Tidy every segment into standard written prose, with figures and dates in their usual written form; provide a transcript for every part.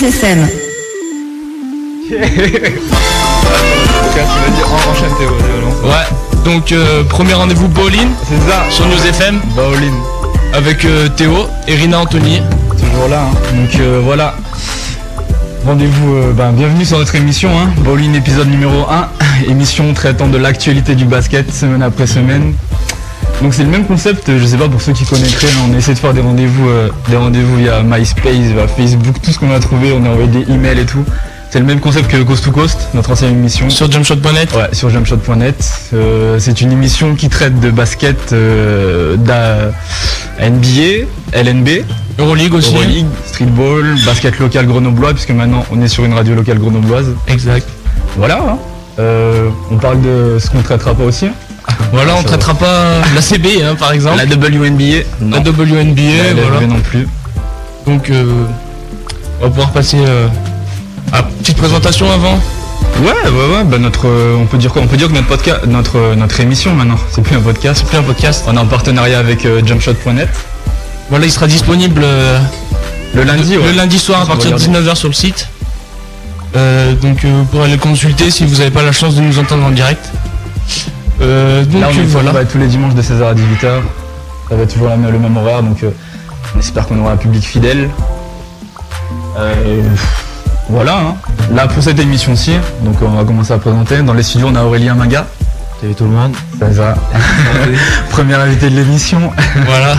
SSM. Ouais, donc premier rendez-vous Balline. C'est ça. Sur News FM. Balline. Avec Théo et Rina Anthony. Toujours là. Hein. Donc voilà. Rendez-vous, bienvenue sur notre émission, hein. Balline épisode numéro 1, émission traitant de l'actualité du basket semaine après semaine. Donc c'est le même concept, je sais pas pour ceux qui connaîtraient, on essaie de faire des rendez-vous via MySpace, via Facebook, tout ce qu'on a trouvé, on a envoyé des emails et tout. C'est le même concept que Coast to Coast, notre ancienne émission. Sur Jumpshot.net. Ouais, sur Jumpshot.net. C'est une émission qui traite de basket, NBA, LNB. Euroleague aussi. Euroleague, streetball, basket local grenoblois, puisque maintenant on est sur une radio locale grenobloise. Exact. Voilà. Hein. On parle de ce qu'on traitera pas aussi. Voilà, on traitera pas la CB, hein, par exemple. La WNBA. Non. La WNBA, la voilà. Non plus. Donc, on va pouvoir passer à petite présentation avant. Ouais. Notre, on peut dire quoi ? On peut dire que notre podcast, notre émission maintenant, c'est plus un podcast. On est en partenariat avec Jumpshot.net. Voilà, il sera disponible le lundi. Ouais. Le lundi soir à partir de 19h sur le site. Donc, vous pourrez le consulter si vous n'avez pas la chance de nous entendre en direct. Donc là, voilà. Ça va être tous les dimanches de 16h à 18h. Ça va être toujours le même horaire, donc on espère qu'on aura un public fidèle. Voilà, hein. Là pour cette émission-ci, donc on va commencer à présenter. Dans les studios, on a Aurélien Maga. Salut tout le monde. Ça va. Premier invité de l'émission. Voilà.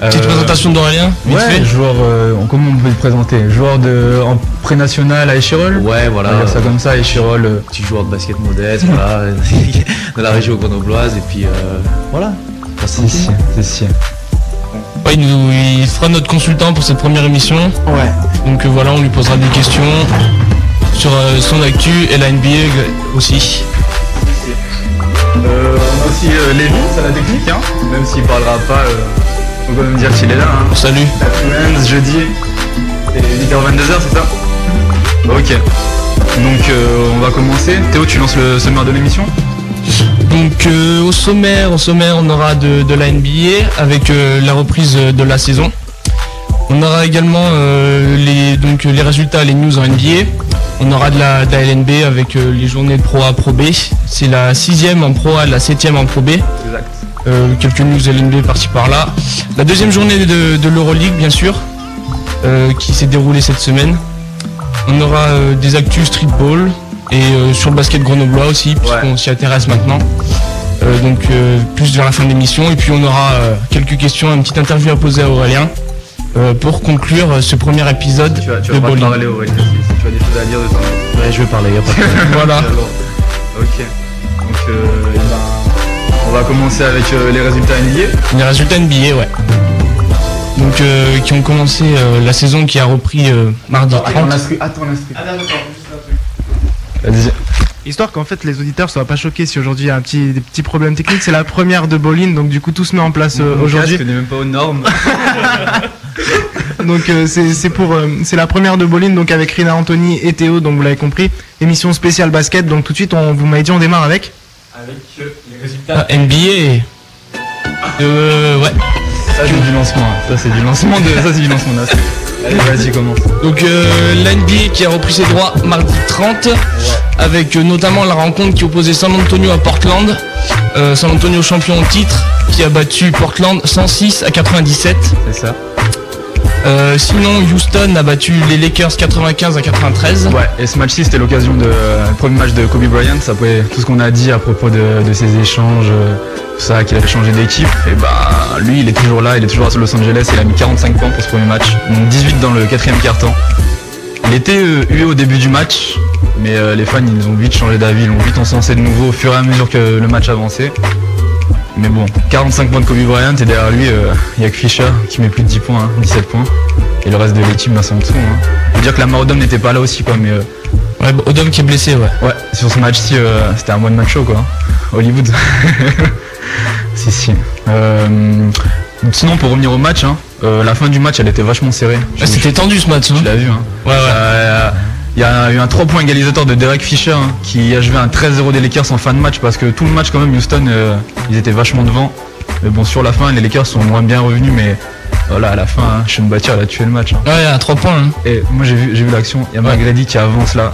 Petite présentation d'Aurélien. Ouais, joueur, comment on peut le présenter ? Joueur en pré-national à Échirolles ? Ouais, voilà. On va dire ça comme ça, Échirolles. Petit joueur de basket modeste, voilà, dans la région grenobloise, et puis voilà. C'est si. Ouais, il fera notre consultant pour cette première émission. Ouais. Donc voilà, on lui posera des questions sur son actu et la NBA aussi. On a aussi Lévi, ça la technique, hein, même s'il parlera pas. On peut même dire qu'il est là. Hein. Salut. Lundi, jeudi, et 8h-22h, c'est ça ? Ok. Donc on va commencer. Théo, tu lances le sommaire de l'émission ? Donc au sommaire, on aura de la NBA avec la reprise de la saison. On aura également les résultats, les news en NBA. On aura de la LNB avec les journées de Pro A, Pro B. C'est la 6e en Pro A, la 7e en Pro B. Exact. Quelques news LNB par-ci par-là. La deuxième journée de l'Euroleague, bien sûr, qui s'est déroulée cette semaine. On aura des actus streetball et sur le basket grenoblois aussi, puisqu'on s'y intéresse maintenant. Donc plus vers la fin de l'émission. Et puis on aura quelques questions, une petite interview à poser à Aurélien pour conclure ce premier épisode de Balline. Tu vas parler, Aurélien, si tu as des choses à dire de temps. Ouais, je vais parler, il n'y a pas de problème. Voilà. Ok. Donc, on va commencer avec les résultats NBA. Les résultats NBA, ouais. Donc, qui ont commencé la saison qui a repris mardi 30. Attends, histoire qu'en fait les auditeurs soient pas choqués si aujourd'hui il y a des petits problèmes techniques. C'est la première de Balline, donc du coup tout se met en place aujourd'hui. Parce que n'est même pas aux normes. Donc c'est la première de Balline, donc avec Rina, Anthony et Théo, donc vous l'avez compris. Émission spéciale basket, donc tout de suite vous m'avez dit on démarre avec les résultats NBA. Ouais. Ça c'est du lancement. Là. Allez, vas-y, commence. Donc la NBA qui a repris ses droits mardi 30, avec notamment la rencontre qui opposait San Antonio à Portland. San Antonio champion en titre, qui a battu Portland 106-97. C'est ça. Sinon Houston a battu les Lakers 95-93. Ouais, et ce match-ci c'était l'occasion de premier match de Kobe Bryant. Ça pouvait, tout ce qu'on a dit à propos de ses échanges, tout ça, qu'il avait changé d'équipe. Et bah lui il est toujours là, il est toujours à Los Angeles. Il a mis 45 points pour ce premier match, donc 18 dans le quatrième quart-temps. Il était hué au début du match, mais les fans ils ont vite changé d'avis, ils l'ont vite encensé de nouveau au fur et à mesure que le match avançait. Mais bon, 45 points de Kobe Bryant, et derrière lui, il n'y a que Fischer qui met plus de 10 points, hein, 17 points. Et le reste de l'équipe, ben, c'est en dessous. Faut dire que la Odom n'était pas là aussi, quoi, mais... Ouais, Odom qui est blessé, ouais. Ouais, sur ce match-ci, c'était un one man show, quoi. Hollywood. Si. Sinon, pour revenir au match, hein, la fin du match, elle était vachement serrée. C'était tendu, ce match, hein. Tu l'as vu, hein. Ouais. Il y a eu un 3 points égalisateur de Derek Fisher, hein, qui a joué un 13-0 des Lakers en fin de match, parce que tout le match quand même Houston ils étaient vachement devant. Mais bon, sur la fin les Lakers sont moins bien revenus, mais Voilà, à la fin, hein, Shumbati, elle a tué le match. Hein. Ouais, à 3 points. Hein. Et moi, j'ai vu l'action. Il y a Magrady qui avance là.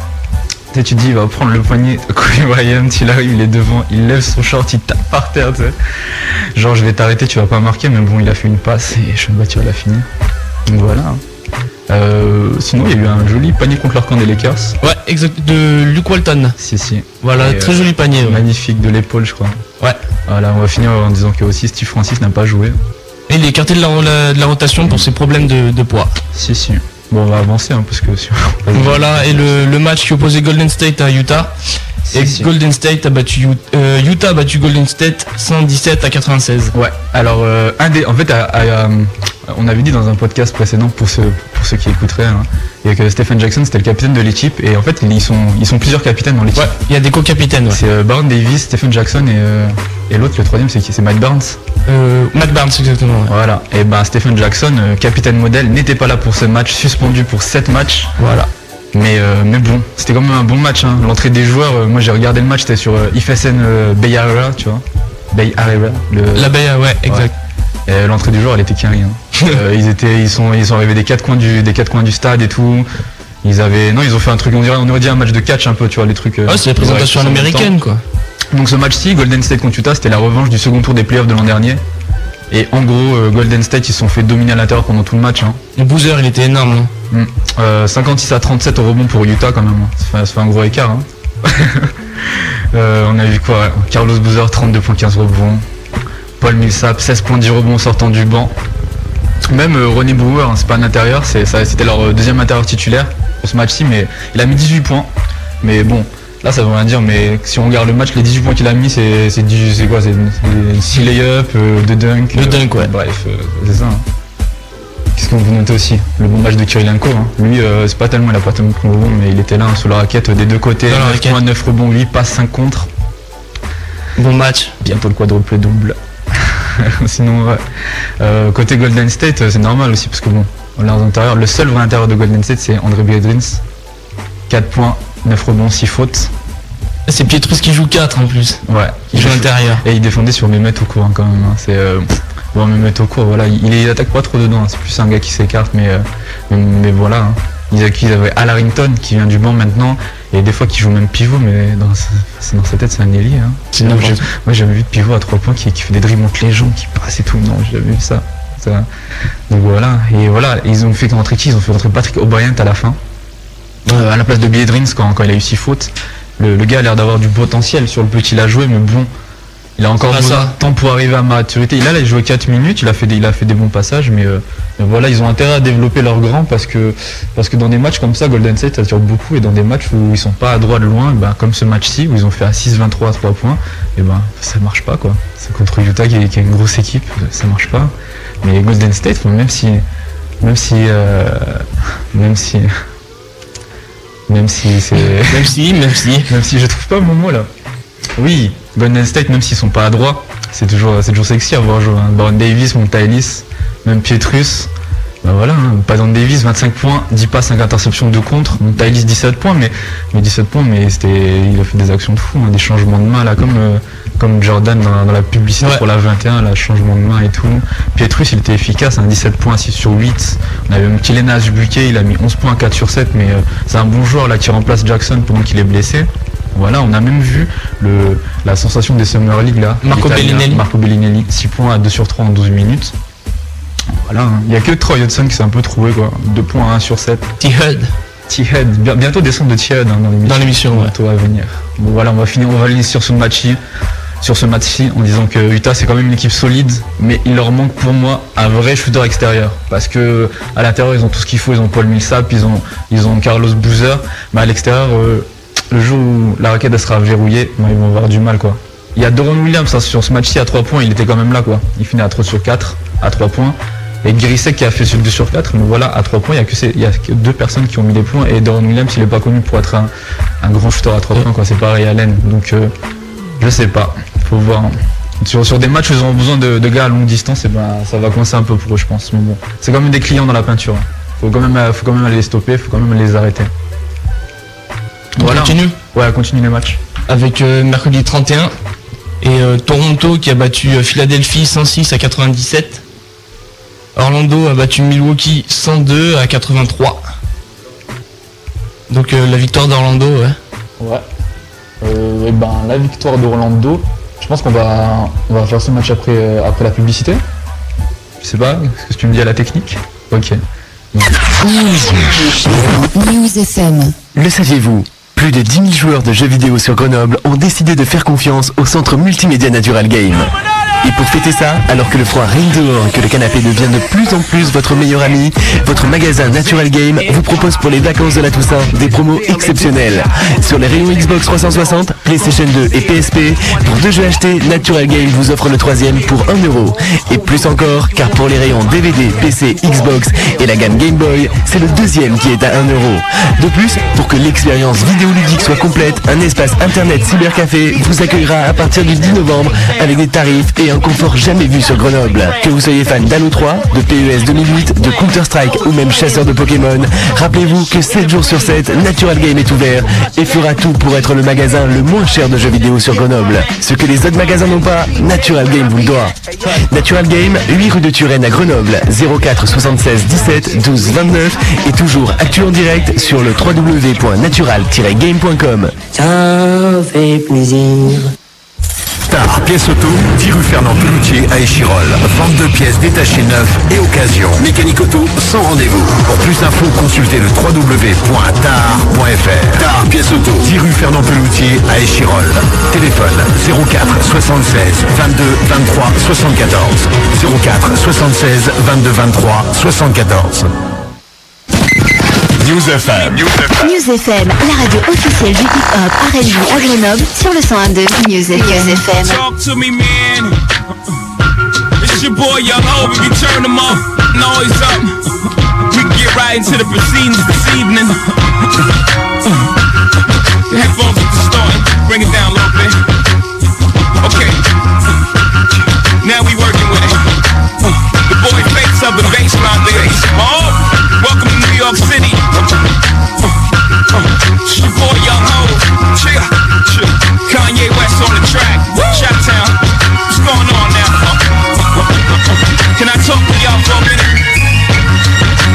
Et tu te dis, il va prendre le poignet. Kobe Bryant, il arrive, il est devant, il lève son short, il tape par terre. T'sais. Genre, je vais t'arrêter, tu vas pas marquer. Mais bon, il a fait une passe et Shumbati, elle a fini. Donc voilà. Sinon, il y a eu un joli panier contre leur camp des Lakers. Ouais, exact, de Luke Walton. Si. Voilà, et très joli panier. Ouais. Magnifique, de l'épaule, je crois. Ouais. Voilà, on va finir en disant que aussi Steve Francis n'a pas joué. Et il est écarté de la rotation pour ses problèmes de poids. Si. Bon, on va avancer, hein, parce que... Voilà, et le match qui opposait Golden State à Utah. Golden State a battu Utah a battu Golden State 117 à 96. Ouais, alors on avait dit dans un podcast précédent, pour ceux qui écouteraient, hein, et que Stephen Jackson c'était le capitaine de l'équipe, et en fait ils sont plusieurs capitaines dans l'équipe. Ouais, il y a des co-capitaines. Ouais. C'est Baron Davis, Stephen Jackson et l'autre, le troisième, c'est qui? C'est Mike Barnes. Mike Barnes, exactement. Ouais. Voilà, et ben Stephen Jackson, capitaine modèle, n'était pas là pour ce match, suspendu pour 7 matchs. Voilà. Mais bon, c'était quand même un bon match, hein. L'entrée des joueurs, moi j'ai regardé le match, c'était sur IFSN Bay Area, tu vois. Bay Area, la Bay Area, ouais, exact. Ouais. Et l'entrée des joueurs, elle était carrée, hein. Ils sont arrivés des quatre coins du stade et tout. Ils ont fait un truc, on aurait dit un match de catch un peu, tu vois, les trucs. Ouais, c'est la présentation américaine, quoi. Donc ce match-ci, Golden State contre Utah, c'était la revanche du second tour des playoffs de l'an dernier. Et en gros, Golden State, ils se sont fait dominer à l'intérieur pendant tout le match. Hein. Le buzzer, il était énorme. Hein. 56 à 37 au rebond pour Utah quand même. Ça fait un gros écart. Hein. On a vu quoi? Carlos Boozer, 32.15 rebonds. Paul Millsap, 16.10 rebonds sortant du banc. Même Ronnie Brewer, hein, c'est pas un intérieur, c'était leur deuxième intérieur titulaire pour ce match-ci, mais il a mis 18 points. Mais bon... Là ça veut rien dire, mais si on regarde le match, les 18 points qu'il a mis, c'est quoi? C'est 6 lay-up, 2 dunks. Le dunk, ouais. Bref, c'est ça. Hein. Qu'est-ce qu'on peut noter aussi? Le bon match de Kirilenko. Hein. Lui, c'est pas tellement, il a pas tellement de rebonds, mais il était là, hein, sous la raquette des deux côtés. 9 rebonds, 8 passes, 5 contre. Bon match. Bientôt le quadruple double. Sinon, côté Golden State, c'est normal aussi, parce que bon, le seul vrai intérieur de Golden State, c'est André Biedrins. 4 points. 9 rebonds, 6 fautes. C'est Pietrus qui joue 4 en plus. Ouais. Il joue intérieur. Et il défendait sur Mehmet Okur, hein, quand même. Hein. Bon, Mehmet Okur, voilà. Il attaque pas trop dedans. Hein. C'est plus un gars qui s'écarte, mais voilà. Hein. Ils avaient Al Harrington qui vient du banc maintenant. Et des fois qui joue même pivot, mais dans sa tête c'est un ailier. Hein. Moi j'avais vu de pivot à 3 points qui fait des dribbles entre les jambes, qui passe et tout. Non, j'ai jamais vu ça. Donc voilà. Et voilà, ils ont fait rentrer qui? Ils ont fait rentrer Patrick O'Brien à la fin. À la place de Biedrins quand il a eu 6 fautes. Le gars a l'air d'avoir du potentiel sur le petit à jouer, mais bon, il a encore besoin de temps pour arriver à maturité. Il a joué 4 minutes, il a fait des bons passages, mais voilà, ils ont intérêt à développer leur grand, parce que dans des matchs comme ça, Golden State attire beaucoup, et dans des matchs où ils sont pas à droit de loin, ben, comme ce match-ci, où ils ont fait à 6-23 à 3 points, et ben ça marche pas, quoi. C'est contre Utah qui a une grosse équipe, ça marche pas. Mais Golden State, Même si je trouve pas mon mot là. Oui, Golden State, même s'ils sont pas adroits, c'est toujours sexy à voir jouer. Hein. Baron Davis, Monta Ellis, même Pietrus. Bah voilà, hein. Baron Davis, 25 points, 10 passes, 5 interceptions, 2 contre. Monta Ellis, 17 points, mais il a fait des actions de fou, hein, des changements de main là, comme Jordan dans la publicité pour la 21, là, changement de main et tout. Pietrus, il était efficace, hein, 17 points, 6 sur 8. On avait même Kylian Asbuquet, il a mis 11 points, 4 sur 7, mais c'est un bon joueur là qui remplace Jackson pendant qu'il est blessé. Voilà, on a même vu la sensation des Summer League là. Marco Bellinelli, 6 points à 2 sur 3 en 12 minutes. Voilà, hein. Il n'y a que Troy Hudson qui s'est un peu trouvé, quoi. 2 points à 1 sur 7. T-Head, bientôt descendre de T-Head, hein, dans l'émission, bientôt à venir. Bon voilà, on va finir sur ce match-ci. Sur ce match-ci en disant que Utah c'est quand même une équipe solide, mais il leur manque pour moi un vrai shooter extérieur, parce que à l'intérieur ils ont tout ce qu'il faut, ils ont Paul Millsap, ils ont Carlos Boozer, mais à l'extérieur le jour où la raquette elle sera verrouillée, ils vont avoir du mal, quoi. Il y a Deron Williams, hein, sur ce match-ci à 3 points, il était quand même là, quoi. Il finit à 3 sur 4 à 3 points. Et Grissek qui a fait sur 2 sur 4, mais voilà, à 3 points, il y a que deux personnes qui ont mis des points, et Deron Williams il est pas connu pour être un grand shooter à 3 points, quoi. C'est pareil à Allen. Donc je sais pas, faut voir. Sur des matchs où ils ont besoin de gars à longue distance, et ben ça va coincer un peu pour eux, je pense. Mais bon, c'est quand même des clients dans la peinture. Hein. Faut quand même aller les stopper, faut quand même les arrêter. Voilà. Continue les matchs. Avec mercredi 31 et Toronto qui a battu Philadelphie 106 à 97. Orlando a battu Milwaukee 102 à 83. Donc la victoire d'Orlando, ouais. Ouais. Et ben la victoire d'Orlando, je pense qu'on va faire ce match après la publicité. Je sais pas, est-ce que tu me dis à la technique ? Ok. News FM. Le saviez-vous ? Plus de 10 000 joueurs de jeux vidéo sur Grenoble ont décidé de faire confiance au centre multimédia Natural Game. Et pour fêter ça, alors que le froid règne dehors et que le canapé devient de plus en plus votre meilleur ami, votre magasin Natural Game vous propose pour les vacances de la Toussaint des promos exceptionnelles. Sur les rayons Xbox 360, PlayStation 2 et PSP, pour 2 jeux achetés, Natural Game vous offre le troisième pour 1€. Et plus encore, car pour les rayons DVD, PC, Xbox et la gamme Game Boy, c'est le deuxième qui est à 1€. De plus, pour que l'expérience vidéoludique soit complète, un espace internet cybercafé vous accueillera à partir du 10 novembre avec des tarifs et un confort jamais vu sur Grenoble. Que vous soyez fan d'Halo 3, de PES 2008, de Counter-Strike ou même chasseur de Pokémon, rappelez-vous que 7 jours sur 7, Natural Game est ouvert et fera tout pour être le magasin le moins cher de jeux vidéo sur Grenoble. Ce que les autres magasins n'ont pas, Natural Game vous le doit. Natural Game, 8 rue de Turenne à Grenoble, 04 76 17 12 29 et toujours actu en direct sur le www.natural-game.com. Ça fait plaisir. Star Pièces Auto, 10 rue Fernand Pelletier à Échirolles. Vente de pièces détachées neuves et occasion. Mécanique auto sans rendez-vous. Pour plus d'infos, consultez le www.tar.fr. Tar Pièces Auto, 10 rue Fernand Pelletier à Échirolles. Téléphone 04 76 22 23 74. 04 76 22 23 74. News FM, la radio officielle du hip-hop R&B à Grenoble sur le 101.2 News FM. Talk to me, man. It's your boy, y'all over. You turn them off, noise up. We can get right into the proceedings this evening. The headphones at the start. Bring it down a little bit. Okay. Now we working with it. The boy fakes up the baseline lyrics. Oh, welcome to New York City. It's your boy, young ho. Chill. Kanye West on the track. Shot-town. What's going on now? Can I talk to y'all for a minute?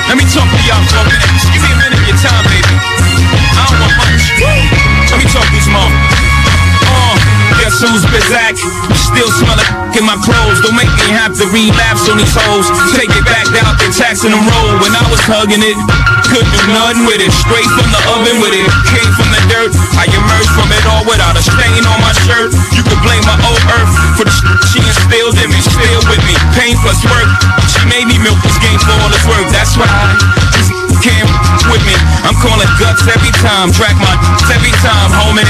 Let me talk to y'all for a minute. Just give me a minute of your time, baby. I don't want much. Let me talk to you some more. Guess who's Bizak? Still smellin' in my clothes. Don't make me have to relapse on these hoes. Take it back out there, taxin' them roll. When I was hugging it, couldn't do nothing with it. Straight from the oven with it. Came from the dirt. I emerged from it all without a stain on my shirt. You could blame my old earth for the she instilled in me. Still with me. Pain plus work. She made me milk this game for all it's worth. That's why these can't with me. I'm calling guts every time. Track my every time, homie.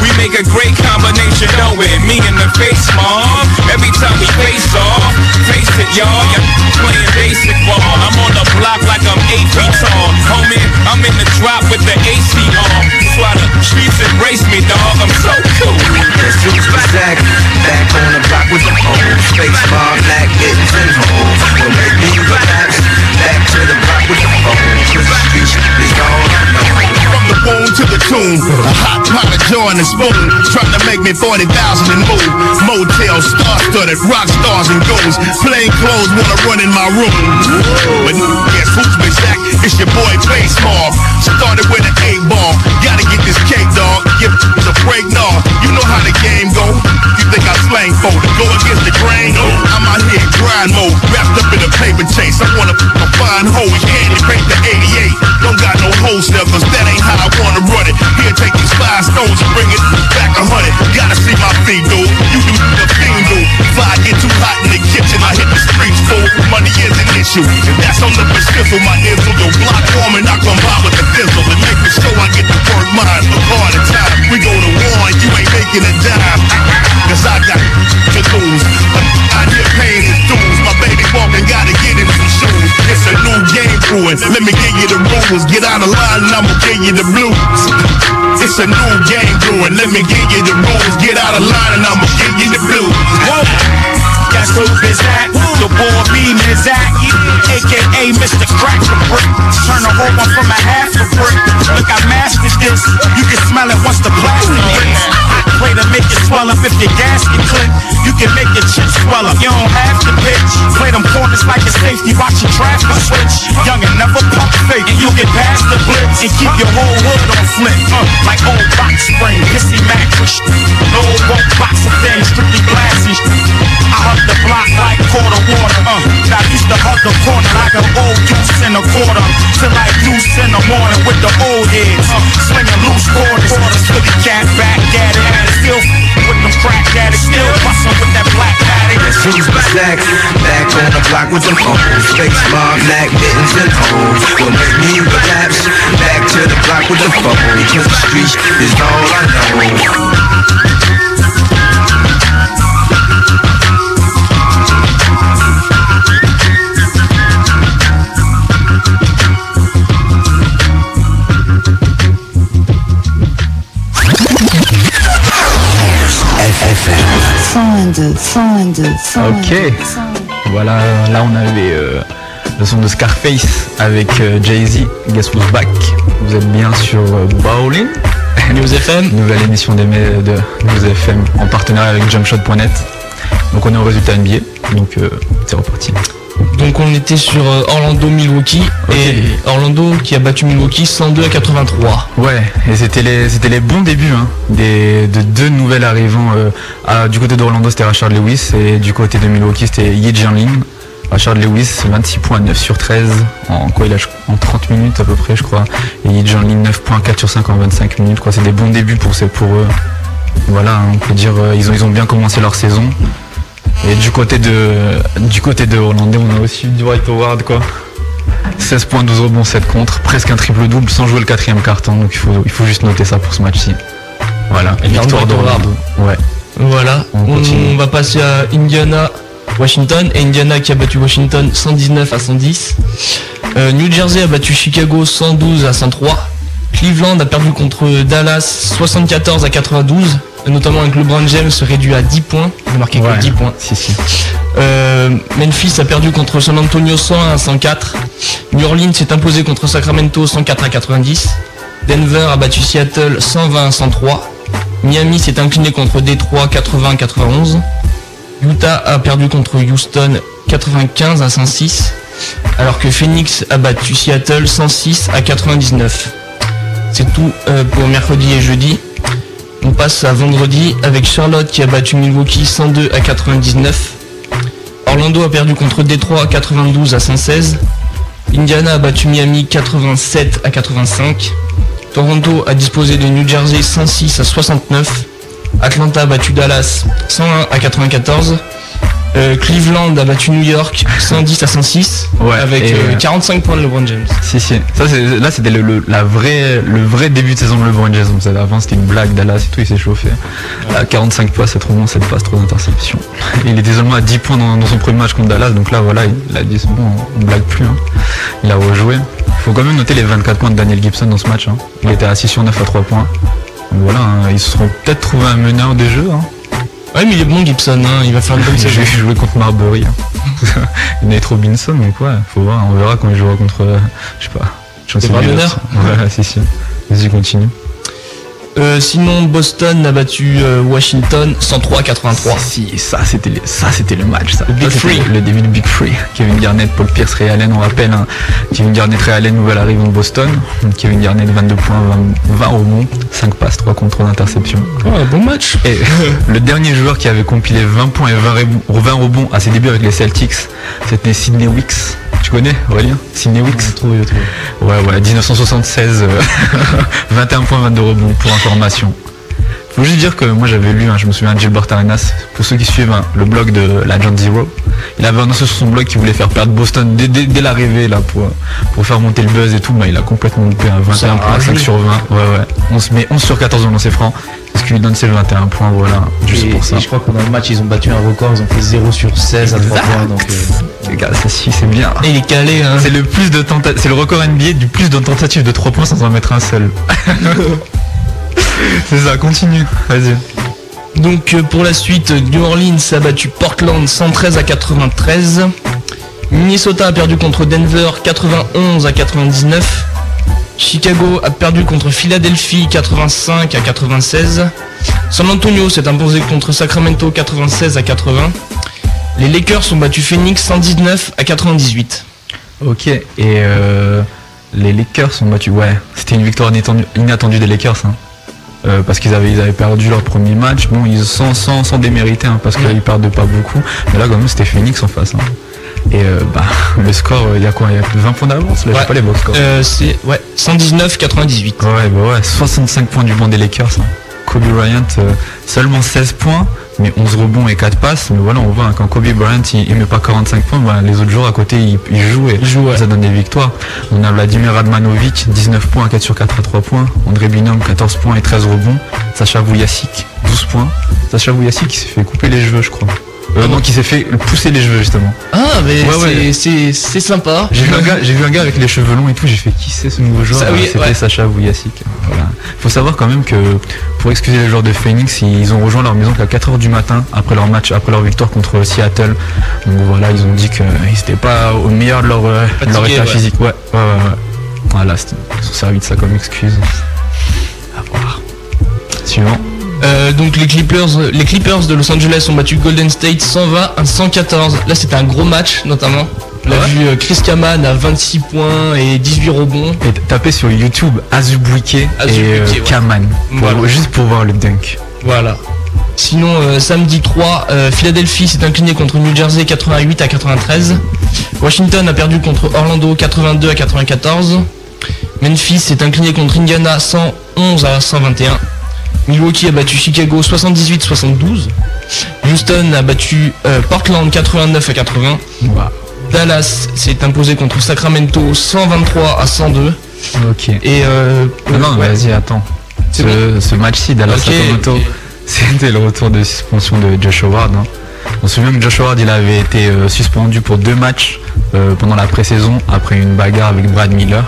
We make a great combination. Know it, me in the face, mom. Every time we face off, face it, y'all. Y'all playing basic ball. I'm on the block like I'm 8 feet tall. Homie, I'm in the drop with the AC on. That's why the streets embrace me, dog. I'm so cool. This dude's back, back on the block with the old space bar, black kittens and holes. We'll make me relax. Back to the block with the old space bar. From the womb to the tomb, a hot pot of joy and a spoon, trying to make me 40,000 and move. Motel star-studded, rock stars and goons. Plain clothes wanna run in my room. But guess who's been sacked? It's your boy Face Off. Started with an 8-ball. Gotta get this cake, dog. Give the break, nah. You know how the game go. You think I slang for to go against the grain? I'm out here grind mode, wrapped up in a paper chase. I wanna a fine hoe and candy paint the 88. Don't got no wholesale, cause that ain't how I wanna run it. Here, take these 5 stones and bring it back 100. Gotta see my feet, dude. You do the thing, dude. If I get too hot in the kitchen, I hit the streets, fool. Money is an issue, and that's on the prescription. My info, your block warm, and I come by with the thistle and make the show. I get to work mine a part of time. We go to war, and you ain't making a dime. Cause I got to lose. I get paid his dues. My baby walking, gotta get in some shoes. It's a new game brewing. Let me give you the rules. Get out of line, and I'ma give you the blues. It's a new game brewing. Let me give you the rules. Get out of line and I'ma give you the blues. Whoa. That's who is that? The boy beam is that? AKA Mr. Crack the Brick. Turn a whole one from a half a brick. Look, I mastered this. You can smell it once the plastic hits. Play to make it swell up if your gasket clip. You can make your chips swell up, you don't have to pitch. Play them corners like a safety, watch your traffic switch. Young and never pump fake, and you get past the blitz. And keep your whole hood on flip, like old box spring, pissy mattress. No old box of things, strictly glasses. I hug the block like quarter water, I used to hug the corner like an old goose in a quarter. Till I goose in the morning with the old heads, slinging loose quarters. Slicky cat back at it, and still with them crack at it, still bustin' with that black hat. Shoes for sex, back on the block with them hoes. Face mob, black mittens and hoes. Will make me relapse, back to the block with the foes. Cause the streets is all I know. Ok, voilà, là on avait le son de Scarface avec Jay-Z, Guess Who's Back. Vous êtes bien sur Balline News FM, nouvelle émission de News FM en partenariat avec Jumpshot.net. Donc on est au résultat NBA, donc c'est reparti. Donc on était sur Orlando Milwaukee, okay. Et Orlando qui a battu Milwaukee 102-83. Ouais, et c'était les bons débuts hein, de deux nouvelles arrivants. Du côté d'Orlando c'était Rashard Lewis et du côté de Milwaukee c'était Yi Jianlin. Rashard Lewis 26.9 sur 13 en 30 minutes à peu près je crois. Et Yi Jianlin 9.4 sur 5 en 25 minutes. Je crois c'est des bons débuts pour eux. Voilà, on peut dire ils ont bien commencé leur saison. Et du côté de Hollandais, on a aussi Dwight Howard quoi. 16 points, 12 rebonds, 7 contre, presque un triple-double sans jouer le quatrième carton. Donc il faut juste noter ça pour ce match-ci. Voilà, et victoire d'Howard. Ouais. Voilà, on va passer à Indiana, Washington. Et Indiana qui a battu Washington 119-110. New Jersey a battu Chicago 112-103. Cleveland a perdu contre Dallas 74-92. Notamment avec LeBron James réduit à 10 points. Il a marqué que 10 points. Si. Memphis a perdu contre San Antonio 101-104. New Orleans s'est imposé contre Sacramento 104-90. Denver a battu Seattle 120-103. Miami s'est incliné contre Détroit 80-91. Utah a perdu contre Houston 95-106. Alors que Phoenix a battu Seattle 106-99. C'est tout pour mercredi et jeudi. On passe à vendredi avec Charlotte qui a battu Milwaukee 102-99. Orlando a perdu contre Détroit 92-116. Indiana a battu Miami 87-85. Toronto a disposé de New Jersey 106-69. Atlanta a battu Dallas 101-94. Cleveland a battu New York 110-106 avec 45 points de LeBron James. Si. Ça, c'était le vrai début de saison de LeBron James. Avant c'était une blague, Dallas et tout, il s'est chauffé. Là, 45 passes, 7 rebonds, 7 passes, 3 interceptions. Il était seulement à 10 points dans son premier match contre Dallas, donc là voilà, il a dit c'est bon, on ne blague plus. Hein. Il a rejoué. Il faut quand même noter les 24 points de Daniel Gibson dans ce match. Hein. Il était à 6 sur 9 à 3 points. Donc voilà, ils se seront peut-être trouvé un meneur des jeux. Hein. Ouais mais il est bon Gibson, hein, il va faire une bonne saison. Je vais jouer contre Marbury. Hein. Nate Robinson ou quoi, faut voir, on verra quand il jouera contre, je sais pas, Chancellor. Voilà, si. Vas-y, continue. Sinon, Boston a battu Washington 103-83. Si, ça c'était le match. Ça. Le début de Big Three. Kevin Garnett, Paul Pierce, Ray Allen, on rappelle. Hein, Kevin Garnett, Ray Allen, nouvelle arrivée de Boston. Kevin Garnett, 22 points, 20 rebonds, 5 passes, 3 contre 3 d'interception. Ouais, bon match. Et le dernier joueur qui avait compilé 20 points et 20 rebonds à ses débuts avec les Celtics, c'était Sidney Wicks. Tu connais Aurélien? Sidney Wicks. Ouais, 1976, 21 points, 22 rebonds pour information. Faut juste dire que moi j'avais lu, hein, je me souviens de Gilbert Arenas, pour ceux qui suivent hein, le blog de la John Zero, il avait annoncé sur son blog qu'il voulait faire perdre Boston dès l'arrivée là pour faire monter le buzz et tout, mais il a complètement loupé un 21 points, 5 sur 20, on se met 11 sur 14 dans ses francs. Parce qu'il donne ses 21 points, voilà, juste pour ça. Et je crois que dans le match, ils ont battu un record, ils ont fait 0 sur 16 exact. À 3 points. Donc, les gars, ça si, c'est bien. Et il est calé, hein. C'est le record NBA du plus de tentatives de 3 points sans en mettre un seul. C'est ça, continue, vas-y. Donc, pour la suite, New Orleans a battu Portland 113-93. Minnesota a perdu contre Denver 91-99. Chicago a perdu contre Philadelphie 85-96. San Antonio s'est imposé contre Sacramento 96-80. Les Lakers ont battu Phoenix 119-98. Ok, et les Lakers ont battu, ouais, c'était une victoire inattendue des Lakers, hein. Parce qu'ils avaient perdu leur premier match, bon, ils sans démériter, hein, parce qu'ils perdent pas beaucoup, mais là quand même c'était Phoenix en face, hein. Et le score, il y a quoi, il y a 20 points d'avance là, ouais. J'ai pas les bons scores, c'est ouais, 119-98. Ouais, 65 points du banc des Lakers, hein. Kobe Bryant, seulement 16 points, mais 11 rebonds et 4 passes. Mais voilà, on voit, hein, quand Kobe Bryant, il met pas 45 points, bah, les autres joueurs à côté, ils jouent et ouais, ça donne des victoires. On a Vladimir Radmanovic, 19 points, 4 sur 4 à 3 points. André Binom, 14 points et 13 rebonds. Sacha Vujačić, 12 points. Sacha Vujačić, qui s'est fait couper les cheveux, je crois. Non, qui s'est fait pousser les cheveux, justement. Ah, mais ouais, c'est sympa. J'ai vu un gars avec les cheveux longs et tout, j'ai fait qui c'est ce nouveau joueur, oui, c'était ouais, Sacha Vujačić. Voilà. Faut savoir quand même que, pour excuser les joueurs de Phoenix, ils ont rejoint leur maison qu'à 4h du matin après leur match, après leur victoire contre Seattle. Donc voilà, ils ont dit qu'ils n'étaient pas au meilleur de leur état physique. Ouais. Voilà, ils sont servis de ça comme excuse. À voir. Suivant. Donc les Clippers de Los Angeles ont battu Golden State 120-114. Là c'était un gros match notamment. On a vu Chris Kaman à 26 points et 18 rebonds. Et tapez sur YouTube Azubuike et Kaman, voilà, juste pour voir le dunk. Voilà. Sinon samedi 3, Philadelphie s'est inclinée contre New Jersey 88-93. Washington a perdu contre Orlando 82-94. Memphis s'est inclinée contre Indiana 111-121. Milwaukee a battu Chicago 78-72. Houston a battu Portland 89-80. Wow. Dallas s'est imposé contre Sacramento 123-102. Ok. Et vas-y, attends. Ce match-ci, Dallas-Sacramento, c'était le retour de suspension de Josh Howard, hein. On se souvient que Josh Howard, il avait été suspendu pour 2 matchs pendant la pré-saison après une bagarre avec Brad Miller.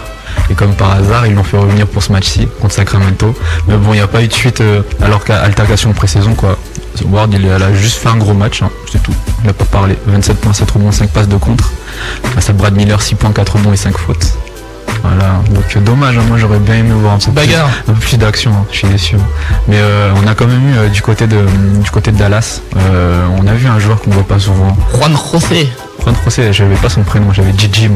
Et comme par hasard, ils l'ont fait revenir pour ce match-ci contre Sacramento. Mais bon, il n'y a pas eu de suite alors qu'à altercation pré-saison, quoi. Ward, elle a juste fait un gros match, hein, c'est tout. Il n'a pas parlé. 27 points, 7 rebonds, 5 passes de contre. Face à Brad Miller, 6 points, 4 rebonds et 5 fautes. Voilà, donc dommage, hein, moi j'aurais bien aimé voir un peu plus d'action, hein, je suis déçu. Mais on a quand même eu du côté de Dallas, on a vu un joueur qu'on ne voit pas souvent. Juan José, j'avais pas son prénom, j'avais Gigi.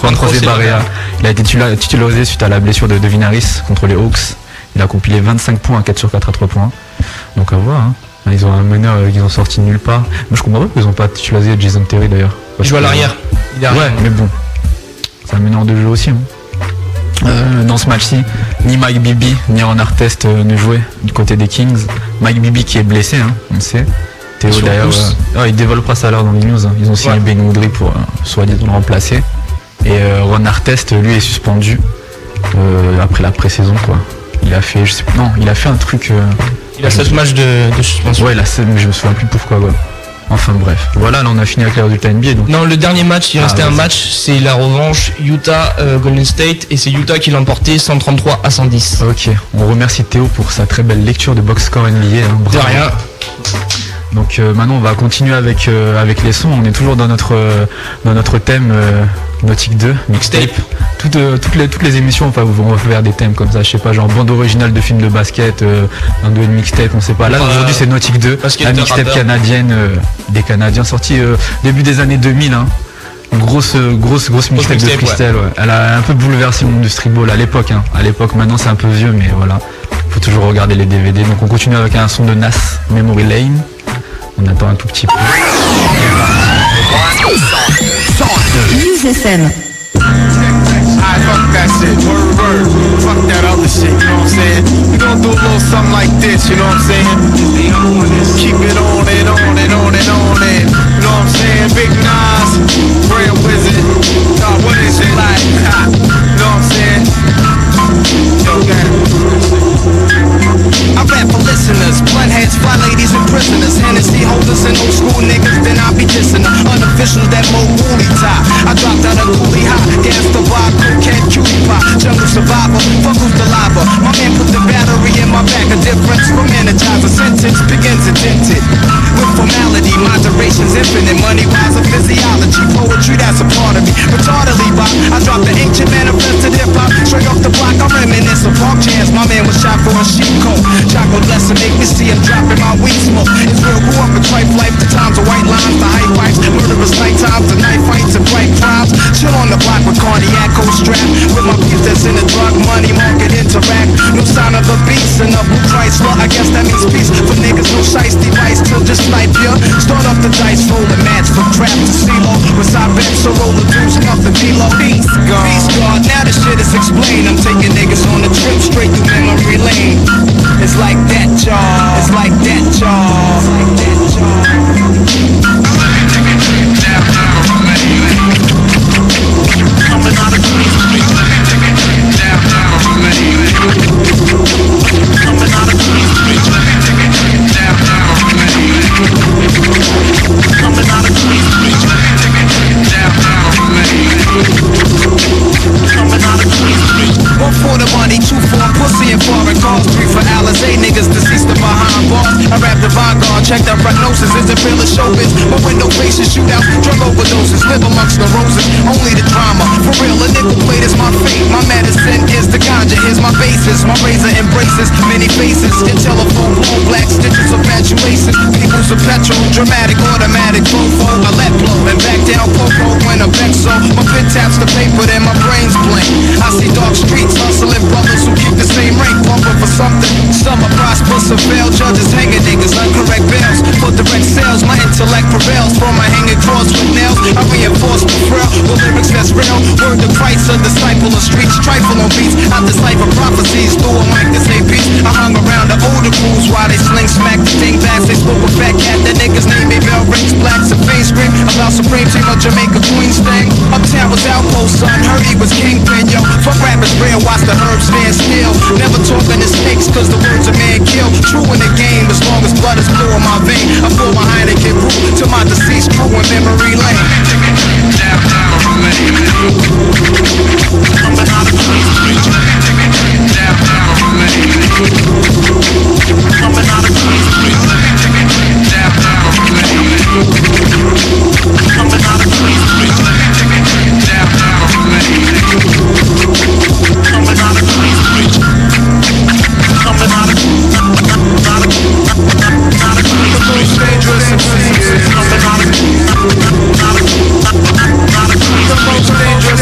Juan José Barea, il a été titularisé suite à la blessure de Vinaris contre les Hawks. Il a compilé 25 points à 4 sur 4 à 3 points. Donc à voir, hein. Ils ont un meneur qu'ils ont sorti nulle part. Moi je comprends pas qu'ils ont pas titularisé Jason Terry d'ailleurs. Il joue à l'arrière. Ouais, mais bon. C'est un meneur de jeu aussi, hein. Dans ce match-ci, ni Mike Bibby ni Ron Artest ne jouaient du côté des Kings. Mike Bibby qui est blessé, hein, on le sait. Théo d'ailleurs, il développera ça à l'heure dans les news, hein. Ils ont signé Ben Goodry pour soi-disant le remplacer. Et Ron Artest, lui, est suspendu après la pré-saison, quoi. Il a fait un truc. Il a 7 matchs de suspension. Ouais, mais je me souviens plus pourquoi, ouais. Enfin bref, voilà, là on a fini avec les résultats NBA. Donc... Non, le dernier match, il restait un match, c'est la revanche Utah-Golden State, et c'est Utah qui l'a emporté 133-110. Ok, on remercie Théo pour sa très belle lecture de box score NBA. Hein. De rien. Donc maintenant on va continuer avec les sons, on est toujours dans notre thème Nautique 2, mixtape. Toutes les émissions, enfin, on va faire des thèmes comme ça, je sais pas, genre bande originale de films de basket, un duo de mixtape, on sait pas. Là aujourd'hui c'est Nautique 2, la mixtape canadienne des Canadiens, sortie début des années 2000, hein. Grosse mixtape de freestyle, ouais. Elle a un peu bouleversé le monde du streetball à l'époque, hein. À l'époque, maintenant c'est un peu vieux, mais voilà, faut toujours regarder les DVD. Donc on continue avec un son de Nas, Memory Lane. On attend un tout petit peu. Use SM. I fuck that shit, word, fuck that other shit, you know what I'm saying? We gon' do a little something like this, you know what I'm saying? Keep it on and on and on and on and, you know what I'm saying? Big Nas, real wizard, what is it like? Ha, you know what I'm saying? I rap for listeners, blunt heads, fly ladies and prisoners, Hennessy holders and old school niggas, then I be dissing her. Unofficial that Mo Woolly tie, I dropped out a coolie high, gas the vibe, cocaine, cutie pie, jungle survivor, fuck who's the lava. My man put the battery in my back, a difference from energizer, sentence begins indented. With formality, moderation's infinite, money wise a physiology, poetry that's a part of me. Retardedly, Bob, I dropped the ancient manifested hip hop, straight off the block. dog jams. My man was shot for a sheep coat. Chaco lesson make me see him dropping my weed smoke. It's real, grew up in trife life. The times of white lines, the high fives, murderous night times, the night fights and bright times. Chill on the block with cardiac coat strap. With my peeps that's in the drug money market interact. No sign of a beast and a blue price. Well, I guess that means peace for niggas. No shiesty rice till just snipe ya. Start up the dice, roll the match from trap to CeeLo. With side reps, so roll the deuce, off the D-Lo. Peace God. Peace God. Now this shit is explained. I'm taking niggas on a trip straight through memory lane. It's like that, y'all. It's like that, y'all. It's like that, y'all. Coming out of Queens Street. Downtown Romania. Coming out of Queens Street. Downtown Romania. Coming out of Queens Street. Downtown Romania. Coming out of Queens Street. One for the money, two for a pussy and foreign cars, three for Alizé, niggas deceased and behind bars. I rap the Vanguard, check that prognosis, isn't real as showbiz. My window faces, shootouts, drug overdoses, live amongst the roses, only the drama. For real, a nickel plate is my fate, my medicine is the ganja, here's my basis. My razor embraces many faces, in telephone, blown black stitches of maturation. People's a petrol, dramatic, automatic, profo, I let blow, and back down popo when I'm vexo. My pen taps the paper, then my brain's blank. I see dark streets, hustling brothers who keep the same rank, bumping for something. Some are prosperous and fail, judges hanging niggas, uncorrect bails. For direct sales, my intellect prevails. From my hanging cross with nails, I reinforce the frail with lyrics that's real. Word to Christ, a disciple of streets, trifle on beats. I decipher prophecies through a mic that's a beat. I hung around the older crews while they sling smack the ding bags. They spoke with fat cat, that niggas name me Bell Rings, blacks and face scream about Supreme Team of Jamaica Queens thing. Uptown was outpost, son, heard he was kingpin, yo. Fuck rappers real, watch the herbs stand still. Never talking to snakes, cause the words a man kill. True in the game, as long as blood is blue in my vein. I pull my Heineken root to my deceased crew in memory lane. Downtown Romania. Coming out of Queens Street. Downtown Romania. Coming out of Queens Street. Downtown Romania. Coming out of Queens Street. Downtown Romania. Coming out of Queens Street. Coming out of the most dangerous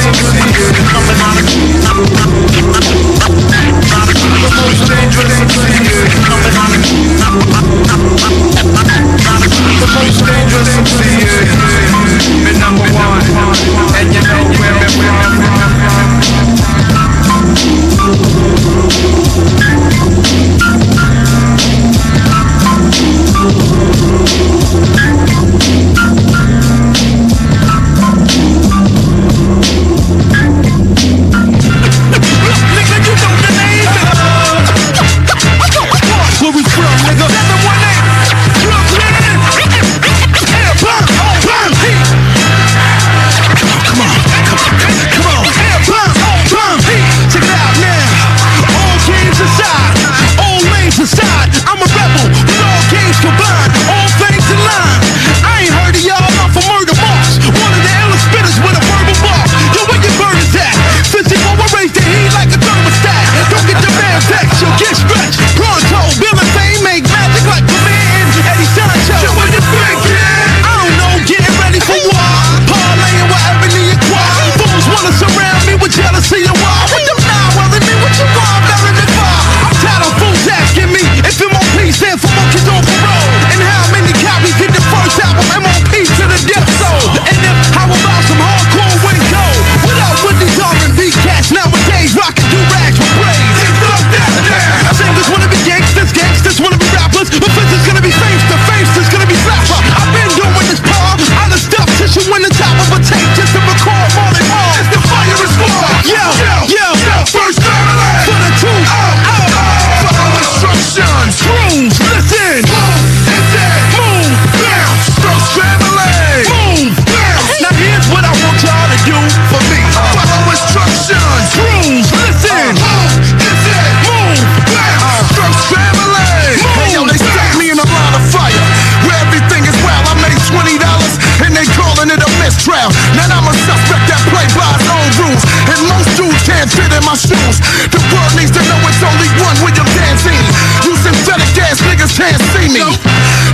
me.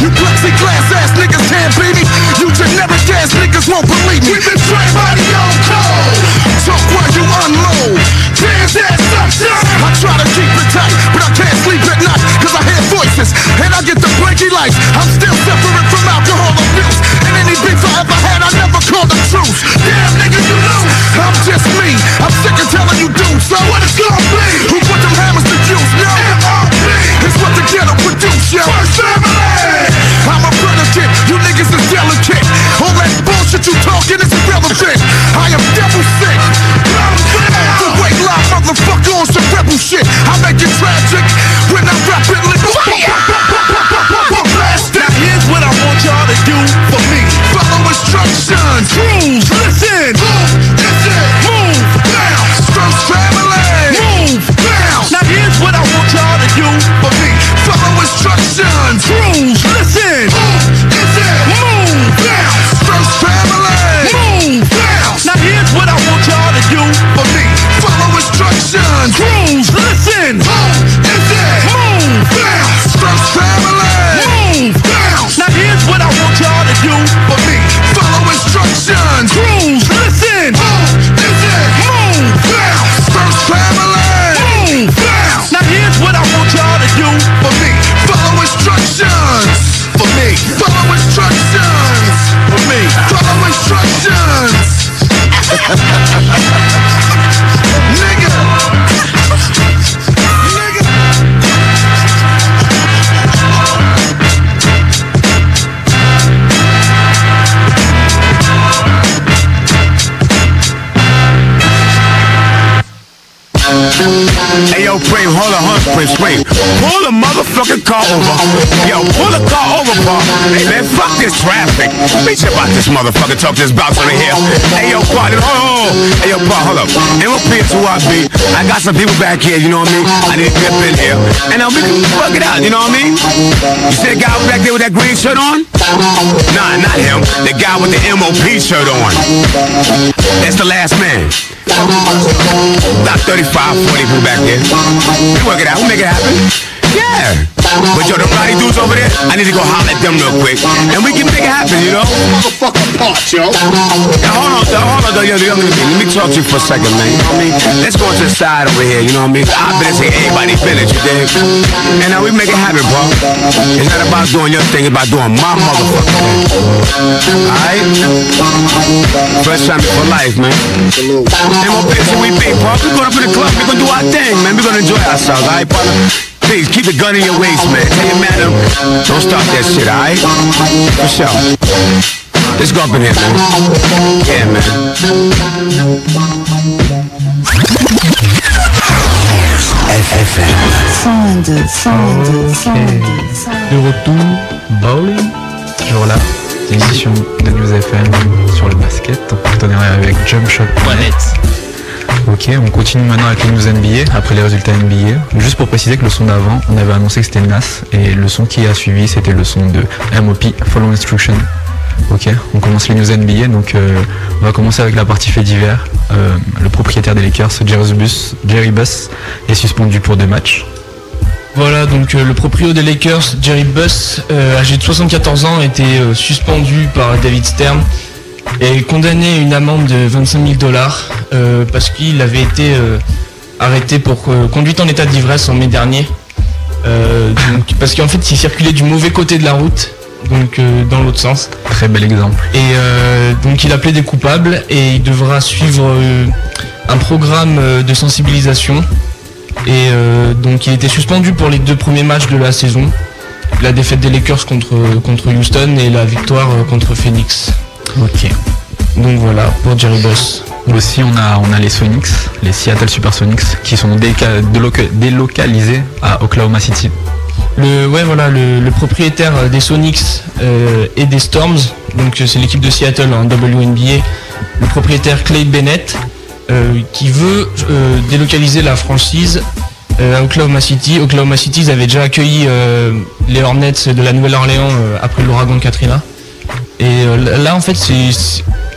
You plexiglass ass niggas can't beat me. You generic ass niggas won't believe me. We've been trained by the old code. Talk while you unload. Damn that suction. I try to keep it tight, but I can't sleep at night, cause I hear voices, and I get the blanky lights. I'm still suffering from alcohol abuse, and any beef I ever had, I never called the truth. Damn nigga, you lose. I'm just me. I'm sick of telling you dudes, so what it's gonna be? Who put them hammers to use? No M.R.P. It's what the ghetto produce, yo. First family. I'm a predicate. You niggas is delicate. All that bullshit you talking is irrelevant. I am devil sick. The weight line motherfucker on some rebel shit. I make it tragic when I rap it like blast. Now here's what I want y'all to do for me. Follow instructions. Rules. Listen. Move. Listen. Move. Bounce. First family. Move. Bounce. Now here's what I want y'all to do for me. Follow instructions. Rules. Listen. Move. Listen. Move. Bounce. First family. Move. Bounce. Now here's what I want y'all to do for me. Follow instructions. Rules. Listen. Move. Listen. Move. Bounce. First family. Move. Bounce. Now here's what I want y'all to do for me. Follow instructions. Rules. Listen. Move. Listen. Move. Bounce. First family. Move. Bounce. Now here's what I want y'all to do for me. Follow instructions. For me. Follow instructions. For me. Follow instructions. Nigga. Nigga. Hey yo, Prim, hold a hunt, Prim, Prim. Pull a motherfucking car over. Yo, pull a car over, Pop. Hey man, fuck this traffic. Bitch about this motherfucker, talk this bounce over here. Hey yo, Pop, hold on. Hey yo, Pop, hold up. MOP is who I be. I got some people back here, you know what I mean? I need to grip in here. And now we can fuck it out, you know what I mean? You see the guy back there with that green shirt on? Nah, not him. The guy with the MOP shirt on. That's the last man. About 35, 40 people back there. We work it out, we make it happen. Yeah. But yo, them rowdy dudes over there, I need to go holler at them real quick. And we can make it happen, you know? Motherfucking part, yo. Now hold on, yo, let me talk to you for a second, man. You know what I mean? Let's go to the side over here, you know what I mean? I better say everybody's finished, you dig? And now we make it happen, bro. It's not about doing your thing, it's about doing my motherfucking thing. Alright? First time for life, man. And we'll be who we be, bro. We're going up in the club, we're going to do our thing, man. We're going to enjoy ourselves, alright, brother? Please, keep the gun in your waist, man. Tell your madam, don't stop that shit, alright? For sure. Let's go up in here, man. Yeah, man. FFM. 102. De retour, Balline. Toujours là, l'émission de News FM sur le basket, en partenariat avec Jumpshot.net. Ok, on continue maintenant avec les news NBA, après les résultats NBA. Juste pour préciser que le son d'avant, on avait annoncé que c'était Nas, et le son qui a suivi, c'était le son de MOP, Follow Instruction. Ok, on commence les news NBA, donc on va commencer avec la partie fait divers. Le propriétaire des Lakers, Jerry Buss, est suspendu pour 2 matchs. Voilà, donc le proprio des Lakers, Jerry Buss, âgé de 74 ans, était suspendu par David Stern et condamné à une amende de $25,000 parce qu'il avait été arrêté pour conduite en état d'ivresse en mai dernier. Donc, parce qu'en fait il circulait du mauvais côté de la route, donc dans l'autre sens. Très bel exemple. Et donc il a plaidé coupable et il devra suivre un programme de sensibilisation. Et donc il était suspendu pour les 2 premiers matchs de la saison. La défaite des Lakers contre Houston et la victoire contre Phoenix. Ok. Donc voilà, pour Jerry Buss. Aussi on a les Sonics, les Seattle Supersonics, qui sont délocalisés à Oklahoma City. Le propriétaire des Sonics et des Storms, donc c'est l'équipe de Seattle en WNBA, le propriétaire Clay Bennett, qui veut délocaliser la franchise à Oklahoma City. Oklahoma City, ils avaient déjà accueilli les Hornets de la Nouvelle-Orléans après l'ouragan Katrina. Et là en fait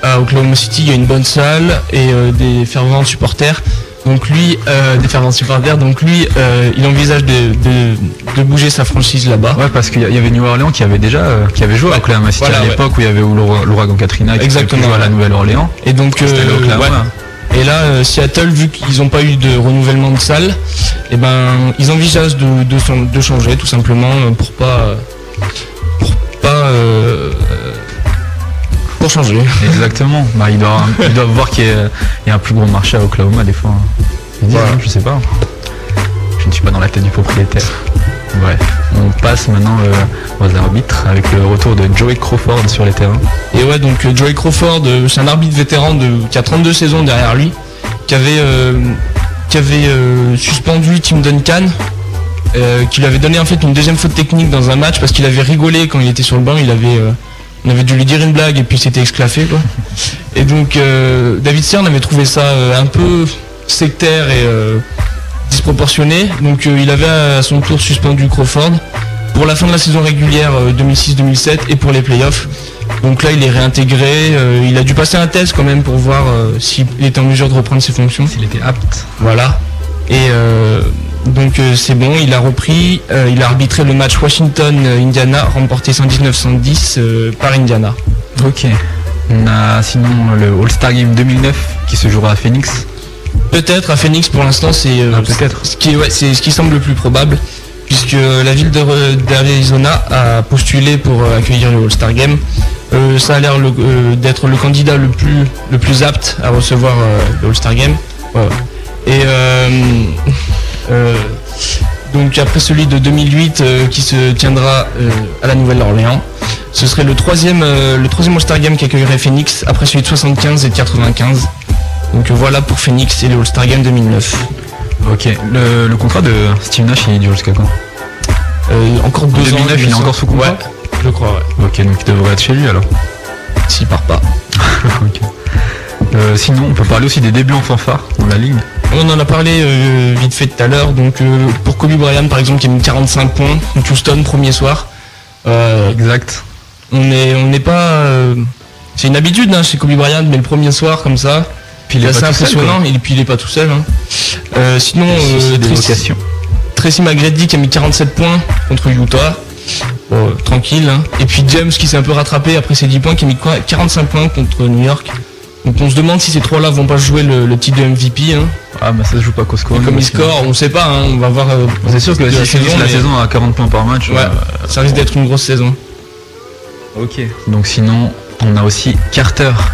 à Oklahoma City il y a une bonne salle et des fervents supporters Donc lui, déferlant supporter, donc lui, il envisage de bouger sa franchise là-bas. Ouais, parce qu'il y avait New Orleans qui avait déjà joué à Oklahoma City à l'époque où il y avait l'ouragan Katrina qui jouait à la Nouvelle-Orléans. Et donc et là, Seattle, vu qu'ils n'ont pas eu de renouvellement de salle, et ben ils envisagent de changer tout simplement pour changer. Exactement. Bah, ils doivent voir qu'il y a un plus gros marché à Oklahoma des fois. Je sais pas. Je ne suis pas dans la tête du propriétaire. Bref, on passe maintenant aux arbitres avec le retour de Joey Crawford sur les terrains. Et ouais, donc Joey Crawford, c'est un arbitre vétéran qui a 32 saisons derrière lui, qui avait suspendu Tim Duncan, qui lui avait donné en fait une deuxième faute technique dans un match parce qu'il avait rigolé quand il était sur le banc, on avait dû lui dire une blague et puis il s'était exclaffé quoi. Et donc David Stern avait trouvé ça un peu sectaire et disproportionné, donc il avait à son tour suspendu Crawford pour la fin de la saison régulière 2006-2007 et pour les playoffs. Donc là il est réintégré, il a dû passer un test quand même pour voir s'il était en mesure de reprendre ses fonctions. S'il était apte. Voilà. Et donc c'est bon, il a repris, il a arbitré le match Washington-Indiana, remporté 119-110 par Indiana. Ok. On a sinon le All-Star Game 2009 qui se jouera à Phoenix. Peut-être à Phoenix, pour l'instant c'est ce qui semble le plus probable, puisque la ville d'Arizona a postulé pour accueillir le All-Star Game. Ça a l'air d'être le candidat le plus apte à recevoir le All-Star Game. Ouais. Et donc après celui de 2008 qui se tiendra à la Nouvelle-Orléans, ce serait le troisième All-Star Game qui accueillerait Phoenix après celui de 75 et de 95. Donc voilà pour Phoenix et le All-Star Game 2009. Ok, le contrat de Steve Nash il dure jusqu'à quand ? Encore 2 ans. 2009 il est encore sous contrat ? Ouais, je crois, ouais. Ok, donc il devrait être chez lui alors ? S'il part pas. Ok. Sinon on peut parler aussi des débuts en fanfare dans la ligue. On en a parlé vite fait tout à l'heure, donc pour Kobe Bryant par exemple qui a mis 45 points contre Houston premier soir. Exact. On n'est pas... c'est une habitude hein, chez Kobe Bryant, mais le premier soir comme ça... Puis il est assez impressionnant, et puis il est pas tout seul. Hein. Sinon, Tracy McGrady qui a mis 47 points contre Utah. Tranquille. Hein. Et puis James qui s'est un peu rattrapé après ses 10 points, qui a mis 45 points contre New York. Donc on se demande si ces trois-là vont pas jouer le titre de MVP. Hein. Ah bah ça se joue pas qu'au score. Et comme ils scorent, on sait pas, hein, on va voir. C'est sûr que si la saison à 40 points par match. Ouais, ça risque d'être une grosse saison. Ok. Donc sinon. On a aussi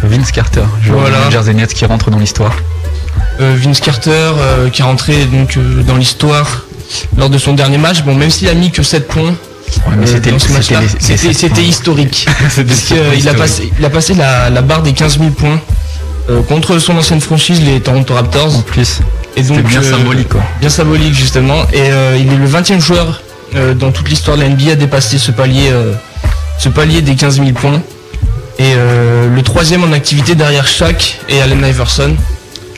Vince Carter, joueur de New Jersey Nets qui rentre dans l'histoire. Vince Carter qui est rentré donc, dans l'histoire lors de son dernier match. Bon, même s'il a mis que 7 points, ouais, mais c'était historique. Il a passé la barre des 15 000 points contre son ancienne franchise, les Toronto Raptors. En plus, et donc, c'était bien symbolique. Quoi. Bien symbolique justement. Et il est le 20e joueur dans toute l'histoire de la NBA à dépasser ce palier des 15 000 points. Et le troisième en activité derrière Shaq et Allen Iverson.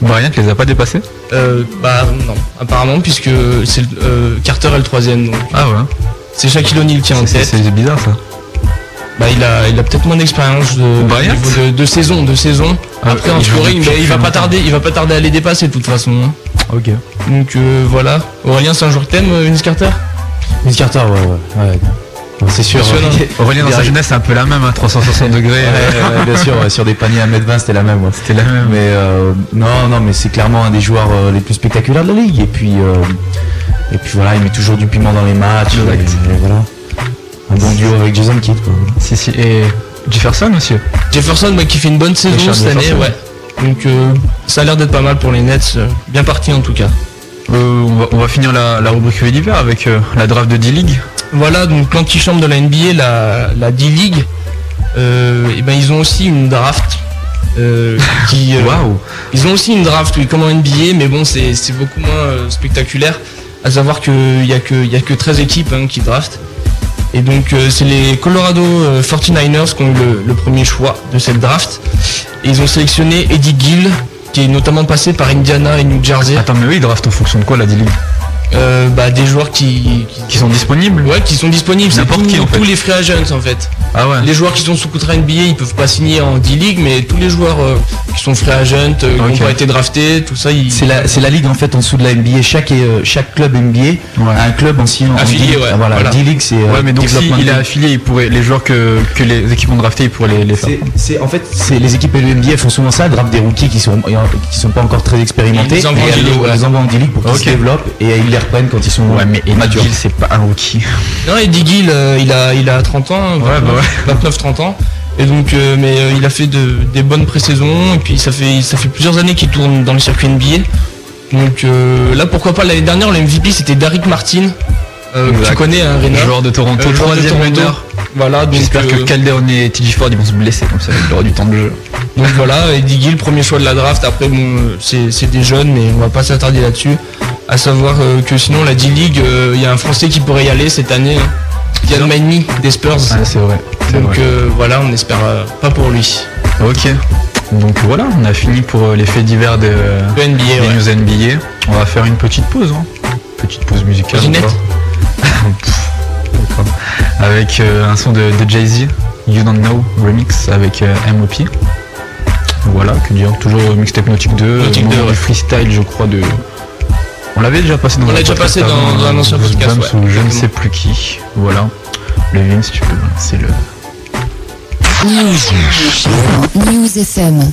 Bryant les a pas dépassés ? Bah non, apparemment puisque c'est Carter est le troisième. Donc. Ah ouais. C'est Shaquille O'Neal qui est en tête. C'est bizarre ça. Bah il a peut-être moins d'expérience de saison. Après en scoring, mais il va pas tarder à les dépasser de toute façon. Hein. Ok. Donc voilà. Aurélien, c'est un joueur que t'aimes, Vince Carter ? Vince Carter, ouais. C'est sûr, Aurélien dans sa jeunesse c'est un peu la même, hein, 360 degrés. Bien sûr, sur des paniers à 1m20 c'était la même. Ouais. C'était la même. Mais non mais c'est clairement un des joueurs les plus spectaculaires de la ligue. Et puis voilà, il met toujours du piment dans les matchs. Exact. Et voilà. Un bon duo avec Jason Kidd quoi. Si. Et Jefferson aussi. Jefferson qui fait une bonne saison cette année, ouais. Donc ça a l'air d'être pas mal pour les Nets. Bien parti en tout cas. On va finir la rubrique fait d'hiver avec la draft de D-League. Voilà, donc l'antichambre de la NBA, la D-League, et ben ils ont aussi une draft. Wow. Ils ont aussi une draft, oui, comme en NBA, mais bon, c'est beaucoup moins spectaculaire. À savoir qu'il n'y a que 13 équipes hein, qui draftent. Et donc c'est les Colorado 49ers qui ont eu le premier choix de cette draft. Et ils ont sélectionné Eddie Gill, qui est notamment passé par Indiana et New Jersey. Attends, mais eux ils draftent en fonction de quoi la D-League ? Des joueurs qui sont disponibles. Ouais, qui sont disponibles. N'importe qui, en fait. Tous les free agents, en fait. Ah ouais. Les joueurs qui sont sous contrat NBA, ils peuvent pas signer en D-League, mais tous les joueurs qui sont free agents, qui n'ont pas été draftés, tout ça. C'est la ligue en fait en dessous de la NBA. Chaque club NBA a un club ancien affilié. En D-League. Ouais. Voilà. D-League c'est. Ouais, mais donc si il est affilié, il pourrait les joueurs que les équipes ont draftés, ils pourraient les faire. En fait, les équipes NBA font souvent ça, draftent des rookies qui sont pas encore très expérimentés. Ils les envoient en D-League pour qu'ils se développent et ils les reprennent quand ils sont. Ouais, mais Eddie Gill c'est pas un rookie. Non, Eddie Gill il a 30 ans. 29-30 ans et donc il a fait des bonnes pré-saisons et puis ça fait plusieurs années qu'il tourne dans le circuit NBA donc là pourquoi pas. L'année dernière le MVP c'était Darick Martin que tu connais hein, Réna, joueur de Toronto, troisième meneur. Voilà, donc j'espère que Calderon et TJ Ford ils vont se blesser comme ça il aura du temps de jeu. Donc voilà, Eddie Gill premier choix de la draft. Après bon c'est des jeunes mais on va pas s'attarder là-dessus. À savoir que sinon la D-League il y a un Français qui pourrait y aller cette année. Yann Magny des Spurs. Ah, c'est vrai. Donc voilà, on espère pas pour lui. Ok. Donc voilà, on a fini pour les faits divers de NBA, news NBA. On va faire une petite pause. Petite pause musicale. Avec un son de Jay-Z, You Don't Know remix avec M.O.P. Voilà, que dire. Toujours mixtape Nautic 2. Nautic 2 freestyle je crois de. On l'avait déjà passé dans un ancien podcast, je ne sais plus qui. Voilà, le Vince, tu peux, c'est le... News FM.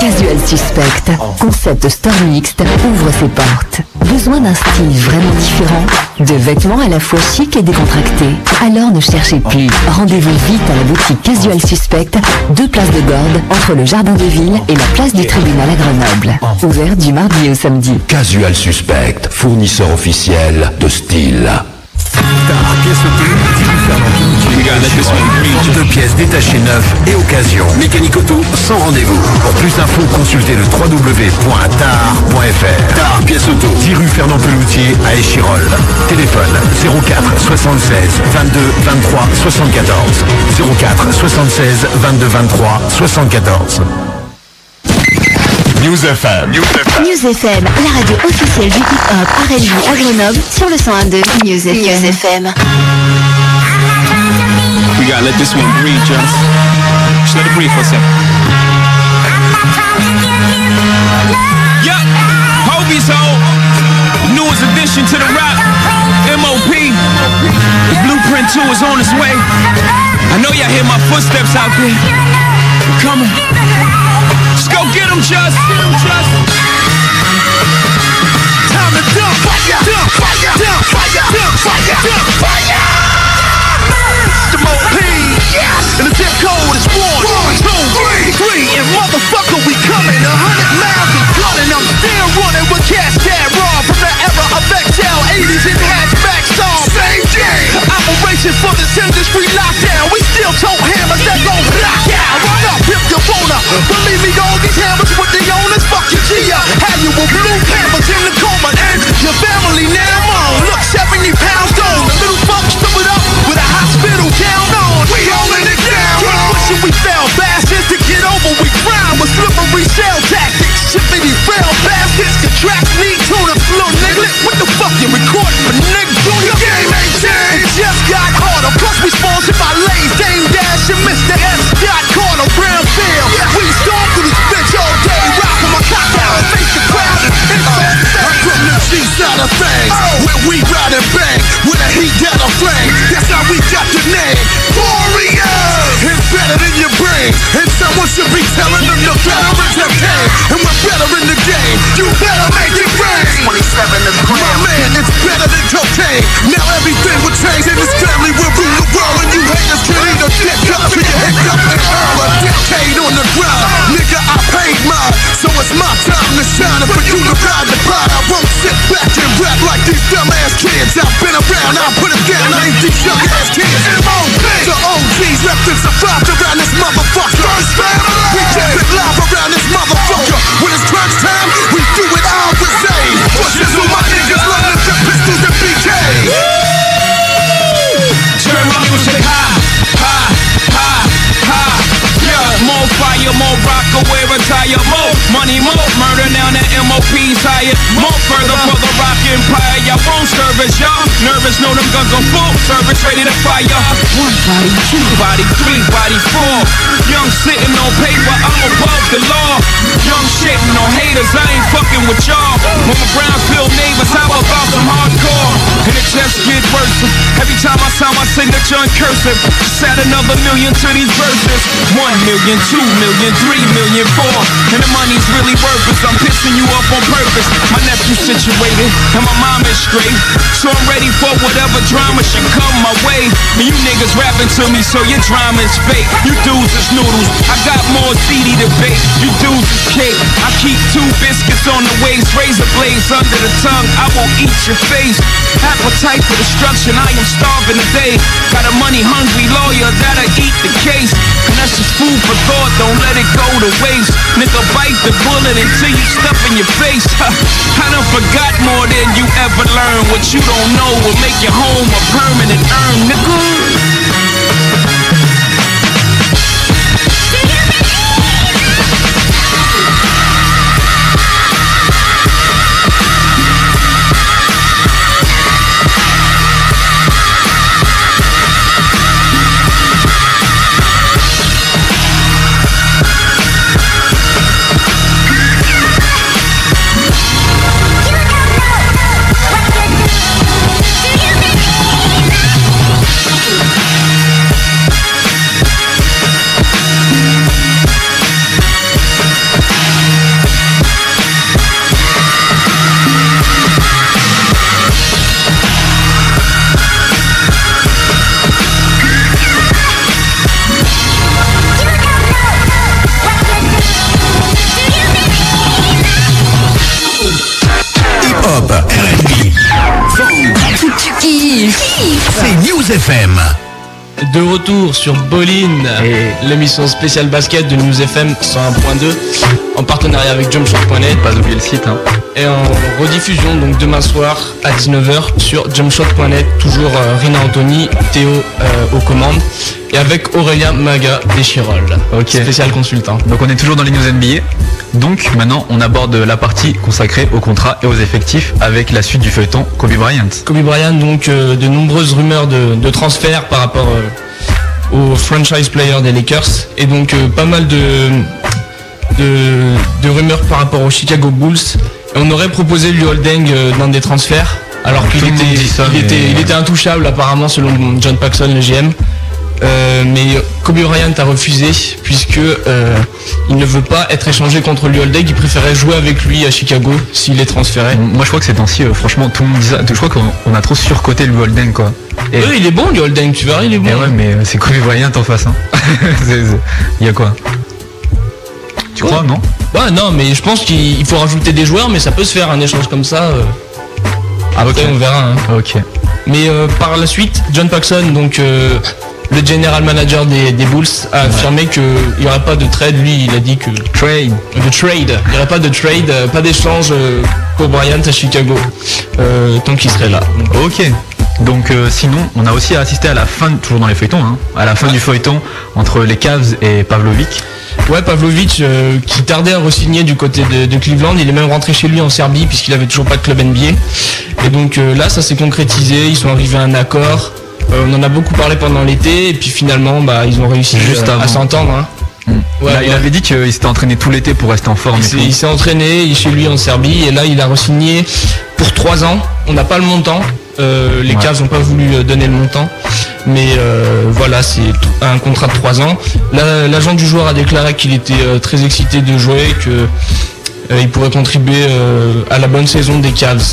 Casual Suspect, concept store mixte, ouvre ses portes. Besoin d'un style vraiment différent, de vêtements à la fois chic et décontractés. Alors ne cherchez plus. Rendez-vous vite à la boutique Casual Suspect, 2 places de Gordes, entre le jardin de ville et la place du tribunal à Grenoble. Ouvert du mardi au samedi. Casual Suspect, fournisseur officiel de style. De pièces détachées neuves et occasion. Mécanique auto sans rendez-vous. Pour plus d'infos, consultez le www.tar.fr. Tar pièces auto, 10 rue Fernand Peloutier à Échirolles. Téléphone 04 76 22 23 74. 04 76 22 23 74. News FM. News FM, la radio officielle du hip-hop R&B à Grenoble sur le 101.2 News FM. We gotta let this one breathe, Jones. Just let it breathe for a second. Yup, Hobie's home. Newest addition to the rap, M.O.P. The Blueprint 2 is on its way. I know y'all hear my footsteps out there. I'm coming. Just go get them, Just. Time to dump, fire, dump, fire, dump, fire, dump, fire, dump, fire. M.O.P. And the zip code is 1, 2, 3, and motherfucker we coming 100 miles and gunning. I'm still running with cash that raw from the era of XL 80s and hatchback songs. Same day operation for this industry lockdown. We still tote hammers that gon' knock out. Run up, rip your phone up. Believe me, all these hammers with the owners fuck your G up. Have you with blue hammers in the coma and your family now on. Look, 70 pounds on the little fuck fill it up with a hospital. Down on, we holding it down. Keep pushing, we fell bastards to get over. We grind with slippery shell tactics. Shipping these rail baskets, the tracks need tune-ups, little nigga. What the fuck you recording for, nigga? Your game ain't changed. It just got harder. Plus we sponsored by Lays, Dame Dash, and Mr. S. Scott Carter, Brown Field. We storm through this bitch all day. Rockin' my cock out, face the crowd, and it's all Brooklyn G-side of things. When we ride and bang, with a heat down a flame. That's how we got the name. Warriors! It's better than your brain. And someone should be telling them the veterans have pain. And we're better in the game. You better make it rain. 27 is grand. My man, it's better than cocaine. Now everything will change. And this family will rule the world. And you haters can eat a dick up to your hiccup and all. A decade on the ground. Nigga, I paid mine. So it's my time to shine. And for you to ride the pride. I won't sit back and rap like these dumbass kids. I've been around, I put it down. I ain't these young ass kids. M.O.P. The OGs left and survived around this motherfucker. First family. We kept it live around this motherfucker. When it's crunch time, we do it all the same. Bushes on my niggas, running the pistols and BKs. Turn my music high, high, high, high. Yeah, more fire, more rock, away retire, more money, more murder. Now the M.O.P.'s higher, more burn. empire, y'all won't serve as y'all. Nervous, know them guns on full service, ready to fire. One body, two body, three body, four. Young sitting on paper, I'm above the law. Young shitting on haters, I ain't fucking with y'all. Mama Brownfield neighbors, how about some hardcore? And it just gets worse. Every time I sign my signature in cursive, just add another million to these verses. 1 million, 2 million, 3 million, 4. And the money's really worthless, I'm pissing you off on purpose. My nephew's situated, and my mom is straight, so I'm ready for whatever drama should come my way. And you niggas rapping to me, so your drama is fake. You dudes is noodles, I got more CD to bake. You dudes is cake, I keep 2 biscuits on the waist. Razor blades under the tongue, I won't eat your face. Appetite for destruction, I am starving today. Got a money hungry lawyer that'll eat the case. And that's just food for thought, don't let it go to waste. Nigga, bite the bullet until you stuff in your face. I done forgot more than you ever learned. What you don't know will make your home a permanent urn, nigga. FM. De retour sur Balline, l'émission spéciale basket de News FM 101.2 en partenariat avec Jumpshot.net, pas oublier le site, hein. Et en rediffusion donc demain soir à 19h sur Jumpshot.net, toujours Rina Anthony, Théo aux commandes et avec Aurélien Maga d'Échirolles, okay. Spécial consultant. Donc on est toujours dans les News NBA. Donc maintenant on aborde la partie consacrée aux contrats et aux effectifs avec la suite du feuilleton Kobe Bryant. Kobe Bryant donc de nombreuses rumeurs de transfert par rapport aux franchise players des Lakers. Et donc pas mal de rumeurs par rapport aux Chicago Bulls. Et on aurait proposé lui holding d'un des transferts. Alors qu'il était intouchable apparemment selon John Paxson le GM. Mais Kobe Bryant a refusé puisque il ne veut pas être échangé contre lui All Day, il préférait jouer avec lui à Chicago s'il est transféré. Moi je crois que ces temps-ci franchement tout le monde dit ça, je crois qu'on a trop surcoté le All Day quoi. Et il est bon le All Day, tu verras il est bon. Ouais mais c'est Kobe Bryant en face hein. Il y a quoi? Tu crois non? Bah non mais je pense qu'il faut rajouter des joueurs mais ça peut se faire un échange comme ça. Après on verra hein. Ok. Mais par la suite John Paxson donc le general manager des Bulls a affirmé qu'il n'y aurait pas de trade, lui il a dit que... Trade. Il n'y aurait pas de trade, pas d'échange pour Bryant à Chicago, tant qu'il serait là. Ok, donc sinon on a aussi assisté à la fin, toujours dans les feuilletons, hein, à la fin du feuilleton entre les Cavs et Pavlovic. Ouais, Pavlovic qui tardait à re-signer du côté de Cleveland, il est même rentré chez lui en Serbie puisqu'il n'avait toujours pas de club NBA. Et donc là ça s'est concrétisé, ils sont arrivés à un accord. On en a beaucoup parlé pendant l'été et puis finalement bah, ils ont réussi juste à s'entendre hein. Ouais, là, il avait dit qu'il s'était entraîné tout l'été pour rester en forme. Il s'est entraîné chez lui en Serbie et là il a re-signé pour 3 ans. On n'a pas le montant, les Cavs n'ont pas voulu donner le montant. Mais voilà c'est un contrat de 3 ans. L'agent du joueur a déclaré qu'il était très excité de jouer, qu'il pourrait contribuer à la bonne saison des Cavs.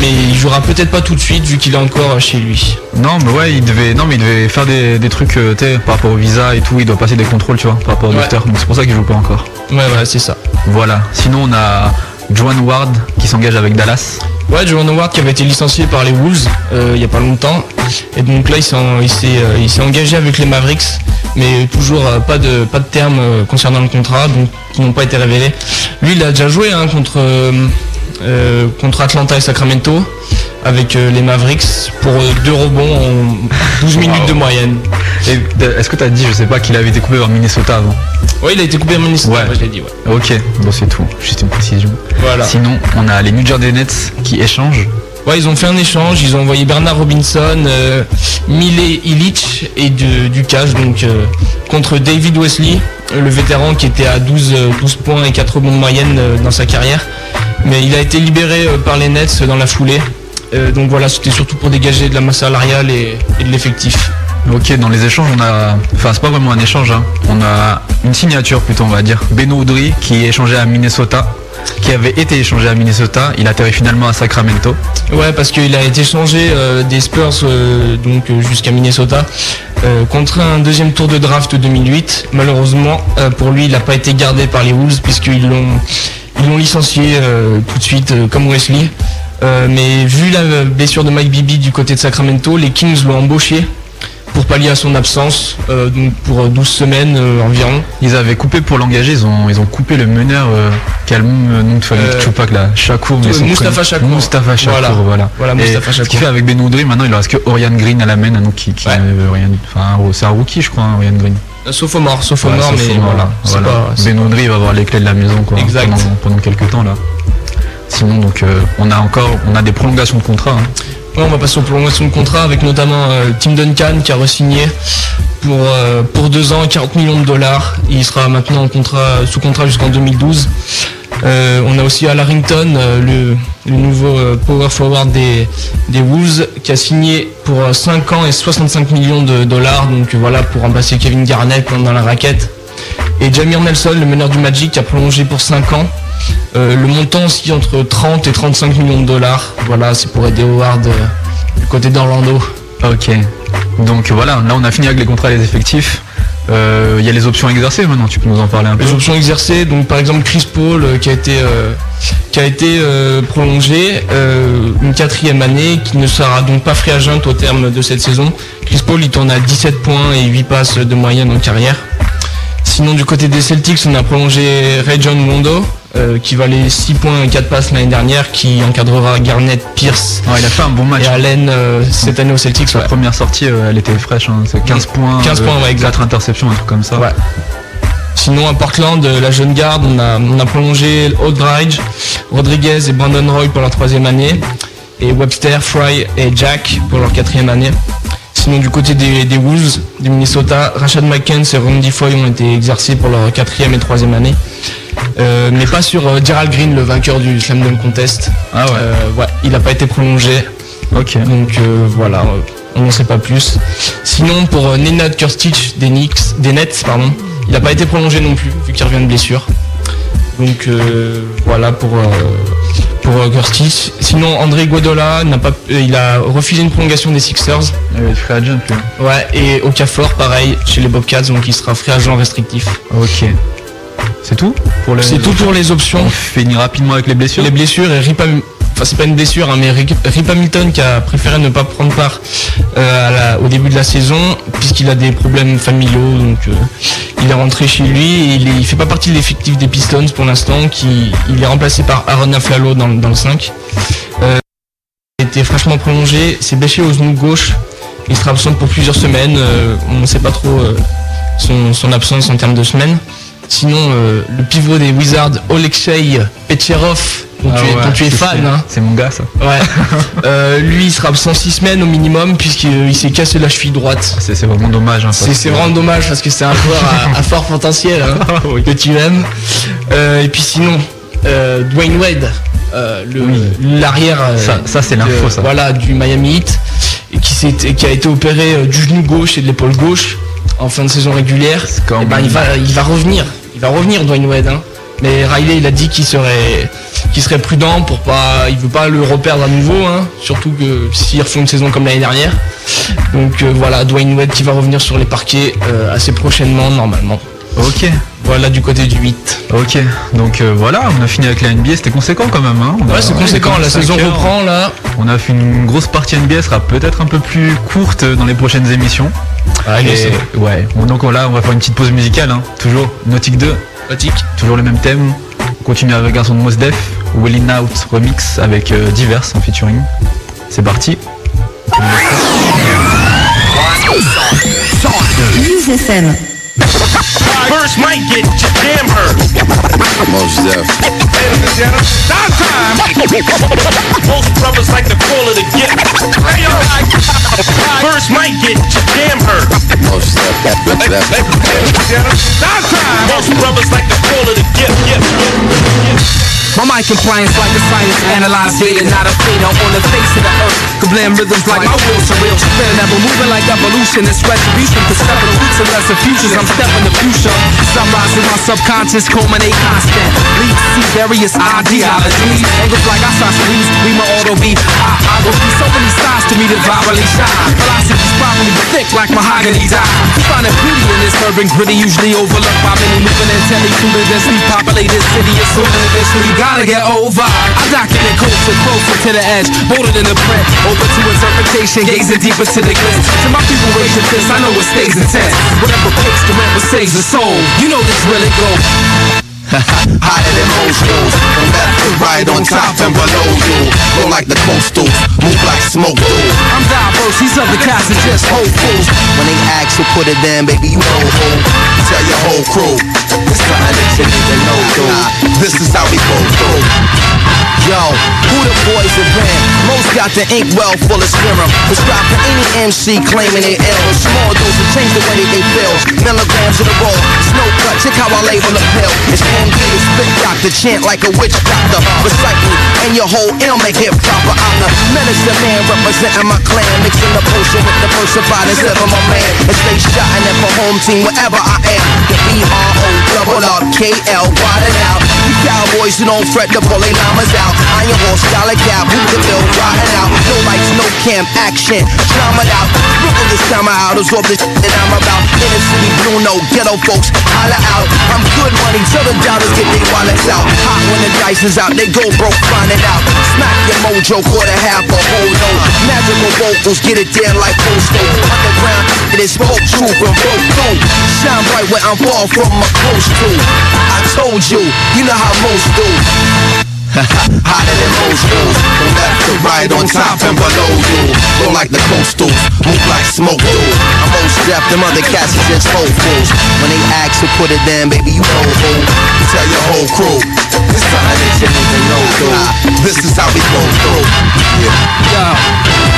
Mais il jouera peut-être pas tout de suite vu qu'il est encore chez lui. Non mais ouais il devait faire des trucs par rapport au visa et tout, il doit passer des contrôles tu vois par rapport au docteur, donc c'est pour ça qu'il joue pas encore. Ouais c'est ça. Voilà. Sinon on a Juwan Howard qui s'engage avec Dallas. Ouais, Juwan Howard qui avait été licencié par les Wolves il n'y a pas longtemps. Et donc là il s'est engagé avec les Mavericks. Mais toujours pas de terme concernant le contrat, donc qui n'ont pas été révélés. Lui il a déjà joué hein, contre Atlanta et Sacramento avec les Mavericks pour 2 rebonds en 12 minutes de moyenne. Et est-ce que tu as dit, je sais pas, qu'il avait été coupé par Minnesota avant? Oui, il a été coupé par Minnesota, je l'ai dit. Ok, bon c'est tout, juste une précision. Voilà. Sinon, on a les New Jersey Nets qui échangent Ouais, ils ont fait un échange, ils ont envoyé Bernard Robinson, Miley Illich et du cash donc contre David Wesley, le vétéran qui était à 12 points et 4 rebonds de moyenne dans sa carrière. Mais il a été libéré par les Nets dans la foulée. Donc voilà, c'était surtout pour dégager de la masse salariale et de l'effectif. Ok, dans les échanges, on a... Enfin, c'est pas vraiment un échange, hein. On a une signature plutôt, on va dire. Beno Audry, qui est échangé à Minnesota, qui avait été échangé à Minnesota. Il atterrit finalement à Sacramento. Ouais, parce qu'il a été échangé des Spurs donc jusqu'à Minnesota contre un deuxième tour de draft 2008. Malheureusement, pour lui, il n'a pas été gardé par les Wolves, puisqu'ils l'ont licencié tout de suite, comme Wesley. Mais vu la blessure de Mike Bibby du côté de Sacramento, les Kings l'ont embauché pour pallier à son absence, donc pour 12 semaines environ. Ils avaient coupé pour l'engager, ils ont coupé le meneur, quel nom de famille, Tupac là, Shakur, Mustafa Shakur. Mustafa Shakur, voilà Mustafa Shakur. Ce qu'il fait avec Beno Audry, maintenant il ne reste que Orian Green à la main, donc qui ouais. Rien, c'est un rookie je crois, hein, Orian Green. Sophomore, mais voilà. Pas, Beno Audry va avoir les clés de la maison quoi, exact. Pendant quelques temps là. Sinon donc on a des prolongations de contrat. Hein. Ouais, on va passer aux prolongations de contrat avec notamment Tim Duncan qui a re-signé pour 2 ans, 40 millions de dollars. Il sera maintenant sous contrat jusqu'en 2012. On a aussi Al Harrington, le nouveau power forward des Wolves, qui a signé pour 5 ans et 65 millions de dollars. Donc voilà, pour remplacer Kevin Garnett dans la raquette. Et Jamir Nelson, le meneur du Magic, a prolongé pour 5 ans. Le montant aussi entre 30 et 35 millions de dollars. Voilà, c'est pour aider Howard du côté d'Orlando. Ok. Donc voilà, là on a fini avec les contrats et les effectifs. Il y a les options exercées maintenant, tu peux nous en parler un peu. Les options exercées, donc par exemple Chris Paul qui a été prolongé une 4e année, qui ne sera donc pas free agent au terme de cette saison. Chris Paul il tourne à 17 points et 8 passes de moyenne en carrière. Sinon du côté des Celtics on a prolongé Rajon Rondo, qui valait 6 points et 4 passes l'année dernière, qui encadrera Garnett, Pierce. Ouais, il a fait un bon match. Et Allen cette année au Celtics. Sa première sortie, elle était fraîche, hein. C'est 15 points, 4 interceptions, un truc comme ça. Ouais. Sinon à Portland, la jeune garde, on a prolongé Aldridge, Rodriguez et Brandon Roy pour leur 3e année, et Webster, Fry et Jack pour leur 4e année. Sinon du côté des Wolves, du Minnesota, Rashad McCants et Randy Foye ont été exercés pour leur 4e et 3e année. Mais pas sur Gerald Green, le vainqueur du Slam Dunk Contest. Ah ouais. Il n'a pas été prolongé. Ok. Donc voilà, on n'en sait pas plus. Sinon pour Nenad Kurtic des Nets, pardon, il n'a pas été prolongé non plus vu qu'il revient de blessure. Donc voilà pour Kurtic. Sinon André Guadola il a refusé une prolongation des Sixers. Free agent. Ouais. Et Okafor pareil chez les Bobcats, donc il sera free agent restrictif. Ok. C'est tout pour les... C'est tout pour les options. On finit rapidement avec les blessures. Les blessures et enfin c'est pas une blessure hein, mais Rip Hamilton qui a préféré ne pas prendre part au début de la saison puisqu'il a des problèmes familiaux, donc il est rentré chez lui et il fait pas partie de l'effectif des Pistons pour l'instant, il est remplacé par Aaron Aflalo dans le 5. Il a été fraîchement prolongé, s'est blessé au genou gauche, il sera absent pour plusieurs semaines, on ne sait pas trop son absence en termes de semaines. Sinon, le pivot des Wizards, Oleksiy Petcherov, dont tu es fan. Hein. C'est mon gars, ça. Ouais. Lui, il sera absent 6 semaines au minimum, puisqu'il s'est cassé la cheville droite. C'est vraiment dommage. Hein, c'est vraiment dommage, parce que c'est un joueur à fort potentiel, hein, que tu aimes. Et puis sinon, Dwayne Wade, l'arrière ça, c'est l'info, ça. Voilà, du Miami Heat, qui a été opéré du genou gauche et de l'épaule gauche. En fin de saison régulière, il va revenir Dwayne Wade, hein. Mais Riley il a dit qu'il serait prudent pour pas, il veut pas le reperdre à nouveau, hein. Surtout que s'ils refont une saison comme l'année dernière. Donc voilà, Dwayne Wade qui va revenir sur les parquets assez prochainement normalement. Ok. Voilà du côté du 8. Ok. Donc voilà, on a fini avec la NBA, c'était conséquent quand même. Hein. Ouais, c'est conséquent, la saison reprend là. On a fait une grosse partie NBA, sera peut-être un peu plus courte dans les prochaines émissions. Allez, ouais. Bon, donc là, on va faire une petite pause musicale. Hein. Toujours Nautique 2. Nautique. Toujours le même thème. On continue avec un son de Mos Def, Well In Out remix avec divers en featuring. C'est parti. FM. First might get your damn hurt. Mos Def. Most brothers like the cooler to get. First might get your damn hurt. Most brothers like the cooler to get. My mind compliance like a science, analyze data, not a fader on the face of the earth. Kablam rhythms like my will surreal. Spin ever moving like evolution, it's retribution. For several roots and lesser futures, I'm stepping the future. Sunrise in my subconscious, culminate constant. Lead to see various ideologies. Angles like isosceles, we my auto beat. I go through so many sides to me that virally shine. Velocity's probably thick like mahogany dye. Finding beauty in this urban gritty, usually overlooked by many moving and telly-cooling densely populated city. It's so we gotta get over. I document culture closer to the edge, bolder than the print, open to interpretation, gazing deeper to the glitz. To my people raise your fist, I know it stays intense. Whatever breaks the rent, what saves the soul. You know this really goes. Higher than most schools, from left to right, on top and below you. Go like the coastals, move like smoke dudes. I'm diverse, these other guys are just whole fools. When they ask who put it down, baby, you know who. Tell your whole crew, it's something that you need to know, dude. This is how we go through. Yo, who the boys have been? Most got the ink well full of serum. Prescribed for any MC claiming it ill. Small doses change the way they feel. Milligrams of the roll, snow cut, check how I label the pill. It's the spit doctor, chant like a witch doctor. Recycle and your whole ill make it proper. I'm the minister man representing my clan, mixing the potion with the versified and slipping my man. And stay shotting at my home team wherever I am. The BROLLKL, wide it out. You cowboys who don't fret the bully llamas out. Iron horse, dollar cap, who the bill riding out. No lights, no cam, action, drama out. Brooklyn this time out, absorb this shit that I'm about. Inner city blue, no ghetto folks, holla out. I'm good money till the dollars get their wallets out. Hot when the dice is out, they go broke, find it out. Smack your mojo, quarter half a whole note. Magical vocals, get it there like postal. Underground, it is spoke truth and broke through. Shine bright where I'm far from my close to. I told you, you know how most do. Hotter than most schools, from left to right, on top and below you. Go like the coastals, move like smoke dudes. I'm most deaf, them other cats are just whole fools. When they ask who put it down, baby, you know who. Tell your whole crew, it's something that you need to know, dude. This is how we go through.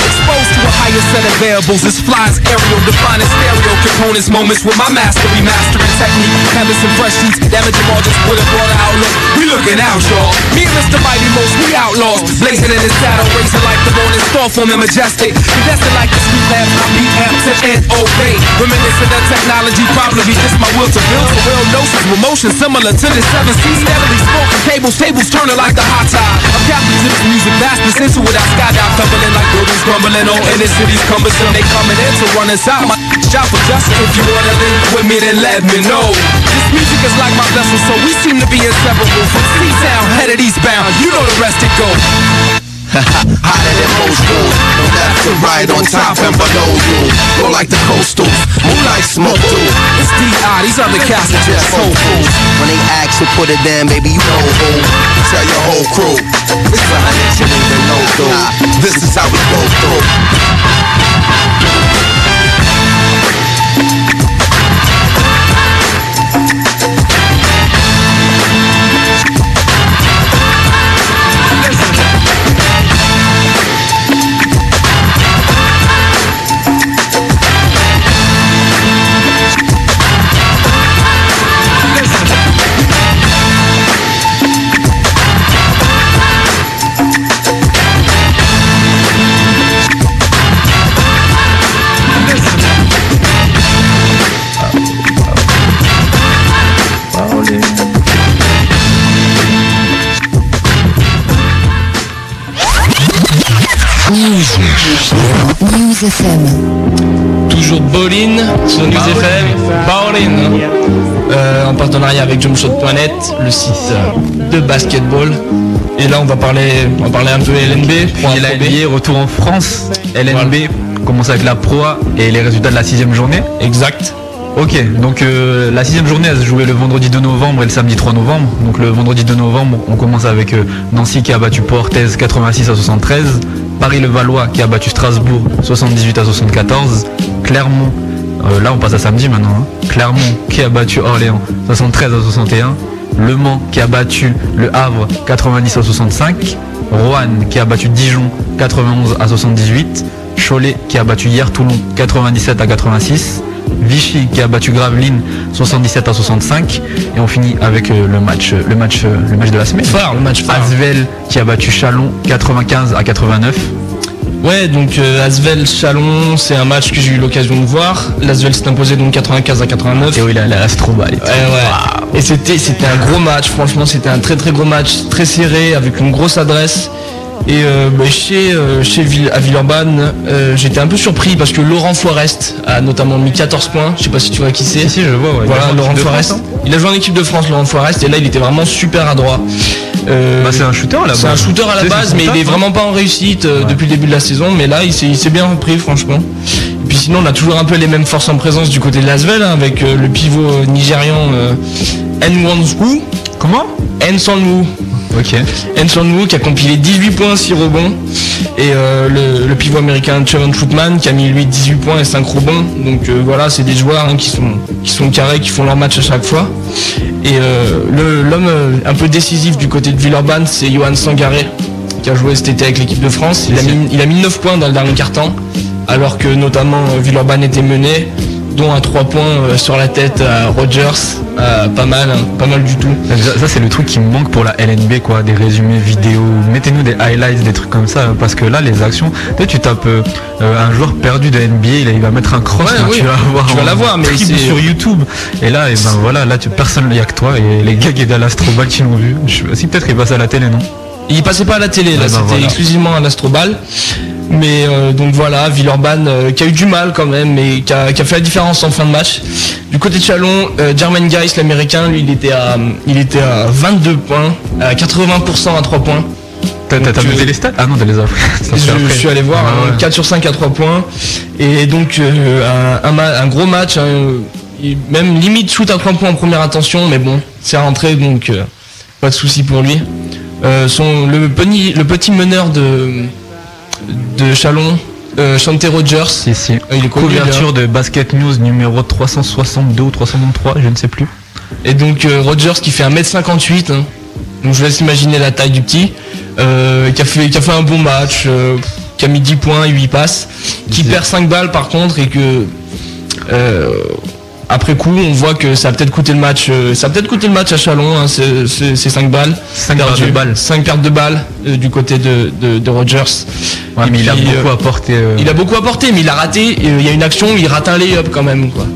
Exposed to a higher set of variables, it's flies, aerial, defining stereo components, moments with my mastery, mastering technique, canvas and fresh sheets, damaging margins with a broader outlook. We looking out, y'all. Me and the mighty most, we outlaws, blazing in the saddle, racing like the morning star, forming majestic, contesting like the street lab, I beat abs and obey, reminiscing the technology, probably just my will to build, a real notions, with motion similar to the 7 C's, steadily smoking tables turning like the hot tide, I'm captain to the music, vastness into it, I skydive, tumbling like buildings, grumbling on inner cities, cumbersome, they coming in to run us out, my job for justice, if you wanna live with me, then let me know, this music is like my vessel, so we seem to be inseparable, from C-Town, head of these bands. You know the rest, it goes. Hotter than most schools, from left to right, on top and below you. Go like the coastals, move like smoke dudes. It's D.I., these other cats are just whole fools. When they ask who put it down, baby, you know who. Tell your whole crew, it's something that you need to know, dude. This is how we go through. News FM. Toujours Balline sur News FM. Balline, en partenariat avec Jumpshot.net, le site de basketball. Et là, on va parler un peu LNB. Puis la NBA, retour en France. LNB, voilà. On commence avec la Pro A et les résultats de la 6ème journée. Exact. Ok, donc la 6ème journée elle se jouait le vendredi 2 novembre et le samedi 3 novembre. Donc le vendredi 2 novembre, on commence avec Nancy qui a battu Portez 86-73. Paris-le-Valois qui a battu Strasbourg 78-74. Clermont, là on passe à samedi maintenant. Clermont qui a battu Orléans 73-61. Le Mans qui a battu le Havre 90-65, Roanne qui a battu Dijon 91-78, Cholet qui a battu hier Toulon 97-86, Vichy qui a battu Gravelines 77-65, et on finit avec le match de la semaine. Phare, le match phare. Asvel qui a battu Châlons 95-89. Ouais, donc Asvel-Châlons, c'est un match que j'ai eu l'occasion de voir. L'Asvel s'est imposé donc 95-89. Et oui, la Astroba, elle est... Ouais. Wow. Et c'était un gros match, franchement, c'était un très très gros match, très serré, avec une grosse adresse. Et à Villeurbanne, j'étais un peu surpris parce que Laurent Foirest a notamment mis 14 points. Je sais pas si tu vois qui c'est. Si, je vois, ouais. Voilà, Laurent Foirest. Il a joué en équipe de France, Laurent Foirest, et là il était vraiment super adroit. C'est un shooter à la base. C'est un shooter à la base, mais il est vraiment pas en réussite depuis le début de la saison. Mais là, il s'est bien repris, franchement. Et puis sinon, on a toujours un peu les mêmes forces en présence du côté de l'Asvel, avec le pivot nigérian Nwanzwu. Comment? Nwanzwu. Ok. Nwanzwu qui a compilé 18 points, 6 rebonds. Et le pivot américain Trevon Troutman qui a mis lui 18 points et 5 rebonds. Donc voilà, c'est des joueurs qui sont carrés, qui font leur match à chaque fois. Et l'homme un peu décisif du côté de Villeurbanne, c'est Johan Sangaré qui a joué cet été avec l'équipe de France. Il a mis 9 points dans le dernier quart-temps, alors que notamment Villeurbanne était mené, dont un 3 points sur la tête à Rogers, pas mal du tout. Ça c'est le truc qui me manque pour la LNB, quoi, des résumés vidéo, mettez-nous des highlights, des trucs comme ça, parce que là les actions, tu tapes un joueur perdu de NBA, il va mettre un cross, ouais, oui. tu vas l'avoir, mais c'est sur YouTube. Et là, personne n'y a que toi, et les gars qui étaient à l'Astrobal qui l'ont vu, si peut-être qu'ils passent à la télé, non? Il passait pas à la télé, là, c'était exclusivement à l'Astrobal. Mais donc voilà, Villeurbanne qui a eu du mal quand même, mais qui a fait la différence en fin de match. Du côté de Châlons, Jermaine Geis, l'américain, lui il était à 22 points, à 80% à 3 points. T'as noté les stats? Ah non, t'as les offres. Je suis allé voir, 4 sur 5 à 3 points. Et donc un gros match, même limite shoot à 3 points en première intention, mais bon, c'est rentré, donc pas de soucis pour lui. Le petit meneur de Châlons, Shante Rogers, il est couverture de Basket News numéro 362 ou 363, je ne sais plus. Et donc Rogers qui fait 1m58, hein, donc je laisse imaginer la taille du petit, qui a fait un bon match, qui a mis 10 points et 8 passes, qui perd 5 balles par contre, et que après coup on voit que ça a peut-être coûté le match à Châlons, hein, c'est 5 balles. 5 pertes de balles du côté de Rogers. Ouais, mais il a beaucoup apporté. Il a beaucoup apporté, mais il a raté. Il y a une action où il rate un lay-up quand même, quoi.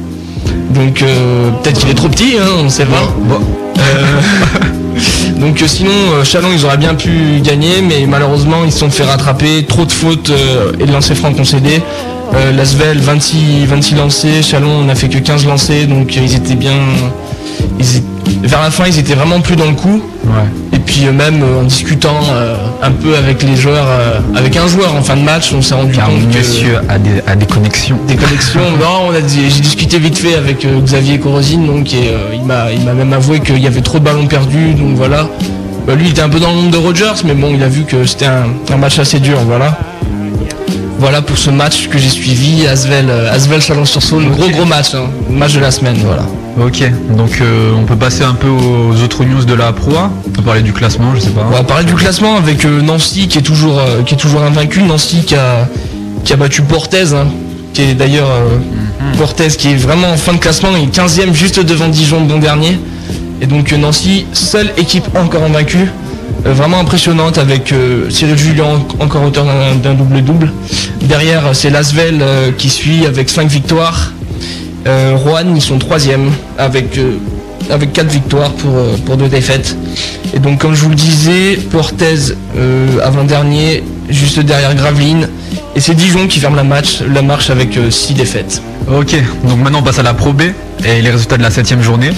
Donc peut-être qu'il est trop petit, hein, on ne sait pas. Bon. Donc sinon, Châlons, ils auraient bien pu gagner, mais malheureusement, ils se sont fait rattraper. Trop de fautes et de lancers francs concédés. L'Asvel, 26 lancers. Châlons, on n'a fait que 15 lancers, donc ils étaient bien... Vers la fin, ils étaient vraiment plus dans le coup. Ouais. Et puis même en discutant un peu avec les joueurs, avec un joueur en fin de match, on s'est rendu compte que monsieur a des connexions. Des connexions. Non, j'ai discuté vite fait avec Xavier Corosine, donc et, il m'a même avoué qu'il y avait trop de ballons perdus, donc voilà. Bah, lui, il était un peu dans le nombre de Rogers, mais bon, il a vu que c'était un match assez dur, voilà. Voilà pour ce match que j'ai suivi, Asvel Chalon-sur-Saône, okay. Gros match, hein, match de la semaine, voilà. Ok, donc on peut passer un peu aux autres news de la Pro A. On va parler du classement, je sais pas. On va parler du classement avec Nancy qui est toujours invaincue, Nancy qui a battu Portez, hein, qui est d'ailleurs Portez qui est vraiment en fin de classement, il est 15ème juste devant Dijon bon dernier. Et donc Nancy, seule équipe encore invaincue. Vraiment impressionnante avec Cyril Julien encore auteur d'un double-double. Derrière, c'est l'Asvel qui suit avec 5 victoires. Roanne, ils sont 3e avec 4 victoires pour 2 défaites. Et donc, comme je vous le disais, Portez avant-dernier, juste derrière Gravelines. Et c'est Dijon qui ferme la marche avec 6 défaites. Ok, donc maintenant on passe à la Pro B et les résultats de la 7ème journée.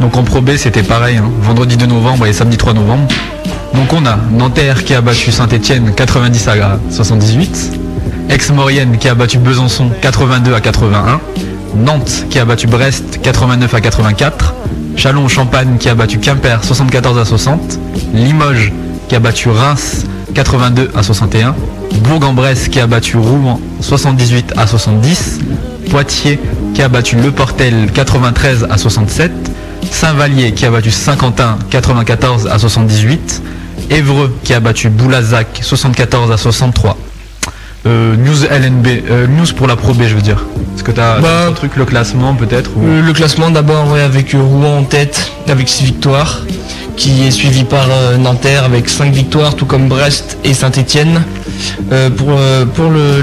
Donc en Pro B, c'était pareil, hein, vendredi 2 novembre et samedi 3 novembre. Donc on a Nanterre qui a battu Saint-Etienne 90-78, Aix-Maurienne qui a battu Besançon 82-81, Nantes qui a battu Brest 89-84, Châlons-Champagne qui a battu Quimper 74-60, Limoges qui a battu Reims 82-61, Bourg-en-Bresse qui a battu Rouen 78-70, Poitiers qui a battu Le Portel 93-67, Saint-Vallier qui a battu Saint-Quentin 94 à 78. Évreux qui a battu Boulazac 74 à 63. News LNB, news pour la Pro B, je veux dire. Est-ce que tu as un truc, le classement peut-être ou... Le classement d'abord, ouais, avec Rouen en tête avec 6 victoires, qui est suivi par Nanterre avec 5 victoires, tout comme Brest et Saint-Étienne. Pour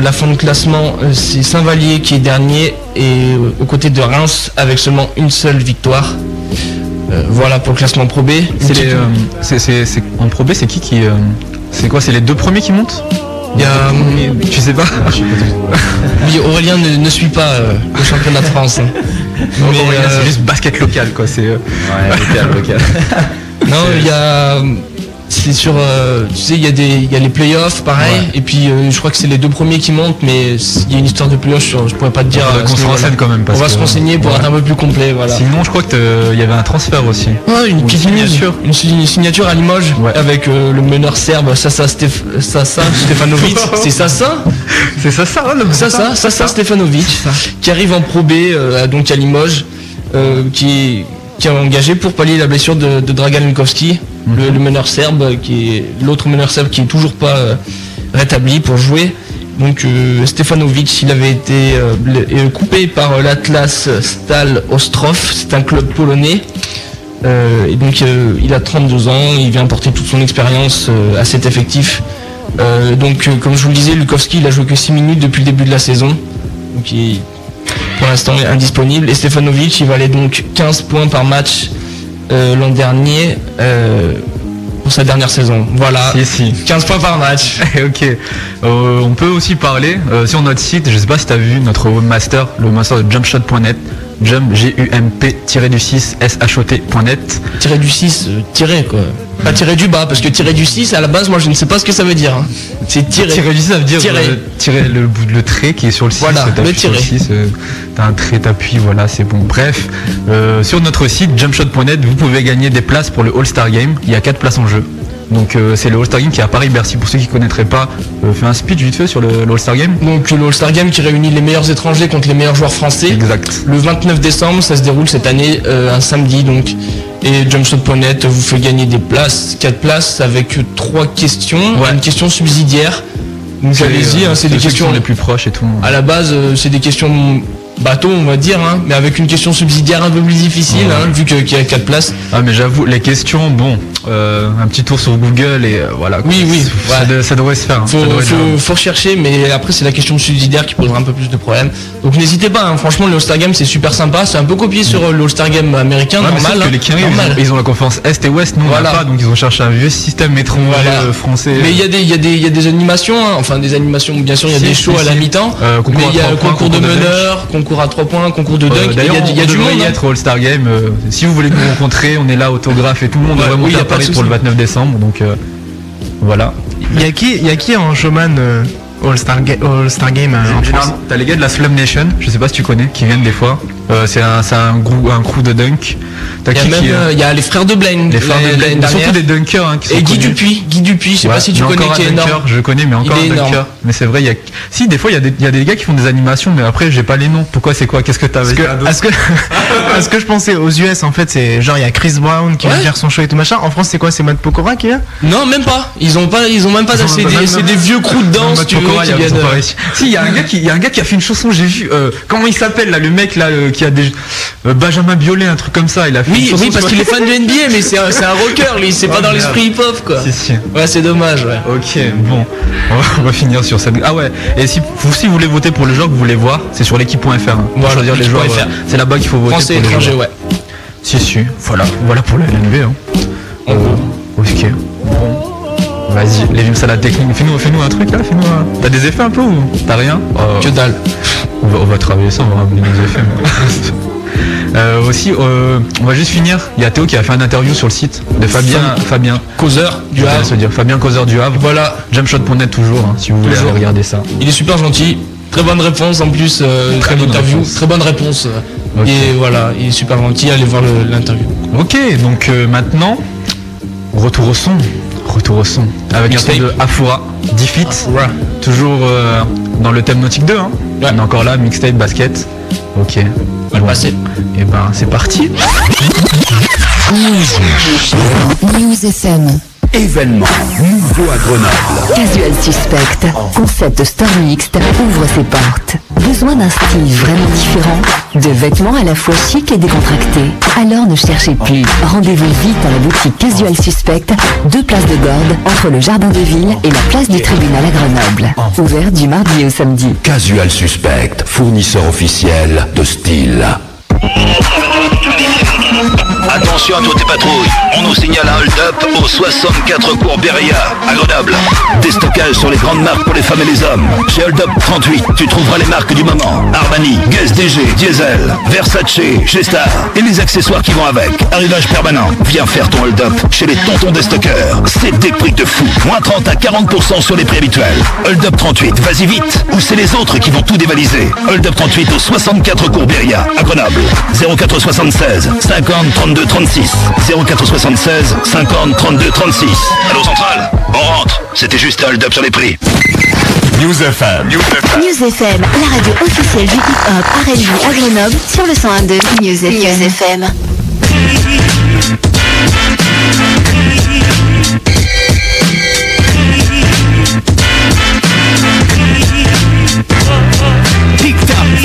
la fin de classement, c'est Saint-Vallier qui est dernier, et aux côtés de Reims avec seulement une seule victoire. Voilà pour le classement Pro B. C'est en Pro B, c'est qui c'est quoi? C'est les deux premiers qui montent? Il y a... Je sais pas. Oui, Aurélien ne suit pas le championnat de France. Hein. Non, mais Aurélien, c'est juste basket local, quoi. C'est local. Non, il y a... C'est sur... tu sais, il y a les playoffs, pareil. Ouais. Et puis, je crois que c'est les deux premiers qui montent, mais il y a une histoire de playoffs, je pourrais pas te dire... On se renseigne quand même. Parce on va se renseigner pour être un peu plus complet, voilà. Sinon, je crois qu'il y avait un transfert aussi. Ouais, une petite signature. Une signature à Limoges, ouais, avec le meneur serbe Sasa Stefanovic. C'est Sasa ? C'est Sasa, le meneur. Sasa Stefanovic, qui arrive en Pro B, donc à Limoges, qui est engagé pour pallier la blessure de Dragan Lukovski, le meneur serbe, l'autre meneur serbe qui est toujours pas rétabli pour jouer. Donc Stefanovic, il avait été coupé par l'Atlas Stal Ostrov, c'est un club polonais. Et donc il a 32 ans, il vient porter toute son expérience à cet effectif. Donc comme je vous le disais, Lukovski, il a joué que 6 minutes depuis le début de la saison. Donc pour l'instant est indisponible, et Stefanovic, il valait donc 15 points par match l'an dernier pour sa dernière saison. Voilà, 15 points par match. Ok, on peut aussi parler sur notre site, je sais pas si tu as vu notre webmaster, le webmaster de Jumpshot.net, jump-6-shot.net. Tirer du 6, tirer quoi. Pas tirer du bas, parce que tirer du 6, à la base, moi je ne sais pas ce que ça veut dire. Hein. C'est tirer. Tirer du 6, ça veut dire tirer le bout, le trait qui est sur le 6. Voilà, le tirer. T'as un trait, t'appuies, voilà, c'est bon. Bref, sur notre site jumpshot.net, vous pouvez gagner des places pour le All-Star Game. Il y a 4 places en jeu. Donc c'est le All-Star Game qui est à Paris-Bercy. Pour ceux qui ne connaîtraient pas, fais un speech vite fait sur le All-Star Game. Donc le All-Star Game qui réunit les meilleurs étrangers contre les meilleurs joueurs français. Exact. Le 29 décembre, ça se déroule cette année un samedi. Donc, et Jumpshot.net vous fait gagner des places, 4 places avec 3 questions, ouais, une question subsidiaire. Donc allez-y, c'est des questions les plus proches et tout. À la base, c'est des questions bateau, on va dire, hein, mais avec une question subsidiaire un peu plus difficile, ouais, hein, vu qu'il y a 4 places. Ah, mais j'avoue, les questions, bon, un petit tour sur Google et voilà. Oui, ça devrait se faire. Hein, faut rechercher, mais après, c'est la question subsidiaire qui posera un peu plus de problèmes. Donc n'hésitez pas, hein, franchement, le All-Star Game, c'est super sympa. C'est un peu copié sur le All-Star Game américain, ouais, normal. Hein, ils ont la conférence Est et Ouest, nous, voilà, on n'a pas, donc ils ont cherché un vieux système métro, voilà, français. Mais il y a des animations, hein, enfin des animations, bien sûr, il y a des shows à la mi-temps. Mais il y a le concours de meneur, concours à 3 points, concours de dunk. D'ailleurs, il y a du monde, y être au All-Star Game. Si vous voulez nous rencontrer, on est là, autographe et tout le monde. On va monter à Paris pour le 29 décembre. Donc voilà. Il y a qui en showman All-Star Game en France? T'as les gars de la Slum Nation, je sais pas si tu connais, qui viennent des fois. C'est un crew de dunk. Il y a les frères de Blaine. Surtout des dunkers, hein, qui sont. Et Guy Dupuis, je sais pas si tu connais, qui est énorme. Je connais, mais encore un dunker. Mais c'est vrai, si des fois il y a des gars qui font des animations, mais après j'ai pas les noms. Pourquoi, c'est quoi, qu'est-ce que t'avais? Parce que je pensais aux US, en fait, c'est genre il y a Chris Brown qui vient faire son show et tout machin. En France, c'est quoi? C'est Matt Pokora qui est là? Non, même pas. Ils ont même pas. C'est des vieux crews de danse. Si, il y a un gars qui a fait une chanson, j'ai vu. Comment il s'appelle là, le mec là, qui a des Benjamin Biolay, un truc comme ça, il a fait une chanson parce qu'il est fan de NBA, mais c'est un rocker, lui, c'est pas dans l'esprit hip hop quoi. Si. Ouais, c'est dommage, ouais. Ok, bon, on va finir sur cette. Ah ouais, et si vous voulez voter pour le joueur que vous voulez voir, c'est sur l'équipe.fr. Hein, voilà, choisir les joueurs. C'est là-bas qu'il faut voter. Français, étranger, ouais. Si, voilà pour le LNB. Hein. Ok. Bon. Vas-y, les vimes à la technique, fais-nous un truc là, fais-nous un... T'as des effets un peu ou t'as rien? Que dalle. On va travailler ça, on va ramener nos effets. On va juste finir, il y a Théo qui a fait un interview sur le site de Fabien Causeur du Havre. Fabien Causeur du Havre, voilà, jumpshot.net toujours, hein, si vous voulez aller regarder ça. Il est super gentil, très bonne réponse en plus, très bonne interview, très bonne réponse. Okay. Et voilà, il est super gentil, allez voir l'interview. Ok, donc maintenant, retour au son avec un peu de Afura, 10 feats, toujours dans le thème nautique 2, hein. Ouais. On est encore là, mixtape basket, Ok. On va le passer. Et ben c'est parti. News FM. Événement nouveau à Grenoble. Casual Suspect, concept store mixte, ouvre ses portes. Besoin d'un style vraiment différent, de vêtements à la fois chic et décontractés. Alors ne cherchez plus. Rendez-vous vite à la boutique Casual Suspect, 2 places de Gordes, entre le Jardin de Ville et la place du Tribunal à Grenoble. Ouvert du mardi au samedi. Casual Suspect, fournisseur officiel de style. Attention à toutes les patrouilles, on nous signale un hold-up au 64 cours Béria, à Grenoble. Déstockage sur les grandes marques pour les femmes et les hommes. Chez Hold Up 38, tu trouveras les marques du moment. Armani, Guess DG, Diesel, Versace, G-Star et les accessoires qui vont avec. Arrivage permanent. Viens faire ton hold-up chez les tontons déstockeurs. C'est des prix de fou. Moins 30 à 40% sur les prix habituels. Hold Up 38, vas-y vite, ou c'est les autres qui vont tout dévaliser. Hold Up 38 au 64 cours Béria, à Grenoble. 0476 50 32 36 0476 50 32 36. Allô Centrale, on rentre. C'était juste un hold-up sur les prix. News FM. News FM, la radio officielle du hip-hop R&B à Grenoble sur le 101.2 News FM. News FM.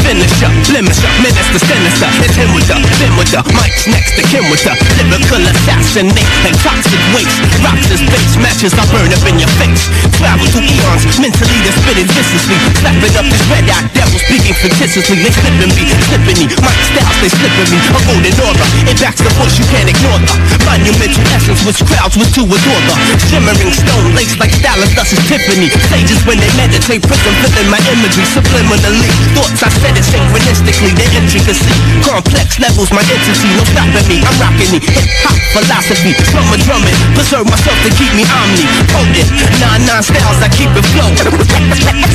Finisher, blemisher, minister, sinister. It's him with the, them with the, Mike's next to Kim with the lyrical assassinate and toxic waste. Rocks his bitch, matches I burn up in your face. Travel through eons, mentally they're spitting viciously. Slapping up this red-eyed devil, speaking fictitiously. They slipping me, Mike Styles, they slipping me. A golden aura, it backs the bush, you can't ignore the monumental essence which crowds with to adore the shimmering stone lace like Dallas, thus is Tiffany. Sages when they meditate, prism filling my imagery subliminally. Thoughts I said synchronistically, the intricacy, complex levels, my entity, no stopping me, I'm rocking the hip-hop philosophy, summer drumming, preserve myself to keep me omni, potent, 9-9 styles, I keep it flow,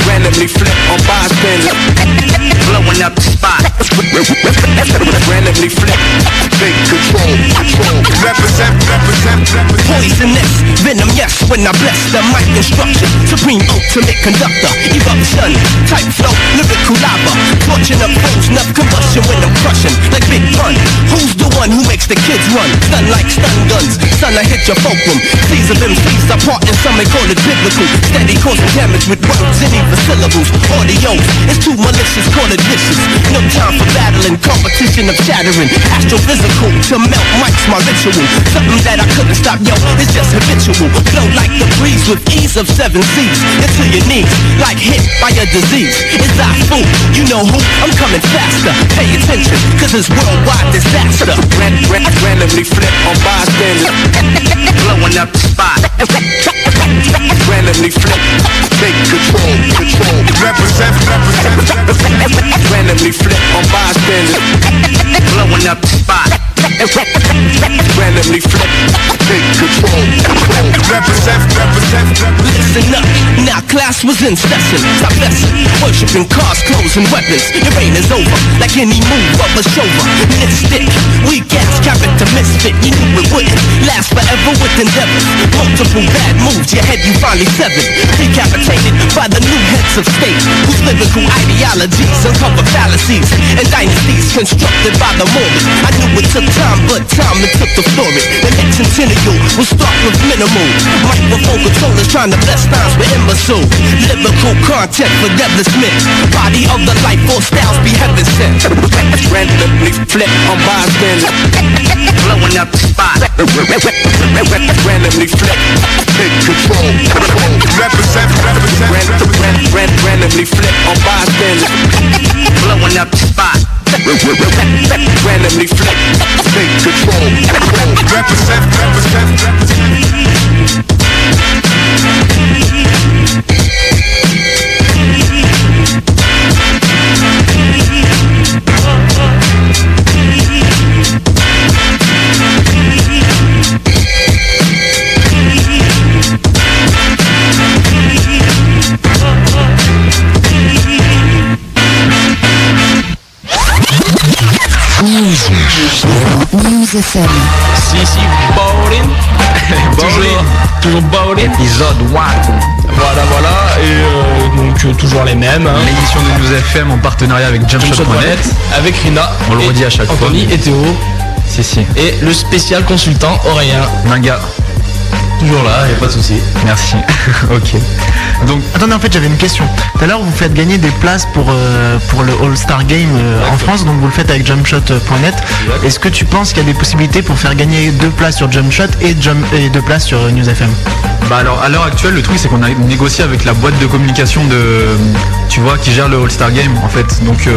randomly flip on bystanders, blowing up the spot, randomly flip, big control, represent, poisonous, venom, yes, when I bless the mic instruction, supreme ultimate conductor, eruption, type flow, lyrical lava, watching up close, enough combustion when I'm crushing like Big Pun. Who's the one who makes the kids run? Stun like stun guns, son I hit your fulcrum. These of them seas apart and some may call it biblical. Steady causing damage with words and even syllables. Audios, it's too malicious, call it vicious. No time for battling, competition of shattering. Astrophysical, to melt mics my ritual. Something that I couldn't stop, yo, it's just habitual. Flow like the breeze with ease of 7 seas. It's to your knees, like hit by a disease. It's our food, you know who? I'm coming faster, pay attention, cause it's worldwide disaster. Randomly flip on bystanders, blowing up the spot. Randomly flip, take control, represent. Randomly flip on bystanders, blowing up the spot. Randomly flip, take control, represent. Listen up, now class was in session. Stop messing, worshipping cars, clothes and weapons. Your reign is over, like any move of a shower. Mystic, weak ass character misfit. You knew it wouldn't last forever with endeavors. Multiple bad moves, your head you finally severed. Decapitated by the new heads of state, whose lyrical ideologies uncover fallacies and dynasties constructed by the moment. I knew it took time, but time it took to flourish. The next centennial will start with minimal. Microphone controllers trying to bless times with imbecile. Lyrical content forever Smith. Body of the life force styles be heaven sent. Randomly flip on bystanders, blowing up the spot. Randomly flip, take control. Represent. Randomly flip on bystanders, blowing up the spot. Randomly flip, take control. Represent. News FM. Si, bowling. Toujours. toujours Balline, épisode 1. Voilà, et donc toujours les mêmes. Hein. L'émission de News FM en partenariat avec Jumpshot.net. Avec Rina, on le redit à chaque fois. Anthony et Théo. Si. Et le spécial consultant Aurélien. Minga. Toujours là, y a pas de souci. Merci. Ok. Donc, attendez, en fait j'avais une question. Tout à l'heure vous faites gagner des places pour le All-Star Game en France, donc vous le faites avec Jumpshot.net. Est-ce que tu penses qu'il y a des possibilités pour faire gagner 2 places sur Jumpshot et 2 places sur News FM? Bah alors à l'heure actuelle le truc c'est qu'on a négocié avec la boîte de communication de, tu vois, qui gère le All-Star Game en fait. Donc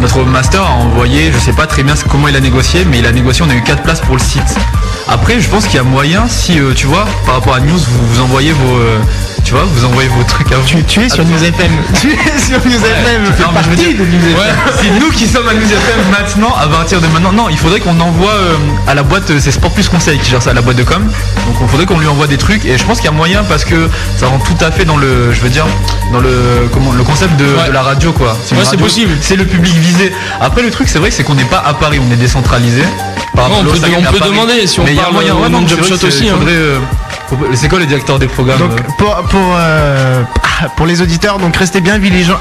notre master a envoyé, je sais pas très bien comment il a négocié, mais il a négocié, on a eu 4 places pour le site. Après je pense qu'il y a moyen, si tu vois, par rapport à News, vous envoyez vos tu vois, vous envoyez vos trucs à vous. Tu es sur News FM. Tu es sur News FM. Tu fais partie de News FM. Ouais, c'est nous qui sommes à News FM maintenant, à partir de maintenant. Non, il faudrait qu'on envoie à la boîte, c'est Sport Plus Conseil qui gère ça, à la boîte de com. Donc il faudrait qu'on lui envoie des trucs et je pense qu'il y a moyen parce que ça rentre tout à fait dans le, je veux dire, dans le, comment, le concept de la radio quoi. C'est, radio, c'est possible. C'est le public visé. Après le truc, c'est vrai que c'est qu'on n'est pas à Paris, on est décentralisé. On peut demander si on mais parle au nom de Jumpshot aussi. C'est quoi le directeur des programmes? Donc, pour les auditeurs, donc restez bien vigilants.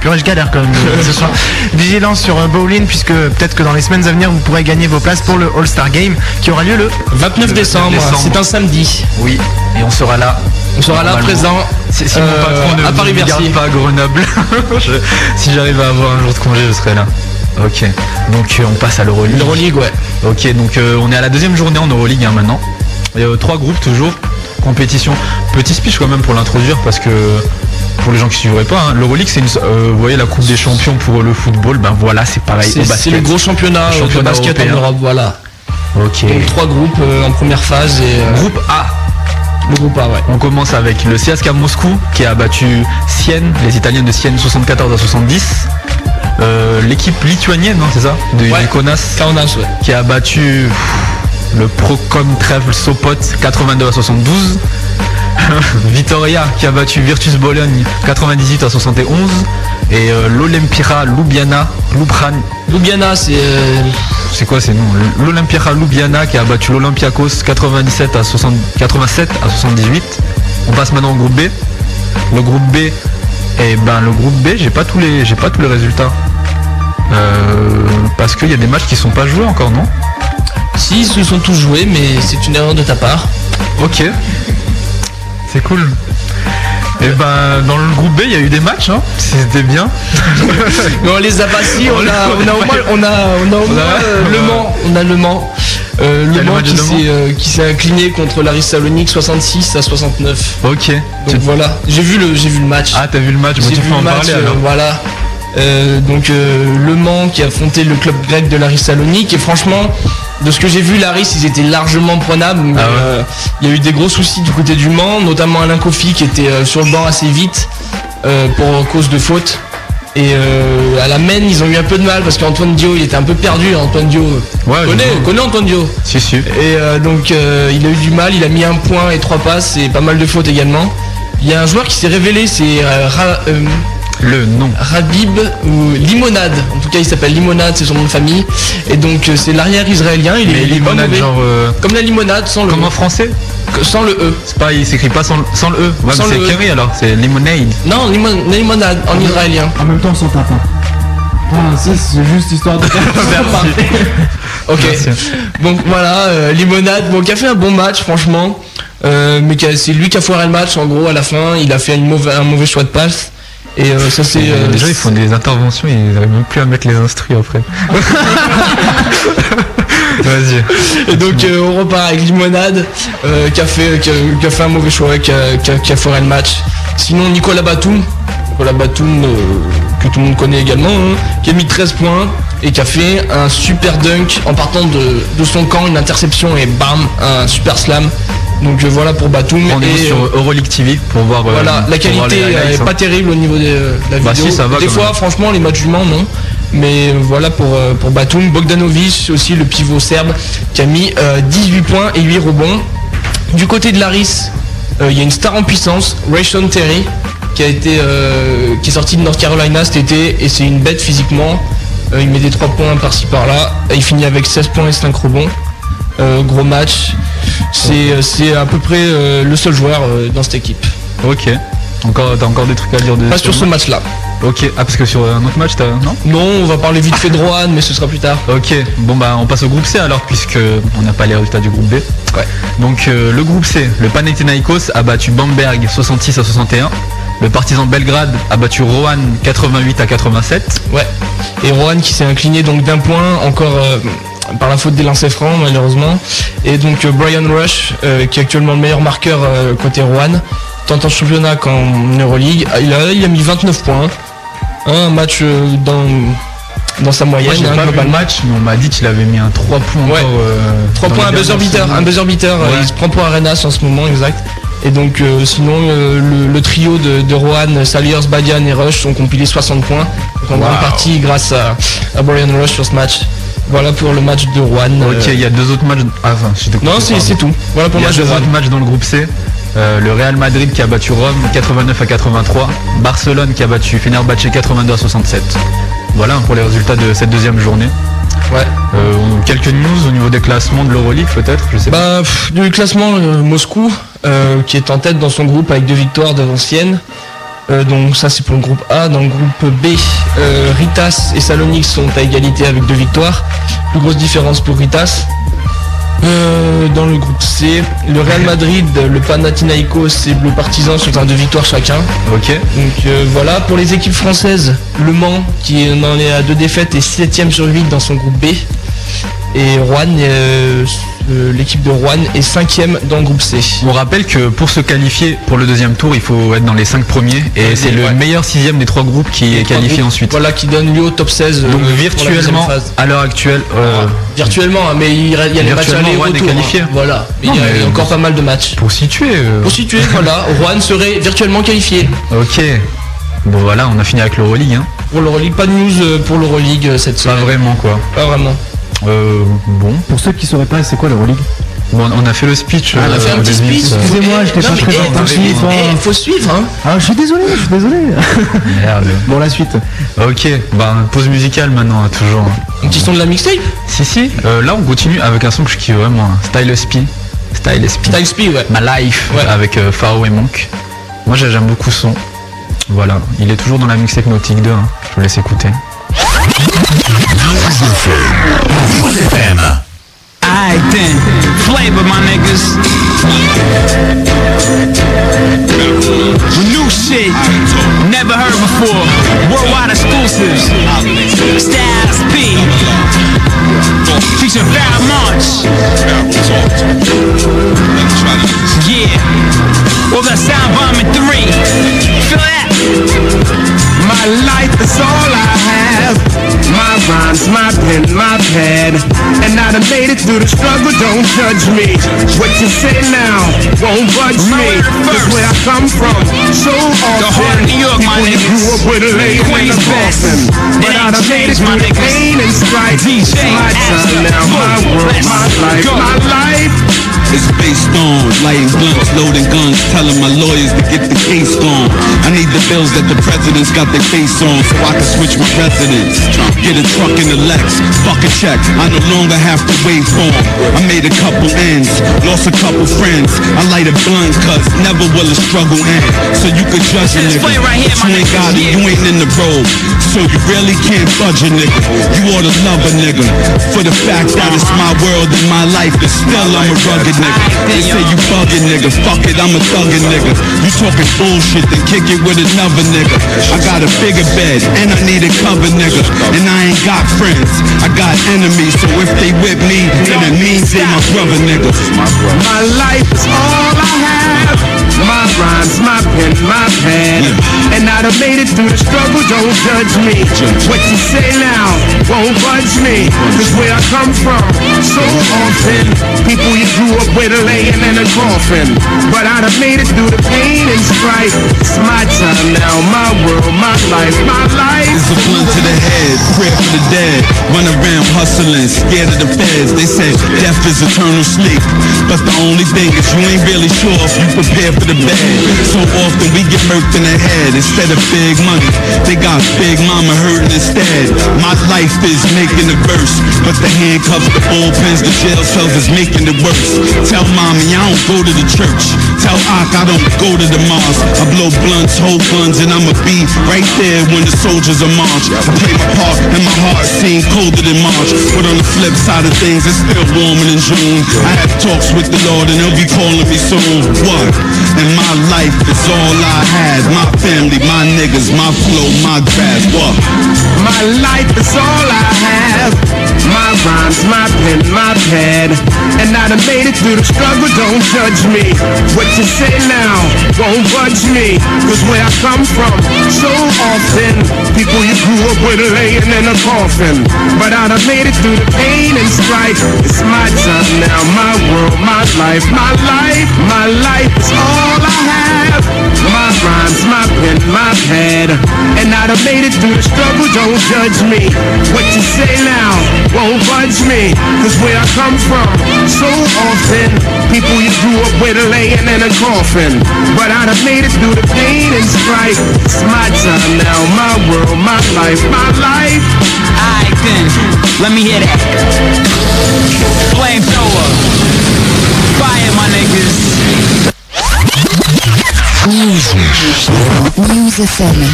Purée, je galère quand même ce soir. Vigilants sur Balline, puisque peut-être que dans les semaines à venir, vous pourrez gagner vos places pour le All-Star Game qui aura lieu le 29 décembre. C'est un samedi. Oui, et on sera là. On sera là présent. Si mon patron ne à Paris, me garde pas à Grenoble, si j'arrive à avoir un jour de congé, je serai là. Ok, donc on passe à l'Euroleague. L'Euroleague, ouais. Ok, donc on est à la 2e journée en Euroleague maintenant. Il y a 3 groupes toujours, compétition. Petit speech quand même pour l'introduire parce que pour les gens qui ne suivraient pas, hein, l'Euroleague c'est une, vous voyez la Coupe des Champions pour le football, ben voilà c'est pareil. Au basket. C'est le gros championnat de basket européen. En Europe, voilà. Ok. Donc 3 groupes en première phase et. Groupe A. Le groupe A, ouais. On commence avec le CSKA Moscou qui a battu Sienne, les Italiens de Sienne 74-70. L'équipe lituanienne, hein, c'est ça, du Kaunas, qui a battu le Procom Trèves Sopot 82-72. Vitoria qui a battu Virtus Bologne 98-71 et l'Olympira Ljubljana c'est quoi ces noms? L'Olympira Ljubljana qui a battu l'Olympiakos 87-78. On passe maintenant au groupe B. Le groupe B, le groupe B, j'ai pas tous les résultats parce qu'il y a des matchs qui sont pas joués encore, non? Si, ils se sont tous joués, mais c'est une erreur de ta part. Ok. C'est cool. Et dans le groupe B, il y a eu des matchs, hein. C'était bien. On les a passés, on a Le Mans. On a Le Mans. Le Mans qui s'est incliné contre Larry Salonique 66-69. Ok. Donc voilà. J'ai vu le match. Ah, t'as vu le match, j'ai vu en parler alors. Voilà. Le Mans qui a affronté le club grec de Larry Salonique et franchement de ce que j'ai vu Larry ils étaient largement prenables mais y a eu des gros soucis du côté du Mans, notamment Alain Kofi qui était sur le banc assez vite pour cause de faute et à la main ils ont eu un peu de mal parce qu'Antoine Dio il était un peu perdu. Antoine Dio connaît Antoine Dio si. Et donc il a eu du mal, il a mis 1 point et 3 passes et pas mal de fautes également. Il y a un joueur qui s'est révélé, c'est le nom Rabib ou Limonade, en tout cas il s'appelle Limonade, c'est son nom de famille. Et donc c'est l'arrière israélien, il est Limonade genre comme la limonade sans le comme en français sans le E. C'est pas, il s'écrit pas sans le E. Ouais, sans mais le c'est carré alors, c'est Limonade. Non, Limonade en israélien. En même temps on s'en tape. Ah, ça c'est juste histoire de ok. Merci. Donc voilà, Limonade, qui a fait un bon match franchement, mais c'est lui qui a foiré le match en gros à la fin, il a fait un mauvais choix de passe. Et ça c'est déjà ils font des interventions, ils n'arrivent même plus à mettre les instruits après. Vas-y. Et donc on repart avec Limonade qui a fait un mauvais choix, qui a foiré le match. Sinon Nicolas Batum que tout le monde connaît également, hein, qui a mis 13 points et qui a fait un super dunk en partant de son camp, une interception et bam, un super slam. Donc voilà pour Batum. Rendez-vous sur Euroleague TV pour voir. Voilà, la qualité n'est pas terrible au niveau de la vidéo. Si, ça va des fois, même. Franchement, les matchs humains, non. Mais voilà pour Batum. Bogdanovic, aussi le pivot serbe, qui a mis 18 points et 8 rebonds. Du côté de Laris, il y a une star en puissance, Rayshon Terry, qui est sorti de North Carolina cet été. Et c'est une bête physiquement. Il met des 3 points par-ci par-là. Et il finit avec 16 points et 5 rebonds. Gros match. C'est à peu près le seul joueur dans cette équipe. Ok. T'as encore des trucs à dire de... Pas sur ce match-là. Ok, parce que sur un autre match, t'as... Non, on va parler vite fait de Roanne, mais ce sera plus tard. Ok, bon bah on passe au groupe C alors, puisque on n'a pas les résultats du groupe B. Ouais. Donc le groupe C, le Panathinaikos a battu Bamberg 66-61. Le Partizan Belgrade a battu Roanne 88-87. Ouais, et Roanne qui s'est incliné donc d'un point, encore par la faute des lancers francs malheureusement. Et donc Brian Rush, qui est actuellement le meilleur marqueur côté Roanne, tant en championnat qu'en Euroleague, il a mis 29 points. Un match dans sa moyenne. Moi, j'ai pas vu le match, mais on m'a dit qu'il avait mis un 3 points. Ouais. Encore, 3 points, un buzzer beater. Ouais. Il se prend pour Arenas en ce moment, exact. Et donc sinon le trio de Roanne, Saliers, Badian et Rush ont compilé 60 points. Donc en grande partie grâce à Brian Rush sur ce match. Voilà pour le match de Roanne. Ok, il y a deux autres matchs. C'est tout. Voilà pour le match de Roanne. Il y a deux autres matchs dans le groupe C. Le Real Madrid qui a battu Rome 89-83, Barcelone qui a battu Fenerbahçe 82-67. Voilà pour les résultats de cette deuxième journée. Ouais. Quelques news au niveau des classements de l'Euroleague peut-être, je sais pas. Du classement, Moscou qui est en tête dans son groupe avec 2 victoires devant Sienne. Donc ça c'est pour le groupe A. Dans le groupe B, Ritas et Salonique sont à égalité avec 2 victoires. Plus grosse différence pour Ritas. Dans le groupe C, le Real Madrid, le Panathinaikos et le Partizan sont à 2 victoires chacun. Ok. Donc voilà, pour les équipes françaises, Le Mans qui en est à 2 défaites et 7ème sur 8 dans son groupe B. Et Roanne, l'équipe de Roanne est 5ème dans le groupe C. On rappelle que pour se qualifier pour le deuxième tour, il faut être dans les 5 premiers et c'est le meilleur 6ème des 3 groupes qui est qualifié ensuite. Voilà, qui donne lieu au top 16. Donc virtuellement, à l'heure actuelle... virtuellement, mais il y a les matchs aller et retour. Hein. Voilà, il y a encore pas mal de matchs. Pour situer... voilà, Roanne serait virtuellement qualifié. Ok. Bon voilà, on a fini avec l'Euroleague. Hein. Pour l'Euroleague, pas de news pour l'Euroleague cette semaine. Pas vraiment quoi. Pas vraiment. Bon. Pour ceux qui sauraient pas, c'est quoi l'Euroleague? Bon, on a fait le speech. On a fait un petit speech. Excusez-moi, j'étais pas présent. Faut suivre, hein. Ah, je suis désolé. Merde. Bon, la suite. Ok, pause musicale maintenant, toujours. Un petit son de la mixtape? Si. Là, on continue avec un son que je kiffe vraiment. Style SP, ouais. My Life, ouais. Avec Pharo et Monk. Moi, j'aime beaucoup son. Voilà, il est toujours dans la mixtape Nautique 2. Hein. Je vous laisse écouter. Alright then, flavor my niggas. New shit, never heard before. Worldwide exclusives. Styles P. Feature Farrah Monch. Yeah. Well, that sound vomit 3. Feel that? My life is all I have. My rhymes, my pen, my pad. And I done made it through the struggle, don't judge me. What you say now won't budge me. That's where I come from. So often the heart of New York, my niggas. Grew up with a lady in the coffin. But I done made it through the pain and strife. It's my time now, my world, my life. My life is based on lighting blunts, loading guns. Telling my lawyers to get the case gone. I need the bills that the president's got their face on so I can switch my residence. Get a truck and a Lex, fuck a check, I no longer have to wait for them. I made a couple ends, lost a couple friends. I light a blunt cause never will a struggle end. So you could judge a nigga, right here, but you ain't got it, you ain't in the road. So you really can't budge a nigga, you ought to love a nigga. For the fact that it's my world and my life, but still I'm a rugged nigga. They say you buggin' nigga, fuck it, I'm a thuggin' nigga. You talking bullshit, then kick it with another nigga. I got a bigger bed, and I need a cover, nigga. And I ain't got friends, I got enemies. So if they with me, then it means they my brother, nigga. My life is all I have. My rhymes, my pen, my pad. And I done made it through the struggle, don't judge me. What you say now won't budge me. Cause where I come from, so often people you grew up with are laying in a coffin. But I done made it through the pain and strife. It's my time now, my world. My life is a blunt to the head, prayer for the dead. Run around hustling, scared of the feds. They said death is eternal sleep. But the only thing is you ain't really sure if you prepare for the bed. So often we get murked in the head instead of big money, they got big mama hurting instead. My life is making it worse, but the handcuffs, the bullpens, the jail cells is making it worse. Tell mommy I don't go to the church, tell Ock I don't go to the mosque. I blow blunts, hold guns, and I'ma be right there when the soldiers are marched. I play my part and my heart seemed colder than March, but on the flip side of things it's still warmer than June. I have talks with the Lord and he'll be calling me soon. What? And my life is all I had, my family, my niggas, my flow, my grass. What? My life is all I have, my rhymes, my pen, my pad, and I done made it through the struggle. Don't judge me, what you say now won't budge me, cause where I come from, so often people you grew up with laying in a coffin. But I done made it through the pain and strife. It's my time now, my world, my life. My life, my life is all I have, my rhymes, my pen, my pad, and I done made it through the struggle. Don't judge me, what you say now won't budge me, cause where I come from, so often people you grew up with are laying in a coffin. But I done made it through the pain and strife. It's my time now, my world, my life, my life. Alright then, let me hear that flamethrower, fire my niggas. News FM.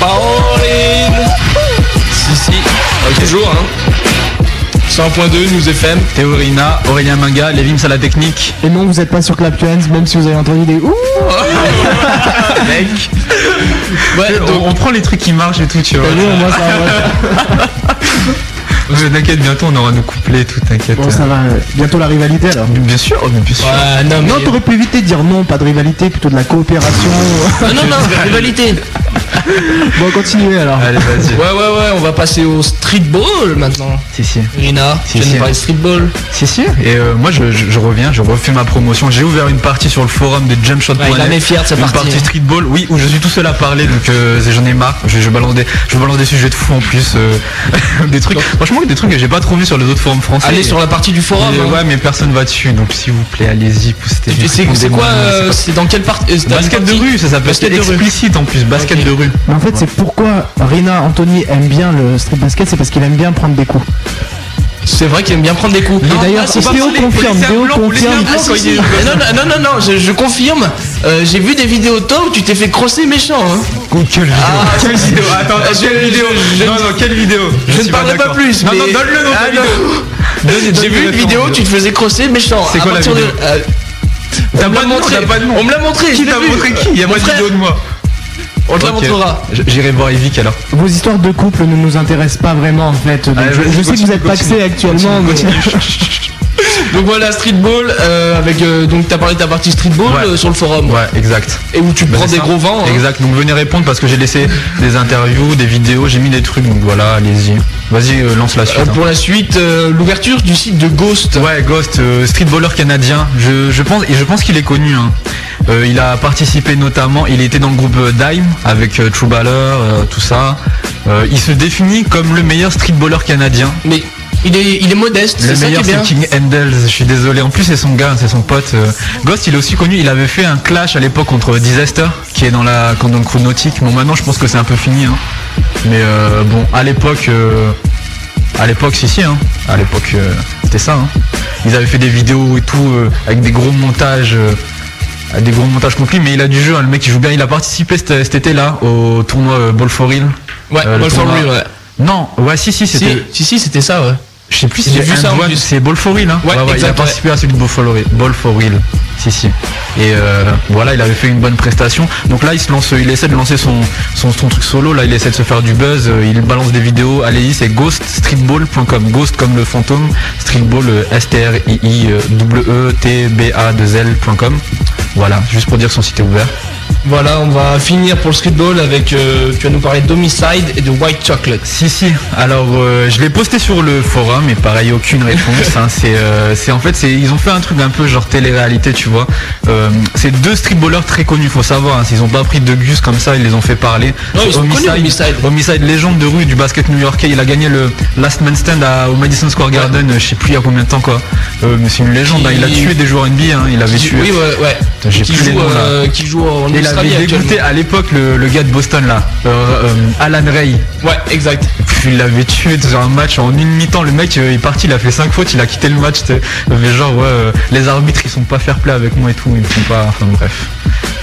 Pas horrible. Si. Toujours, hein. 100.2, News FM, Théorina, Aurélien Minga, Lévim à la technique. Et non, vous n'êtes pas sur Claptuans, même si vous avez entendu des ouh. Mec. Ouais, donc on prend les trucs qui marchent et tout, tu vois. Nous, moi, ça va. T'inquiète, bientôt on aura nos couplets et tout, t'inquiète. Bon, ça va, bientôt la rivalité alors. Bien sûr, bien sûr. Ouais, non, mais... non, t'aurais pu éviter de dire non, pas de rivalité, plutôt de la coopération. Non, non, non, rivalité. Bon, continuez alors. Allez, vas-y. Ouais, on va passer au streetball maintenant. Si, si. Rina, si, tu viens de parler streetball. Si, si. Et moi, je reviens, je refais ma promotion. J'ai ouvert une partie sur le forum de Jumpshot.net. Ouais, il en est fier de sa partie. Une partie streetball, oui, où je suis tout seul à parler, donc j'en ai marre. Je balance des sujets de fou en plus. Des trucs, franchement, des trucs que j'ai pas trouvé sur les autres forums français. Allez sur la partie du forum. Et, hein. Ouais, mais personne va dessus, donc s'il vous plaît, allez-y, postez. C'est quoi c'est dans quelle partie basket de rue, ça s'appelle. Basket explicite en plus, basket de rue. Mais en fait, c'est pourquoi Rina Anthony aime bien le street basket, c'est parce qu'il aime bien prendre des coups. C'est vrai qu'il aime bien prendre des coups. Et d'ailleurs, Théo confirme. Non, je confirme. J'ai vu des vidéos toi où tu t'es fait crosser méchant. Hein. Oh, quelle vidéo. Ah, quelle vidéo. Attends, quelle vidéo. Non, quelle vidéo. Je ne parlerai pas plus. Non, mais... non, donne le nom de la vidéo. J'ai vu une vidéo où tu te faisais crosser méchant. C'est quoi la vidéo? T'as pas montré. On me l'a montré. Qui t'a montré qui? Il y a moins de vidéos de moi. On te la montrera. J'irai voir Evic alors. Vos histoires de couple ne nous intéressent pas vraiment en fait. Allez, je sais que vous êtes paxé actuellement. Donc voilà, streetball, avec donc t'as parlé de ta partie streetball, ouais. Sur le forum. Ouais, exact. Et où tu prends des gros vents. Exact. Donc venez répondre parce que j'ai laissé des interviews, des vidéos, j'ai mis des trucs. Donc voilà, allez-y. Vas-y, lance la suite. Pour la suite, l'ouverture du site de Ghost. Ouais, Ghost, streetballer canadien. Je pense qu'il est connu. Hein. Il a participé notamment, il était dans le groupe Dime avec True Baller, tout ça. Il se définit comme le meilleur streetballer canadien. Mais il est modeste, le c'est meilleur, ça qui est bien. C'est King Handels, je suis désolé. En plus c'est son gars, c'est son pote. Ghost, il est aussi connu, il avait fait un clash à l'époque contre Disaster, qui est dans le crew nautique. Bon, maintenant je pense que c'est un peu fini, hein. Mais bon, à l'époque si, hein. À l'époque c'était ça, hein. Ils avaient fait des vidéos et tout, avec des gros montages. Des gros montages compris, mais il a du jeu, hein, le mec il joue bien. Il a participé cet été là au tournoi Ball for Real. Ouais, Ball for Real, ouais. Non, ouais, si, c'était. Si, c'était ça, ouais. Je sais plus si j'ai vu ça. C'est Ball for Real, hein. Ouais, exact, il a participé à celui de Ball for Real. Si. Et voilà, il avait fait une bonne prestation. Donc là, il essaie de lancer son truc solo. Là, il essaie de se faire du buzz. Il balance des vidéos. Allez-y, c'est ghoststreetball.com. Ghost comme le fantôme. Streetball, streetball.com. Voilà, juste pour dire que son site est ouvert. Voilà, on va finir pour le streetball avec, tu vas nous parler d'Homicide et de White Chocolate. Si, alors je l'ai posté sur le forum mais pareil, aucune réponse, hein. C'est en fait, ils ont fait un truc un peu genre télé-réalité, tu vois. C'est deux streetballers très connus, faut savoir, hein, ils ont pas pris de gus comme ça, ils les ont fait parler. Non, ils Homicide, légende de rue du basket new-yorkais, il a gagné le Last Man Stand au Madison Square Garden, je sais plus il y a combien de temps quoi. Mais c'est une légende, hein, il a tué des joueurs NBA, hein, il avait tué... Oui, ouais. Attends, qui joue en... m'avait dégoûté à l'époque le gars de Boston là, Alan Ray. Ouais, exact. Il l'avait tué dans un match en une mi-temps. Le mec il est parti, il a fait 5 fautes, il a quitté le match. Mais genre ouais, les arbitres ils sont pas fair play avec moi et tout, ils me font pas. Enfin bref.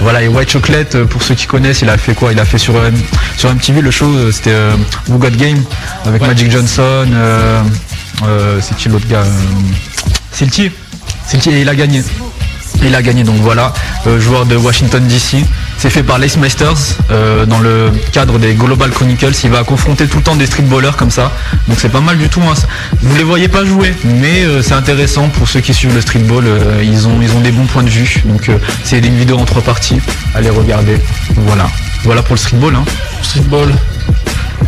Voilà, et White Chocolate, pour ceux qui connaissent, il a fait quoi? Il a fait sur MTV le show, c'était Who Got Game avec ouais. Magic Johnson. C'est qui l'autre gars? Silty. Silty, et il a gagné. Il a gagné, donc voilà, joueur de Washington DC. C'est fait par les Masters dans le cadre des Global Chronicles. Il va confronter tout le temps des streetballers comme ça. Donc c'est pas mal du tout. Hein. Vous les voyez pas jouer, mais c'est intéressant pour ceux qui suivent le streetball. Ils ont des bons points de vue. Donc c'est une vidéo en 3 parties. Allez regarder. Voilà. Voilà pour le streetball. Hein. Streetball.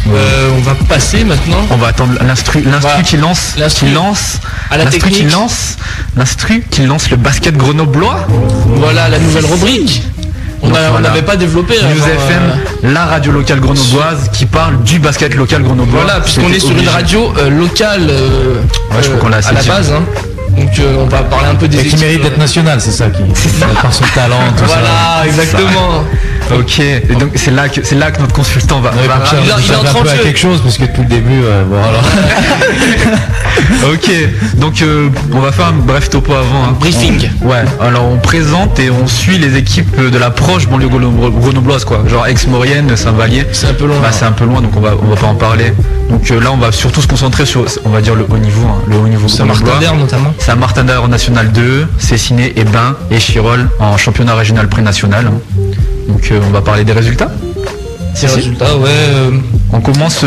On va passer maintenant. On va attendre l'instru qui lance. L'instru qui lance. À la l'instru technique. L'instru qui lance le basket grenoblois. Voilà la nouvelle rubrique. On n'avait pas développé. News FM, la radio locale grenobloise qui parle du basket local grenoblois. Voilà, puisqu'on est sur une radio locale je crois qu'on l'a à la base. Hein. Donc on va parler un peu des équipes qui mérite d'être nationale, c'est ça qui par son talent. Tout voilà, ça, exactement. Ça. Ok, et donc c'est là que notre consultant va. Ouais, va il est en train de faire quelque chose parce que depuis le début. Voilà. Ok, donc on va faire un bref topo avant. Hein. Briefing. Ouais. Alors on présente et on suit les équipes de la proche banlieue grenobloise quoi. Genre Aix-Maurienne, Saint-Vallier. C'est un peu loin. Bah, c'est un peu loin, donc on va pas en parler. Donc là on va surtout se concentrer sur on va dire le haut niveau, hein, le haut niveau. Saint-Martin-d'Hères notamment. Saint-Martin-d'Hères en National 2, Cessiné, Ebin et Échirolles en championnat régional pré-national. Donc on va parler des résultats. Ces résultats, ouais. On commence.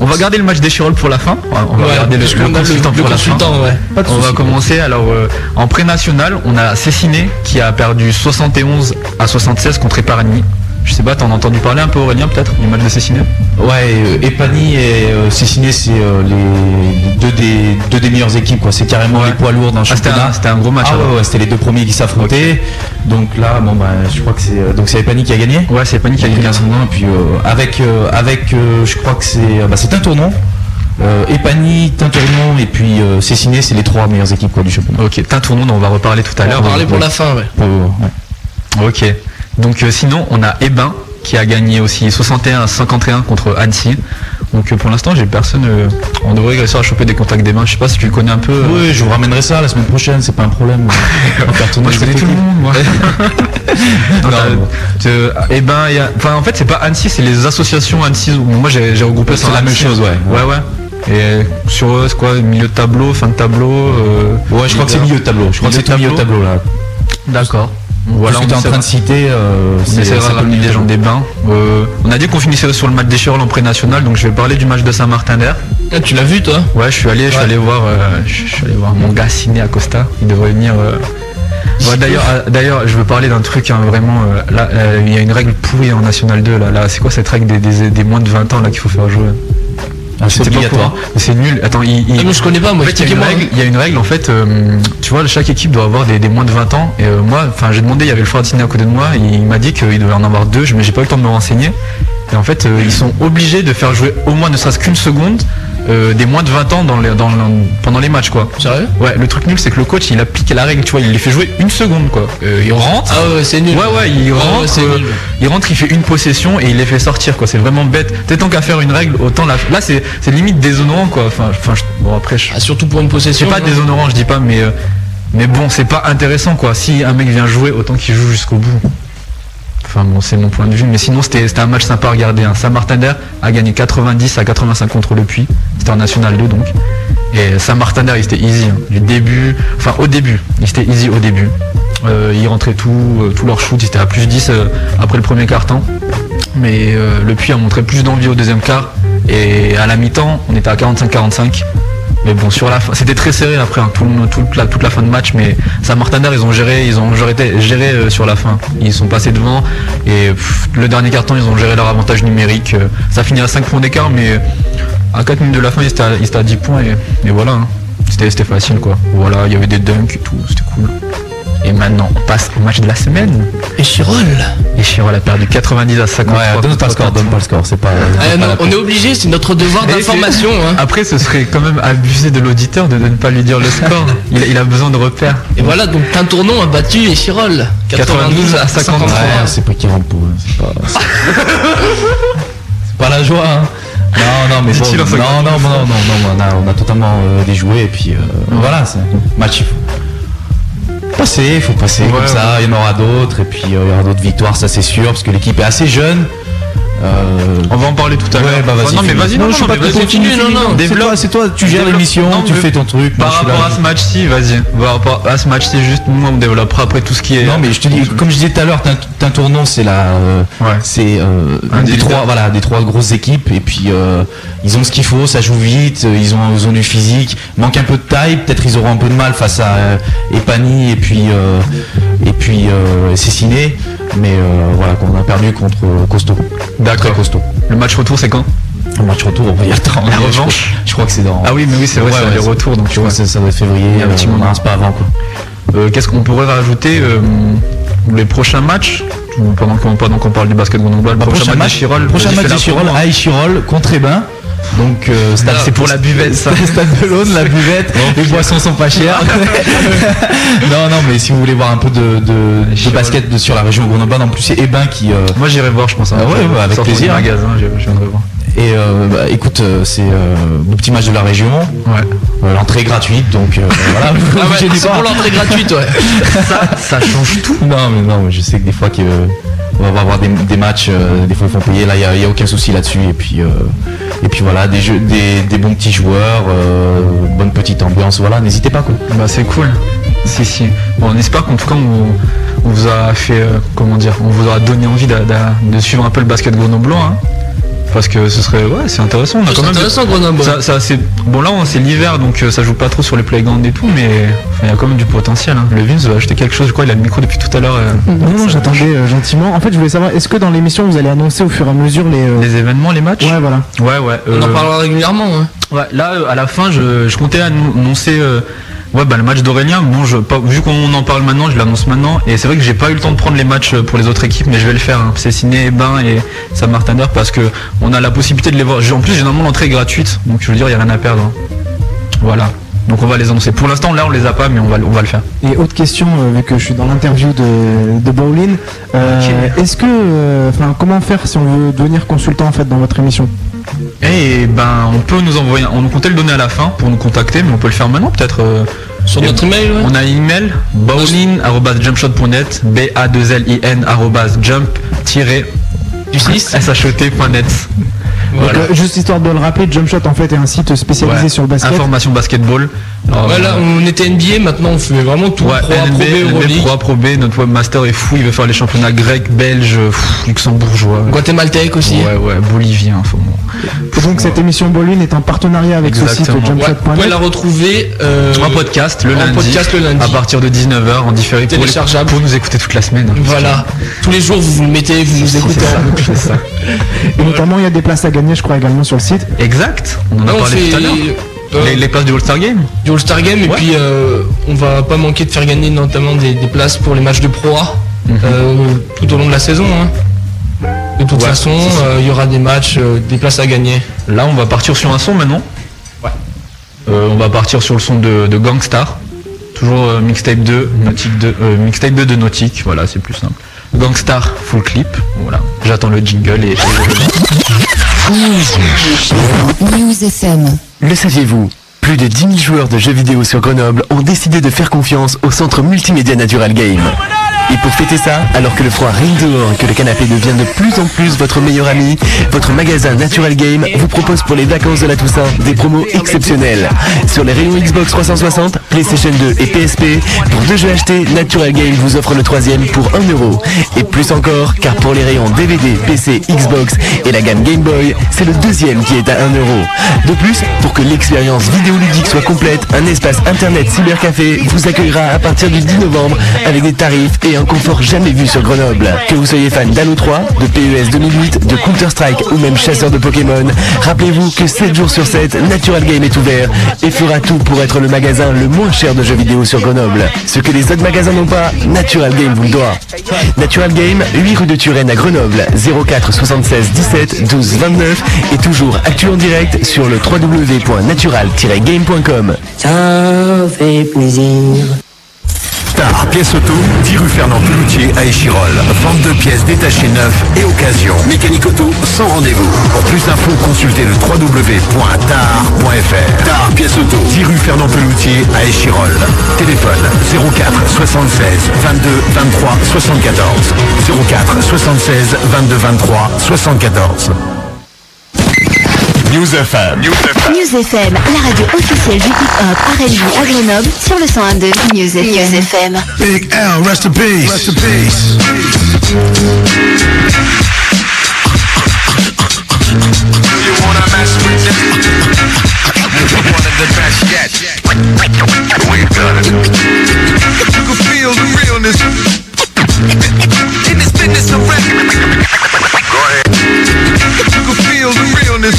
On va garder le match d'Échirolles pour la fin. On va garder le consultant pour la fin. Ouais. On va commencer. Alors en pré-national, on a Cessiné qui a perdu 71 à 76 contre Épargny. Je sais pas, t'en as entendu parler un peu Aurélien peut-être du match de Cessiné? Ouais, Epany et Cessiné c'est les deux des meilleures équipes quoi. C'est carrément les poids lourds dans le championnat. C'était un gros match. Ouais, c'était les deux premiers qui s'affrontaient. Okay. Donc là, bon bah, je crois que c'est Epany qui a gagné. Ouais, c'est Epany qui a gagné. Et puis avec je crois que c'est Tintournon. Epany, Tintournon et puis Cessiné, c'est les trois meilleures équipes quoi, du championnat. Ok, Tintournon, on va reparler tout à l'heure. On va parler pour la fin, ouais. Ok. Donc sinon on a Ebin qui a gagné aussi 61-51 contre Annecy. Donc pour l'instant j'ai personne. On devrait réussir à choper des contacts d'Ebin. Je sais pas si tu le connais un peu. Oui, je vous ramènerai ça la semaine prochaine, c'est pas un problème. Moi je connais tout le monde moi. Ebin et... Enfin en fait c'est pas Annecy, c'est les associations Annecy. Moi j'ai regroupé ça. C'est la même chose ouais. Et sur eux c'est quoi, milieu de tableau, fin de tableau ouais je crois que c'est milieu de tableau. Je crois que c'est tout milieu de tableau là. D'accord. Voilà, on était en train de citer c'est des gens des bains. On a dit qu'on finissait sur le match d'Échirolles en pré-national, donc je vais parler du match de Saint-Martin-d'Hères. Ah, tu l'as vu toi? Ouais, je suis allé voir mon gars Ciné Acosta, il devrait venir Ouais, d'ailleurs, je veux parler d'un truc hein, vraiment. Là, il y a une règle pourrie en National 2 là. C'est quoi cette règle des moins de 20 ans là qu'il faut faire jouer? C'est obligatoire. C'est nul. Attends, non, je connais pas moi. En fait, il y a une règle en fait. Tu vois, chaque équipe doit avoir des moins de 20 ans. Et moi, enfin, j'ai demandé. Il y avait le frère de Ciné à côté de moi. Il m'a dit qu'il devait en avoir 2. Mais j'ai pas eu le temps de me renseigner. Et en fait, ils sont obligés de faire jouer au moins ne serait-ce qu'une seconde des moins de 20 ans pendant les matchs quoi. Sérieux? Ouais. Le truc nul, c'est que le coach, il applique la règle. Tu vois, il les fait jouer une seconde quoi. Il rentre. Ah ouais, c'est nul. Ouais, il rentre. C'est nul. Il rentre, il fait une possession et il les fait sortir quoi. C'est vraiment bête. T'es tant qu'à faire une règle, autant la. Là, c'est limite déshonorant quoi. Enfin, bon après. Surtout pour une possession. C'est pas déshonorant, je dis pas, mais bon, c'est pas intéressant quoi. Si un mec vient jouer, autant qu'il joue jusqu'au bout. Enfin bon, c'est mon point de vue, mais sinon c'était un match sympa à regarder. Hein. Saint-Martin-d'Hères a gagné 90 à 85 contre Le Puy. C'était en National 2 donc. Et Saint-Martin-d'Hères, il était easy hein. Au début. Ils rentraient tous leurs shoots, ils étaient à plus 10 après le premier quart-temps. Mais Le Puy a montré plus d'envie au deuxième quart. Et à la mi-temps, on était à 45-45. Mais bon, sur la fin, c'était très serré après hein, toute la fin de match, mais Saint-Martin-d'Hères ils ont géré sur la fin. Ils sont passés devant et le dernier quart-temps ils ont géré leur avantage numérique. Ça finit à 5 points d'écart, mais à 4 minutes de la fin ils étaient à 10 points et voilà. Hein. C'était facile quoi. Voilà, il y avait des dunks et tout, c'était cool. Et maintenant, on passe au match de la semaine. Échirolles a perdu 90 à 53. Ouais, donne pas le score, c'est pas... on est obligé, c'est notre devoir d'information. Hein. Après, ce serait quand même abusé de l'auditeur de ne pas lui dire le score. Il a besoin de repères. Et voilà, donc Tintournon a battu Échirolles. 92 à 53. Ouais, c'est pas qui rentre pour... C'est pas la joie, hein. Non, on a totalement déjoué et puis voilà, c'est un match, il faut passer comme ça, il y en aura d'autres et puis il y aura d'autres victoires, ça c'est sûr, parce que l'équipe est assez jeune. On va en parler tout à l'heure. Vas-y, continue. Développe, c'est toi, tu gères l'émission, tu fais ton truc. Par rapport à ce match-ci, vas-y. Par rapport à ce match-ci, juste moi on développera après tout ce qui est. Non mais je te dis, comme je disais tout à l'heure, Tintournon c'est la, c'est des trois grosses équipes et puis ils ont ce qu'il faut, ça joue vite, ils ont du physique, manque un peu de taille, peut-être ils auront un peu de mal face à Epany et puis Cessiné, mais voilà, qu'on a perdu contre Costaud. D'accord. Costaud. Le match retour c'est quand ? Le match retour, il y a le temps. La revanche, je crois que c'est dans... Ah oui, mais oui, c'est vrai, c'est le retour, donc je crois que ça doit être février, il y a un petit moment, c'est pas avant quoi. Qu'est-ce qu'on pourrait rajouter les prochains matchs ? Pendant qu'on parle du basket mondial, le prochain match à Échirolles contre Ebin. Donc c'est pour la buvette, ça. Stade de l'Aune, la buvette, les boissons sont pas chères. non, mais si vous voulez voir un peu de basket sur la région grenobloise, en plus c'est Ebin qui... Moi j'irai voir, je pense. Avec plaisir. Je viendrai voir. Et écoute, c'est le petit match de la région. Ouais. L'entrée est gratuite, donc voilà. C'est pour l'entrée gratuite, ouais. ça change tout. Non, mais je sais que des fois on va avoir des matchs, des fois ils font payer. Là, il n'y a aucun souci là-dessus. Et puis voilà, des jeux, des bons petits joueurs, bonne petite ambiance. Voilà, n'hésitez pas quoi. Bah c'est cool. Si. Bon, on espère qu'en tout cas on vous a fait, on vous aura donné envie de suivre un peu le basket grenoblois. Hein. Parce que ce serait c'est intéressant, on a quand même Grenoble. Ça c'est bon, là c'est l'hiver donc ça joue pas trop sur les playgrounds et tout, mais il y a quand même du potentiel hein. Le Vince va acheter quelque chose, je crois, il a le micro depuis tout à l'heure. Non, j'attendais gentiment. En fait, je voulais savoir, est-ce que dans l'émission vous allez annoncer au fur et à mesure les événements, les matchs ? Ouais, voilà. Ouais. On en parlera régulièrement. Ouais. Ouais, là à la fin, je comptais annoncer le match d'Aurélien, vu qu'on en parle maintenant, je l'annonce maintenant. Et c'est vrai que j'ai pas eu le temps de prendre les matchs pour les autres équipes, mais je vais le faire. Hein. C'est Ciné, Bain et Saint-Martin-d'Heure, parce que on a la possibilité de les voir. En plus, généralement, l'entrée est gratuite, donc je veux dire, il n'y a rien à perdre. Hein. Voilà. Donc on va les annoncer. Pour l'instant, là, on les a pas, mais on va le faire. Et autre question, vu que je suis dans l'interview de Balline, est-ce que, comment faire si on veut devenir consultant en fait dans votre émission ? Et on peut nous envoyer, on comptait le donner à la fin pour nous contacter, mais on peut le faire maintenant peut-être. Sur notre email, on a un email balline@jumpshot.net, balline@jump-shot.net. Voilà. Donc, juste histoire de le rappeler, Jumpshot en fait est un site spécialisé sur le basket. Information basketball. Là on était NBA, maintenant on fait vraiment tout. Ouais, LNB, Pro A, Pro B, notre webmaster est fou, il veut faire les championnats grecs, belges, luxembourgeois. Guatémaltèque aussi. Ouais, bolivien. Donc cette émission Balline est en partenariat avec ce site Jumpshot.net. Vous pouvez la retrouver en podcast le lundi à partir de 19h en différé pour nous écouter toute la semaine. Voilà, tous les jours vous le mettez, vous nous écoutez. C'est ça. Et notamment il y a des places à gagner, je crois, également sur le site. Exact. On en a parlé tout à l'heure. Les places du All-Star Game. Et puis on va pas manquer de faire gagner notamment des places pour les matchs de Pro A tout au long de la saison. Hein. De toute façon, il y aura des matchs, des places à gagner. Là, on va partir sur un son maintenant. Ouais. On va partir sur le son de Gangstar. Toujours mixtape 2, Nautique 2, mixtape 2 de Nautique. Voilà, c'est plus simple. Gangstar, full clip. Voilà. J'attends le jingle et News FM. Le saviez-vous ? Plus de 10 000 joueurs de jeux vidéo sur Grenoble ont décidé de faire confiance au centre multimédia Natural Game. Et pour fêter ça, alors que le froid règne dehors et que le canapé devient de plus en plus votre meilleur ami, votre magasin Natural Game vous propose pour les vacances de la Toussaint des promos exceptionnelles. Sur les rayons Xbox 360, PlayStation 2 et PSP, pour 2 jeux achetés, Natural Game vous offre le troisième pour 1€. Et plus encore, car pour les rayons DVD, PC, Xbox et la gamme Game Boy, c'est le deuxième qui est à 1€. De plus, pour que l'expérience vidéoludique soit complète, un espace internet cybercafé vous accueillera à partir du 10 novembre avec des tarifs et et un confort jamais vu sur Grenoble. Que vous soyez fan d'Halo 3, de PES 2008, de Counter-Strike ou même chasseur de Pokémon, rappelez-vous que 7 jours sur 7, Natural Game est ouvert et fera tout pour être le magasin le moins cher de jeux vidéo sur Grenoble. Ce que les autres magasins n'ont pas, Natural Game vous le doit. Natural Game, 8 rue de Turenne à Grenoble, 04 76 17 12 29 et toujours actu en direct sur le www.natural-game.com. Ça fait plaisir. Star Pièces Auto, 10 rue Fernand-Cloutier à Échirolles. Vente de pièces détachées neuves et occasion. Mécanique auto sans rendez-vous. Pour plus d'infos, consultez le www.tar.fr. Tar Pièces Auto, 10 rue Fernand-Cloutier à Échirolles. Téléphone 04 76 22 23 74. 04 76 22 23 74. News FM, la radio officielle du hip-hop R&B à Grenoble sur le 101.2 News FM. Big L, rest in peace. Rest in peace. Do you wanna mess with them? You're one of the best yet. We're gonna. You can feel the realness in this business of rap. Go ahead. You can feel the realness.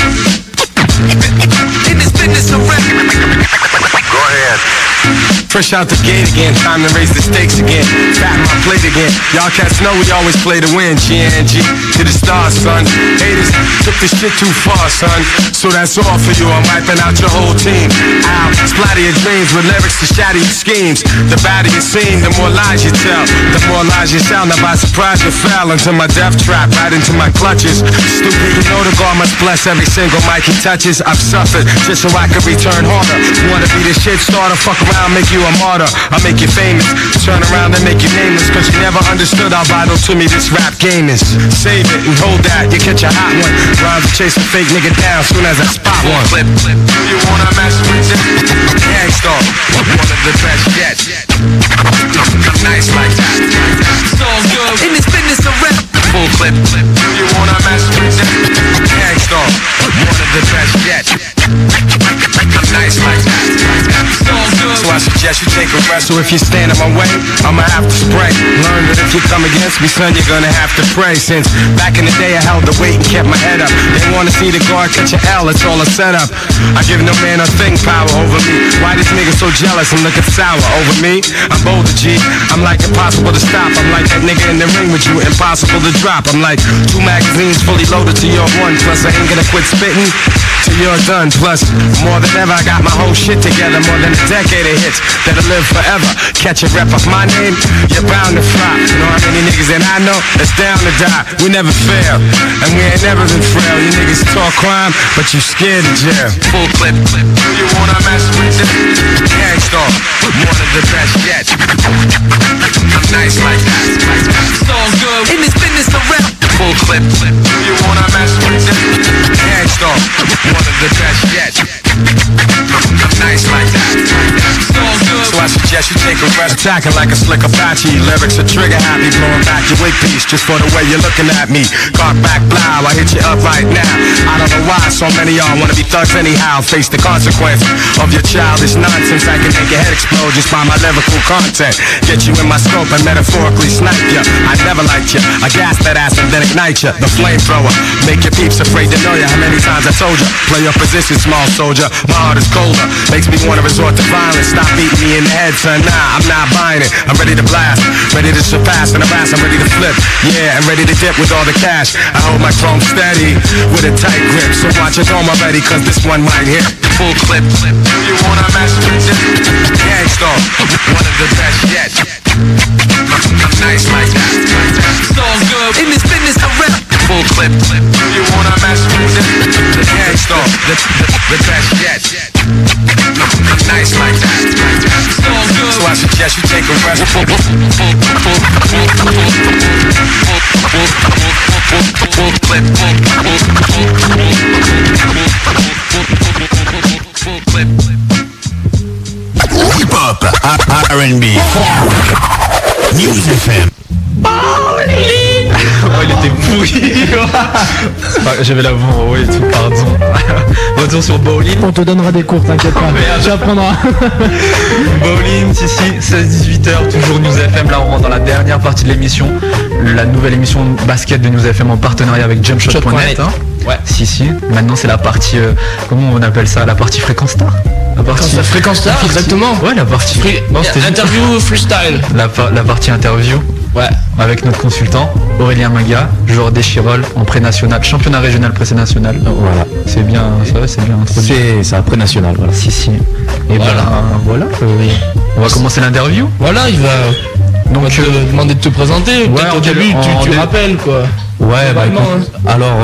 Fresh out the gate again, time to raise the stakes again. Fat my plate again. Y'all cats know we always play to win. G&G to the stars, son. Haters took this shit too far, son. So that's all for you, I'm wiping out your whole team. Ow, splatter your dreams with lyrics to shatter your schemes. The badder you seem, the more lies you tell. The more lies you sound, now by surprise you fell into my death trap, right into my clutches. Stupid, you know the God must bless every single mic he touches. I've suffered, just so I can return harder. Wanna be the shit starter, fuck around, make you a martyr, I make you famous, turn around and make you nameless, cause you never understood how vital to me this rap game is. Save it and hold that, you catch a hot one. Rhymes chase a fake nigga down soon as I spot one. Flip, flip, do you wanna mess with them? Gangstar, one of the best yet. I'm nice like that. It's all good, in this business of rap. Full clip, flip, do you wanna mess with them? Gangstar, one of the best yet. I'm nice like that. It's all good. So I suggest you take a rest, or if you stand in my way, I'ma have to spray. Learn that if you come against me, son, you're gonna have to pray. Since back in the day, I held the weight and kept my head up. They wanna see the guard catch an L, it's all a setup. I give no man a thing power over me. Why this nigga so jealous? I'm looking sour over me. I'm bolder, G. I'm like impossible to stop. I'm like that nigga in the ring with you, impossible to drop. I'm like two magazines fully loaded to your one. Plus, I ain't gonna quit spitting till you're done. Plus, more than ever, I got my whole shit together. More than a decade of hits that'll live forever. Catch a rep off my name, you're bound to fry. You know how many niggas that I know that's down to die. We never fail, and we ain't never been frail. You niggas talk crime, but you scared of jail. Full clip, clip. Do you wanna mess with them? Gangstar, one of the best yet. I'm nice like that. It's all good in this business of rap. Full clip, clip. Do you wanna mess with them? Gangstar, one of the best yet. I'm nice like that. It's all good. So I suggest you take a rest. Attacking like a slick Apache. Lyrics are trigger happy. Blowing back your wig piece just for the way you're looking at me. Caught back blow, I hit you up right now. I don't know why so many y'all wanna be thugs anyhow. Face the consequence of your childish nonsense. I can make your head explode just by my lyrical content. Get you in my scope and metaphorically snipe ya. I never liked ya, I gas that ass and then ignite ya. The flamethrower, make your peeps afraid to know ya. How many times I told ya, play your position small soldier. My heart is colder, makes me wanna resort to violence. Stop beating me in the head son, nah, I'm not buying it. I'm ready to blast, ready to surpass and harass. I'm ready to flip, yeah, I'm ready to dip with all the cash. I hold my chrome steady with a tight grip, so watch it on my ready, cause this one right here. Full clip, clip. Do you wanna mess with them? Gangstar, one of the best yet. I'm nice like that. It's all good in this business of rap. Full clip, clip. Do you wanna mess with them? Gangstar, the best yet. I'm nice like that. It's all good. So I suggest you take a rest. Full clip, hip hop, R&B, News FM. Balline. t'es pourri. J'avais la voix en haut et tout, pardon. Retour sur Balline. On te donnera des cours, t'inquiète pas. Tu apprendras. Balline, ici, 16-18h, toujours News FM. Là, on rentre dans la dernière partie de l'émission. La nouvelle émission basket de News FM en partenariat avec Jumpshot.net. Hein. Ouais. Si. Maintenant, c'est la partie. Comment on appelle ça ? La partie fréquence star ? La partie fréquence star, exactement. Ouais, la partie interview freestyle. La partie interview. Ouais. Avec notre consultant Aurélien Maga, joueur d'Échirolles en pré-national, championnat régional pré-national. Voilà. C'est bien, ça va, c'est bien introduit. C'est ça, pré-national, voilà. Si. Et voilà. Oui. On va commencer l'interview. Voilà, il va. Donc, on va te demander de te présenter. Ouais, peut-être au début, tu rappelles quoi. Ouais, bah écoute, alors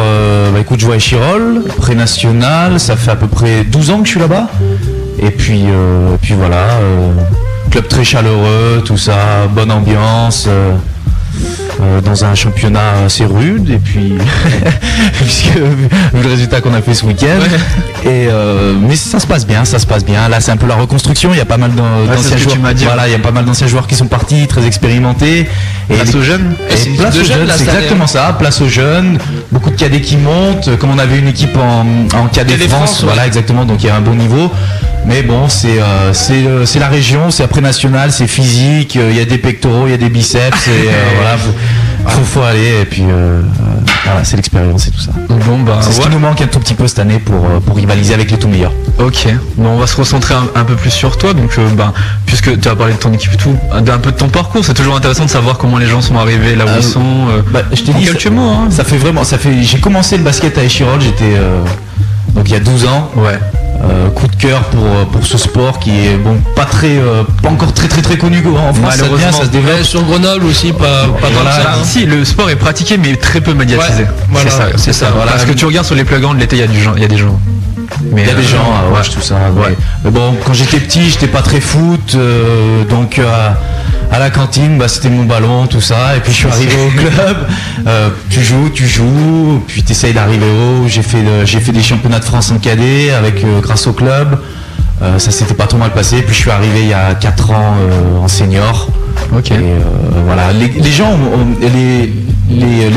écoute, je vois Échirolles, pré-national, ça fait à peu près 12 ans que je suis là-bas. Et puis voilà, club très chaleureux, tout ça, bonne ambiance, dans un championnat assez rude, et puis puisque vu le résultat qu'on a fait ce week-end, ouais. Mais ça se passe bien, là c'est un peu la reconstruction, il y a pas mal d'anciens joueurs, voilà, il y a pas mal d'anciens joueurs qui sont partis, très expérimentés, et place aux jeunes, c'est exactement ça, place aux jeunes, beaucoup de cadets qui montent, comme on avait une équipe en cadet France, voilà, ouais. Exactement, donc il y a un bon niveau. Mais bon, c'est la région, c'est après national, c'est physique, il y a des pectoraux, il y a des biceps, et voilà, faut aller, et puis voilà, c'est l'expérience et tout ça. Bon, c'est ce qui nous manque un tout petit peu cette année pour rivaliser avec les tout meilleurs. Ok, bon, on va se recentrer un peu plus sur toi, donc puisque tu as parlé de ton équipe et tout, d'un peu de ton parcours, c'est toujours intéressant de savoir comment les gens sont arrivés là où ils sont. Je t'ai dit quelques mots, hein. J'ai commencé le basket à Échirolles, j'étais donc il y a 12 ans, ouais. Coup de cœur pour ce sport qui est pas encore très très très connu en France. Malheureusement, ça se développe sur Grenoble aussi, pas dans la. Si, le sport est pratiqué mais très peu médiatisé. Ouais, voilà, c'est ça. Voilà. Parce que tu regardes sur les playgrounds l'été, il y a des gens. Mais il y a des gens, ouais, tout ça. Ouais. Mais bon, quand j'étais petit, j'étais pas très foot, donc. À la cantine, c'était mon ballon, tout ça, et puis je suis arrivé au club, tu joues, puis tu essayes d'arriver haut, j'ai fait des championnats de France en cadet grâce au club, ça s'était pas trop mal passé, puis je suis arrivé il y a 4 ans en senior. Ok. Et voilà. Les gens, les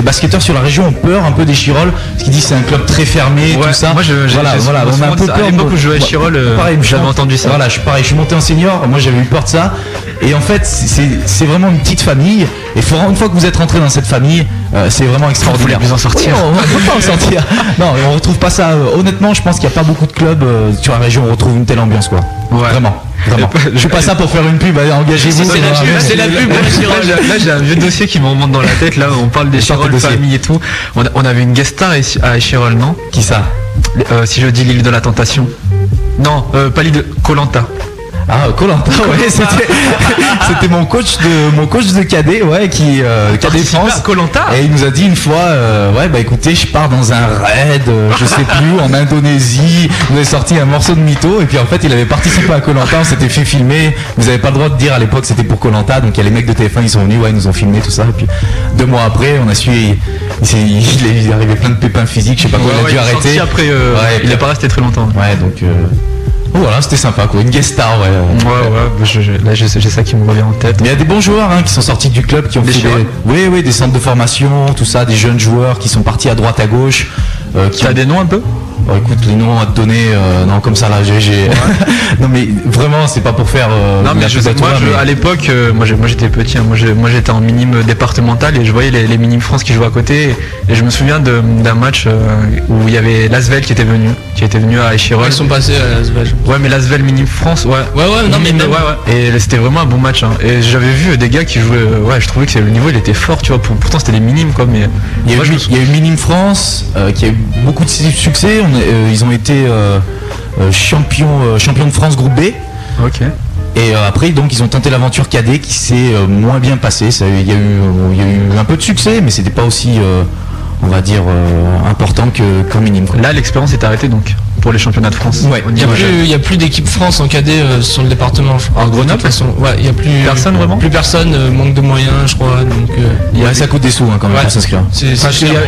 basketteurs sur la région ont peur un peu d'Échirolles, parce qu'ils disent que c'est un club très fermé, ouais, tout ça. Moi, on a un peu peur. À l'époque où je jouais à Échirolles, j'avais entendu ça. Voilà, je suis monté en senior, moi j'avais eu peur de ça. Et en fait, c'est vraiment une petite famille. Et une fois que vous êtes rentré dans cette famille, c'est vraiment extraordinaire. Vous en sortir. Oui, on ne peut pas en sortir. Non, on retrouve pas ça. Honnêtement, je pense qu'il n'y a pas beaucoup de clubs sur la région où on retrouve une telle ambiance, quoi. Ouais. Vraiment. Je suis pas ça pour faire une pub, engagez-vous. C'est la pub. Là, j'ai un vieux dossier qui me remonte dans la tête. Là, on parle d'Échirolles, famille et tout. On avait une guest star à Échirolles, non ? Qui ça ? Si je dis l'île de la tentation. Non, pas l'île de Koh-Lanta. Ah, Koh-Lanta, ouais, c'était mon coach de cadet, ouais, qui cadet France, Koh-Lanta. Et il nous a dit une fois, écoutez, je pars dans un raid, je sais plus, en Indonésie, on est sorti un morceau de mytho, et puis en fait, il avait participé à Koh-Lanta, on s'était fait filmer, vous avez pas le droit de dire à l'époque c'était pour Koh-Lanta, donc il y a les mecs de TF1, ils sont venus, ouais, ils nous ont filmé, tout ça, et puis 2 mois après, on a su, il est arrivé plein de pépins physiques, je sais pas quoi, on a dû arrêter. Après, il a pas resté très longtemps. Ouais, donc... voilà, c'était sympa quoi, une guest star, ouais. Ouais, là j'ai ça qui me revient en tête. Mais il y a des bons joueurs qui sont sortis du club, qui ont fait des centres de formation, tout ça, des jeunes joueurs qui sont partis à droite à gauche. T'as des noms un peu ? Bon, écoute, les noms à te donner, non, comme ça là, j'ai... Ouais. Non mais vraiment, c'est pas pour faire... non mais à l'époque, moi j'étais petit, hein, moi j'étais en minime départemental et je voyais les minimes France qui jouaient à côté et je me souviens d'un match où il y avait Lasvel qui était venu à Échirolles. Ils sont passés à Lasvel. Ouais mais Lasvel minime France, ouais. Ouais, non mais... Ouais. Et c'était vraiment un bon match, hein. Et j'avais vu des gars qui jouaient, je trouvais que le niveau il était fort, tu vois, pourtant c'était des minimes quoi, mais... Il y a eu minime France qui a eu beaucoup de succès. Ils ont été champions de France groupe B. Ok. Et après donc ils ont tenté l'aventure cadet qui s'est moins bien passée. Il y a eu un peu de succès mais c'était pas aussi on va dire important qu'en minime. Là l'expérience est arrêtée donc pour les championnats de France. Ouais. Il n'y a plus d'équipe France en cadet sur le département. Alors Grenoble, il y a plus personne vraiment. Plus personne, manque de moyens, je crois. Donc ça coûte des sous quand même pour s'inscrire.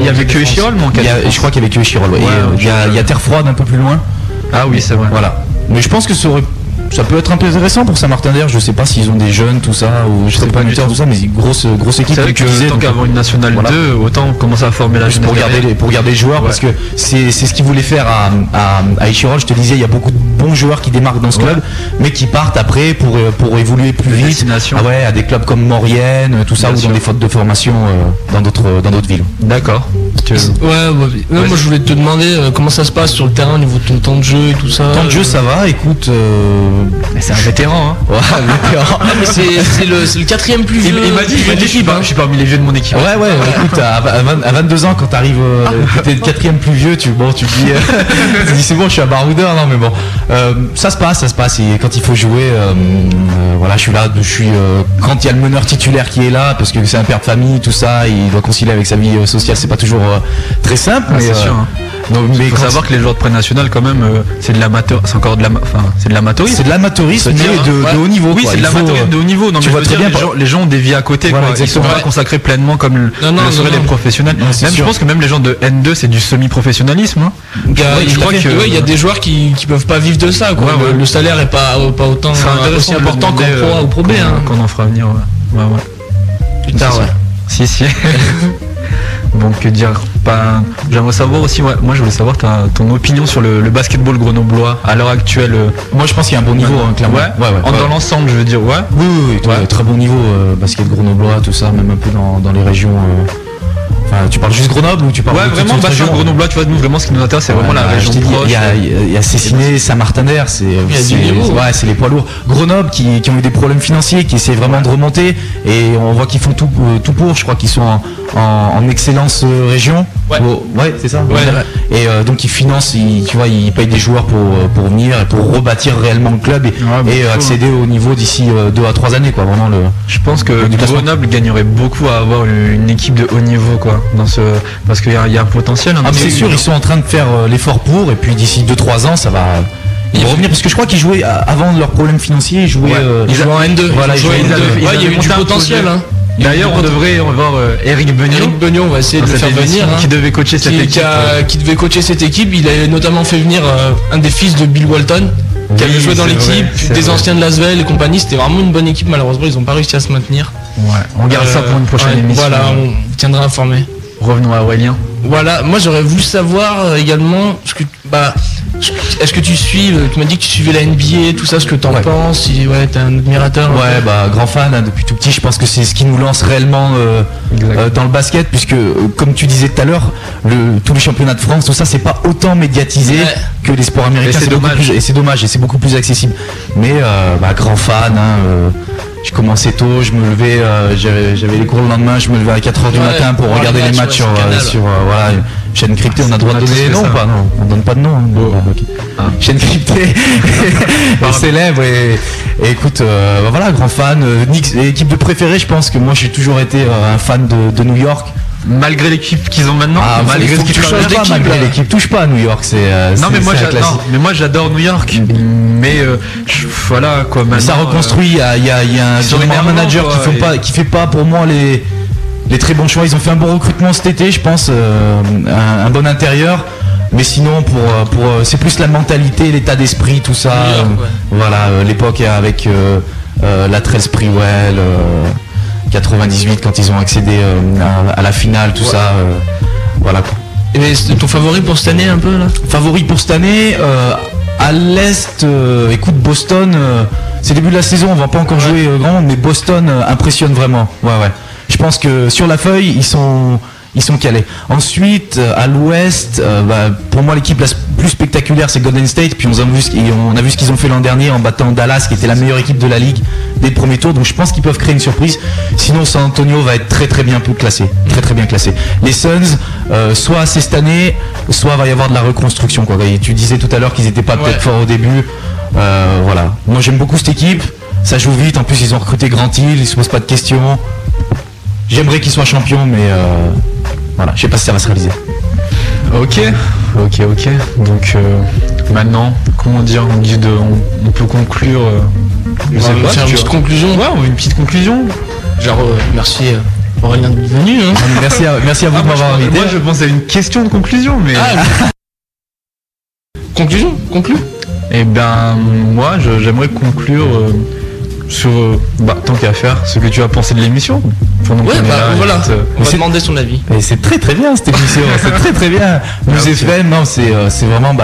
Il y avait que Échirolles en cadet. Je crois qu'il y avait que Échirolles. Il y a Terre Froide un peu plus loin. Ah oui, c'est vrai. Voilà. Mais je pense que ça aurait ça peut être un peu intéressant pour Saint-Martin d'Hères. Je sais pas s'ils ont des jeunes, tout ça, ou je sais pas, tout ça, mais grosse équipe. C'est vrai que tu disais, tant qu'avant une nationale 2, autant commencer à former la jeunesse pour garder les joueurs, parce que c'est ce qu'ils voulaient faire à Échirolles. Je te disais, il y a beaucoup de bons joueurs qui démarquent dans ce club, mais qui partent après pour évoluer plus vite. À des clubs comme Maurienne, tout ça, ou dans des fautes de formation dans d'autres villes. D'accord. Moi je voulais te demander comment ça se passe sur le terrain au niveau de ton temps de jeu et tout ça. Temps de jeu, ça va, écoute. C'est un vétéran, hein. Ouais, un vétéran. Ah, mais c'est le quatrième plus vieux. Il m'a dit je suis parmi les vieux de mon équipe. Ouais, écoute, à 22 ans, quand t'arrives, t'es le quatrième plus vieux, tu dis c'est bon, je suis un baroudeur, non, mais bon. Ça se passe, et quand il faut jouer, je suis là, quand il y a le meneur titulaire qui est là, parce que c'est un père de famille, tout ça, il doit concilier avec sa vie sociale, c'est pas toujours très simple, mais c'est sûr, hein. Donc, mais il faut savoir que les joueurs de pré-national quand même, c'est de l'amateurisme. C'est de l'amateurisme, mais de haut niveau. Oui, quoi. C'est de l'amateurisme de haut niveau. Non, tu vois très bien. Les gens ont des vies à côté. Voilà, quoi. Ils sont pas consacrés pleinement comme le seraient les professionnels. Non, même, je pense que même les gens de N2, c'est du semi-professionnalisme. Hein. Il y a des joueurs qui peuvent pas vivre de ça. Quoi. Ouais, le salaire est pas autant aussi important qu'en pro A ou pro B. Qu'on en fera venir. Plus tard, ouais. Si. Bon, que dire, j'aimerais savoir aussi, moi je voulais savoir ton opinion sur le basketball grenoblois à l'heure actuelle. Moi je pense qu'il y a un bon niveau, hein, clairement. Dans l'ensemble, je veux dire, ouais. Oui, très bon niveau, basket grenoblois, tout ça, même un peu dans les régions. Tu parles juste Grenoble ou tu parles vraiment basket grenoblois, tu vois, nous vraiment ce qui nous intéresse, c'est vraiment la région proche. Il y a Cessiné, Saint-Martin d'Hères, c'est les poids lourds. Grenoble qui ont eu des problèmes financiers, qui essaient vraiment de remonter, et on voit qu'ils font tout pour. Je crois qu'ils sont en excellence région. Ouais, c'est ça. Ouais. Et donc ils financent, ils payent des joueurs pour venir et pour rebâtir réellement le club et accéder au niveau d'ici 2 à 3 années, quoi. Vraiment Je pense que Grenoble gagnerait beaucoup à avoir une équipe de haut niveau, quoi. Parce qu'il y a un potentiel. C'est sûr, ils sont en train de faire l'effort pour, et puis d'ici 2-3 ans, ça va. Ils vont revenir parce que je crois qu'ils jouaient avant leurs problèmes financiers, ils jouaient en N2. Voilà, ils jouaient N2. Il y a eu du potentiel. D'ailleurs, on devrait voir Eric Beugnon. Eric Beugnon, on va essayer de le faire venir. Qui devait coacher cette équipe. Qui devait coacher cette équipe. Il a notamment fait venir un des fils de Bill Walton, qui avait joué dans l'équipe, des anciens de Lasvel et compagnie. C'était vraiment une bonne équipe. Malheureusement, ils n'ont pas réussi à se maintenir. On garde ça pour une prochaine émission. Voilà, on tiendra informé. Revenons à Aurélien. Voilà, moi j'aurais voulu savoir également est-ce que tu m'as dit que tu suivais la NBA, tout ça, ce que t'en penses, si t'es un admirateur. Grand fan, hein, depuis tout petit, je pense que c'est ce qui nous lance réellement dans le basket, puisque comme tu disais tout à l'heure, tous les championnats de France, tout ça, c'est pas autant médiatisé que les sports américains, et c'est dommage, et c'est beaucoup plus accessible. Mais grand fan, je commençais tôt, je me levais, j'avais les cours le lendemain, je me levais à 4h du matin pour regarder les matchs sur chaîne cryptée. On a le droit de donner les noms ou pas? Non, on donne pas de nom. Chaîne cryptée, célèbre, et écoute, grand fan. Équipe de préférée, je pense que moi j'ai toujours été un fan de New York. Malgré l'équipe qu'ils ont maintenant, l'équipe touche pas à New York, mais moi j'adore New York, mais ça reconstruit. Il y a un général manager qui fait pas pour moi les très bons choix. Ils ont fait un bon recrutement cet été, je pense, un bon intérieur. Mais sinon, pour c'est plus la mentalité, l'état d'esprit, tout ça. L'époque avec Latrell Sprewell, 98 quand ils ont accédé à la finale, tout ça. Et ton favori pour cette année, un peu là? Favori pour cette année, à l'est, écoute, Boston, c'est le début de la saison, on va pas encore jouer grand, mais Boston impressionne vraiment. Je pense que sur la feuille, ils sont calés. Ensuite, à l'ouest, pour moi l'équipe la plus spectaculaire, c'est Golden State. Puis on a vu ce qu'ils ont fait l'an dernier en battant Dallas, qui était la meilleure équipe de la ligue dès le premier tour. Donc je pense qu'ils peuvent créer une surprise. Sinon, San Antonio va être très très bien classé, très très bien classé. Les Suns, soit c'est cette année, soit va y avoir de la reconstruction, quoi. Et tu disais tout à l'heure qu'ils n'étaient pas peut-être forts au début. Moi j'aime beaucoup cette équipe. Ça joue vite. En plus, ils ont recruté Grant Hill. Ils se posent pas de questions. J'aimerais qu'ils soient champions, mais je sais pas si ça va se réaliser. Ok. Donc maintenant, comment dire, on peut conclure. Une petite conclusion. Une petite conclusion. Merci Aurélien d'être venu. Hein. Merci à vous de m'avoir invité. Moi, je pense à une question de conclusion, mais. Conclusion. Et bien moi j'aimerais conclure sur tant qu'à faire ce que tu as pensé de l'émission. On va demander son avis. Et c'est très très bien cette émission, c'est très très bien. News FM, non, c'est vraiment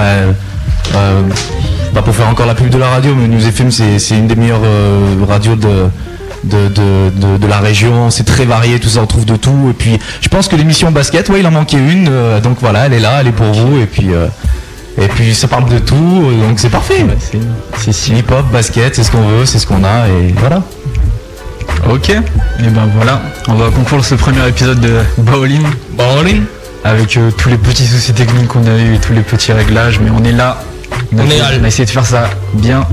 pour faire encore la pub de la radio, mais News FM c'est une des meilleures radios de la région, c'est très varié, tout ça, on trouve de tout. Et puis je pense que l'émission basket, il en manquait une, donc voilà, elle est là, elle est pour vous. Et puis ça parle de tout, donc c'est parfait. Ouais, c'est hip hop, basket, c'est ce qu'on veut, c'est ce qu'on a, et voilà. Ok, et ben voilà, on va conclure ce premier épisode de Balline avec tous les petits soucis techniques qu'on a eu, tous les petits réglages, mais on est là. On a essayé de faire ça bien.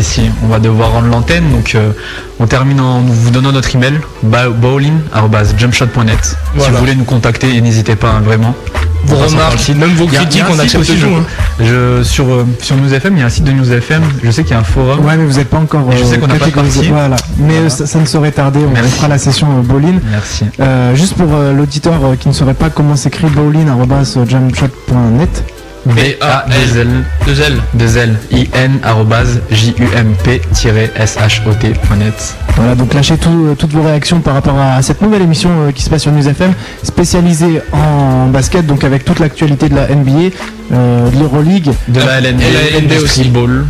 Si, on va devoir rendre l'antenne, donc on termine en vous donnant notre email bowling@jumpshot.net. Si vous voulez nous contacter, et n'hésitez pas, vraiment. Vos remarques, même vos critiques, on accepte toujours. Sur News FM, il y a un site de News FM, je sais qu'il y a un forum. Ouais, mais vous n'êtes pas encore. Je sais qu'on n'a pas de partie. Voilà. Mais ça ne saurait tarder, on fera la session Balline. Merci. Juste pour l'auditeur qui ne saurait pas comment s'écrit bowling@jumpshot.net. balin@jump-shot.net. Voilà, donc lâchez toutes vos réactions par rapport à cette nouvelle émission qui se passe sur News FM, spécialisée en basket, donc avec toute l'actualité de la NBA, de l'Euroleague, de la LNB, aussi ball.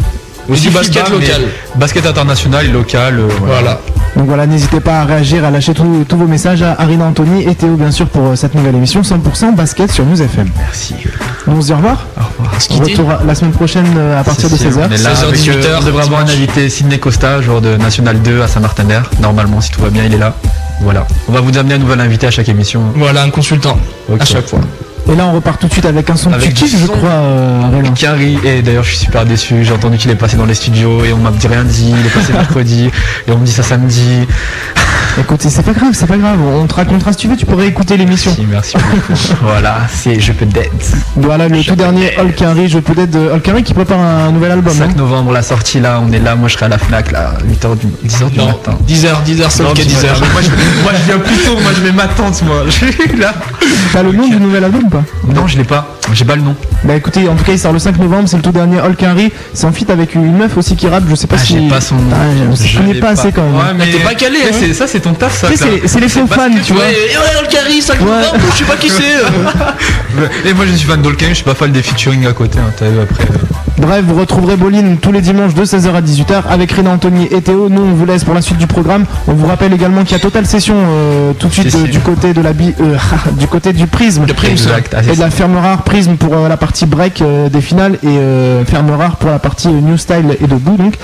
Aussi basket local, basket international et local. Voilà. Donc voilà, n'hésitez pas à réagir, à lâcher tous vos messages à Arina, Anthony et Théo, bien sûr, pour cette nouvelle émission 100% basket sur News FM. Merci. On se dit au revoir. On retourne la semaine prochaine à partir de 16h. On est là avec 18h. On devrait avoir un invité, Sidney Costa, joueur de National 2 à Saint-Martin-d'Air. Normalement, si tout va bien, il est là. Voilà. On va vous amener un nouvel invité à chaque émission. Voilà, un consultant à chaque fois. Et là on repart tout de suite avec un son que tu kiffes, je crois, Kari. Et d'ailleurs je suis super déçu, j'ai entendu qu'il est passé dans les studios et on m'a rien dit, il est passé mercredi et on me dit ça samedi. Écoute, c'est pas grave, on te racontera si tu veux, tu pourrais écouter l'émission. Merci beaucoup. Voilà, c'est Je peux d'être. Voilà, le tout dernier All Carry qui prépare un nouvel album. 5 novembre la sortie, là on est là, moi je serai à la Fnac là, 10h du matin. 10h sauf qu'à 10h. Moi je viens plus tôt, moi je mets ma tante moi. Je suis là. T'as le nom du nouvel album ou pas ? Non, je l'ai pas. J'ai pas le nom. Bah écoutez, en tout cas il sort le 5 novembre, c'est le tout dernier All Carry, c'est en feat avec une meuf aussi qui rappe, je sais pas si. J'ai pas son nom. Je connais pas assez quand même. T'es pas calé, ça c'est ton taf, ça. C'est les faux fans, tu vois. All Carry, ça je sais pas qui c'est. Et moi je suis fan d'All Carry, je suis pas fan des featuring à côté, t'as vu après. Bref, vous retrouverez Balline tous les dimanches de 16h à 18h avec Rina, Anthony et Théo. Nous, on vous laisse pour la suite du programme. On vous rappelle également qu'il y a Total Session tout de suite du côté de du côté du Prisme. Et de la Ferme Rare Prisme pour la partie break des finales et Ferme Rare pour la partie New Style et debout donc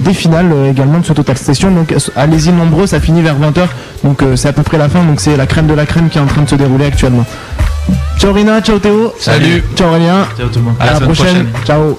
des finales également de ce Total Session. Donc allez-y nombreux, ça finit vers 20h. Donc c'est à peu près la fin. Donc c'est la crème de la crème qui est en train de se dérouler actuellement. Ciao Rina, ciao Théo. Salut. Ciao Aurélien. Ciao tout le monde. À la prochaine. Ciao.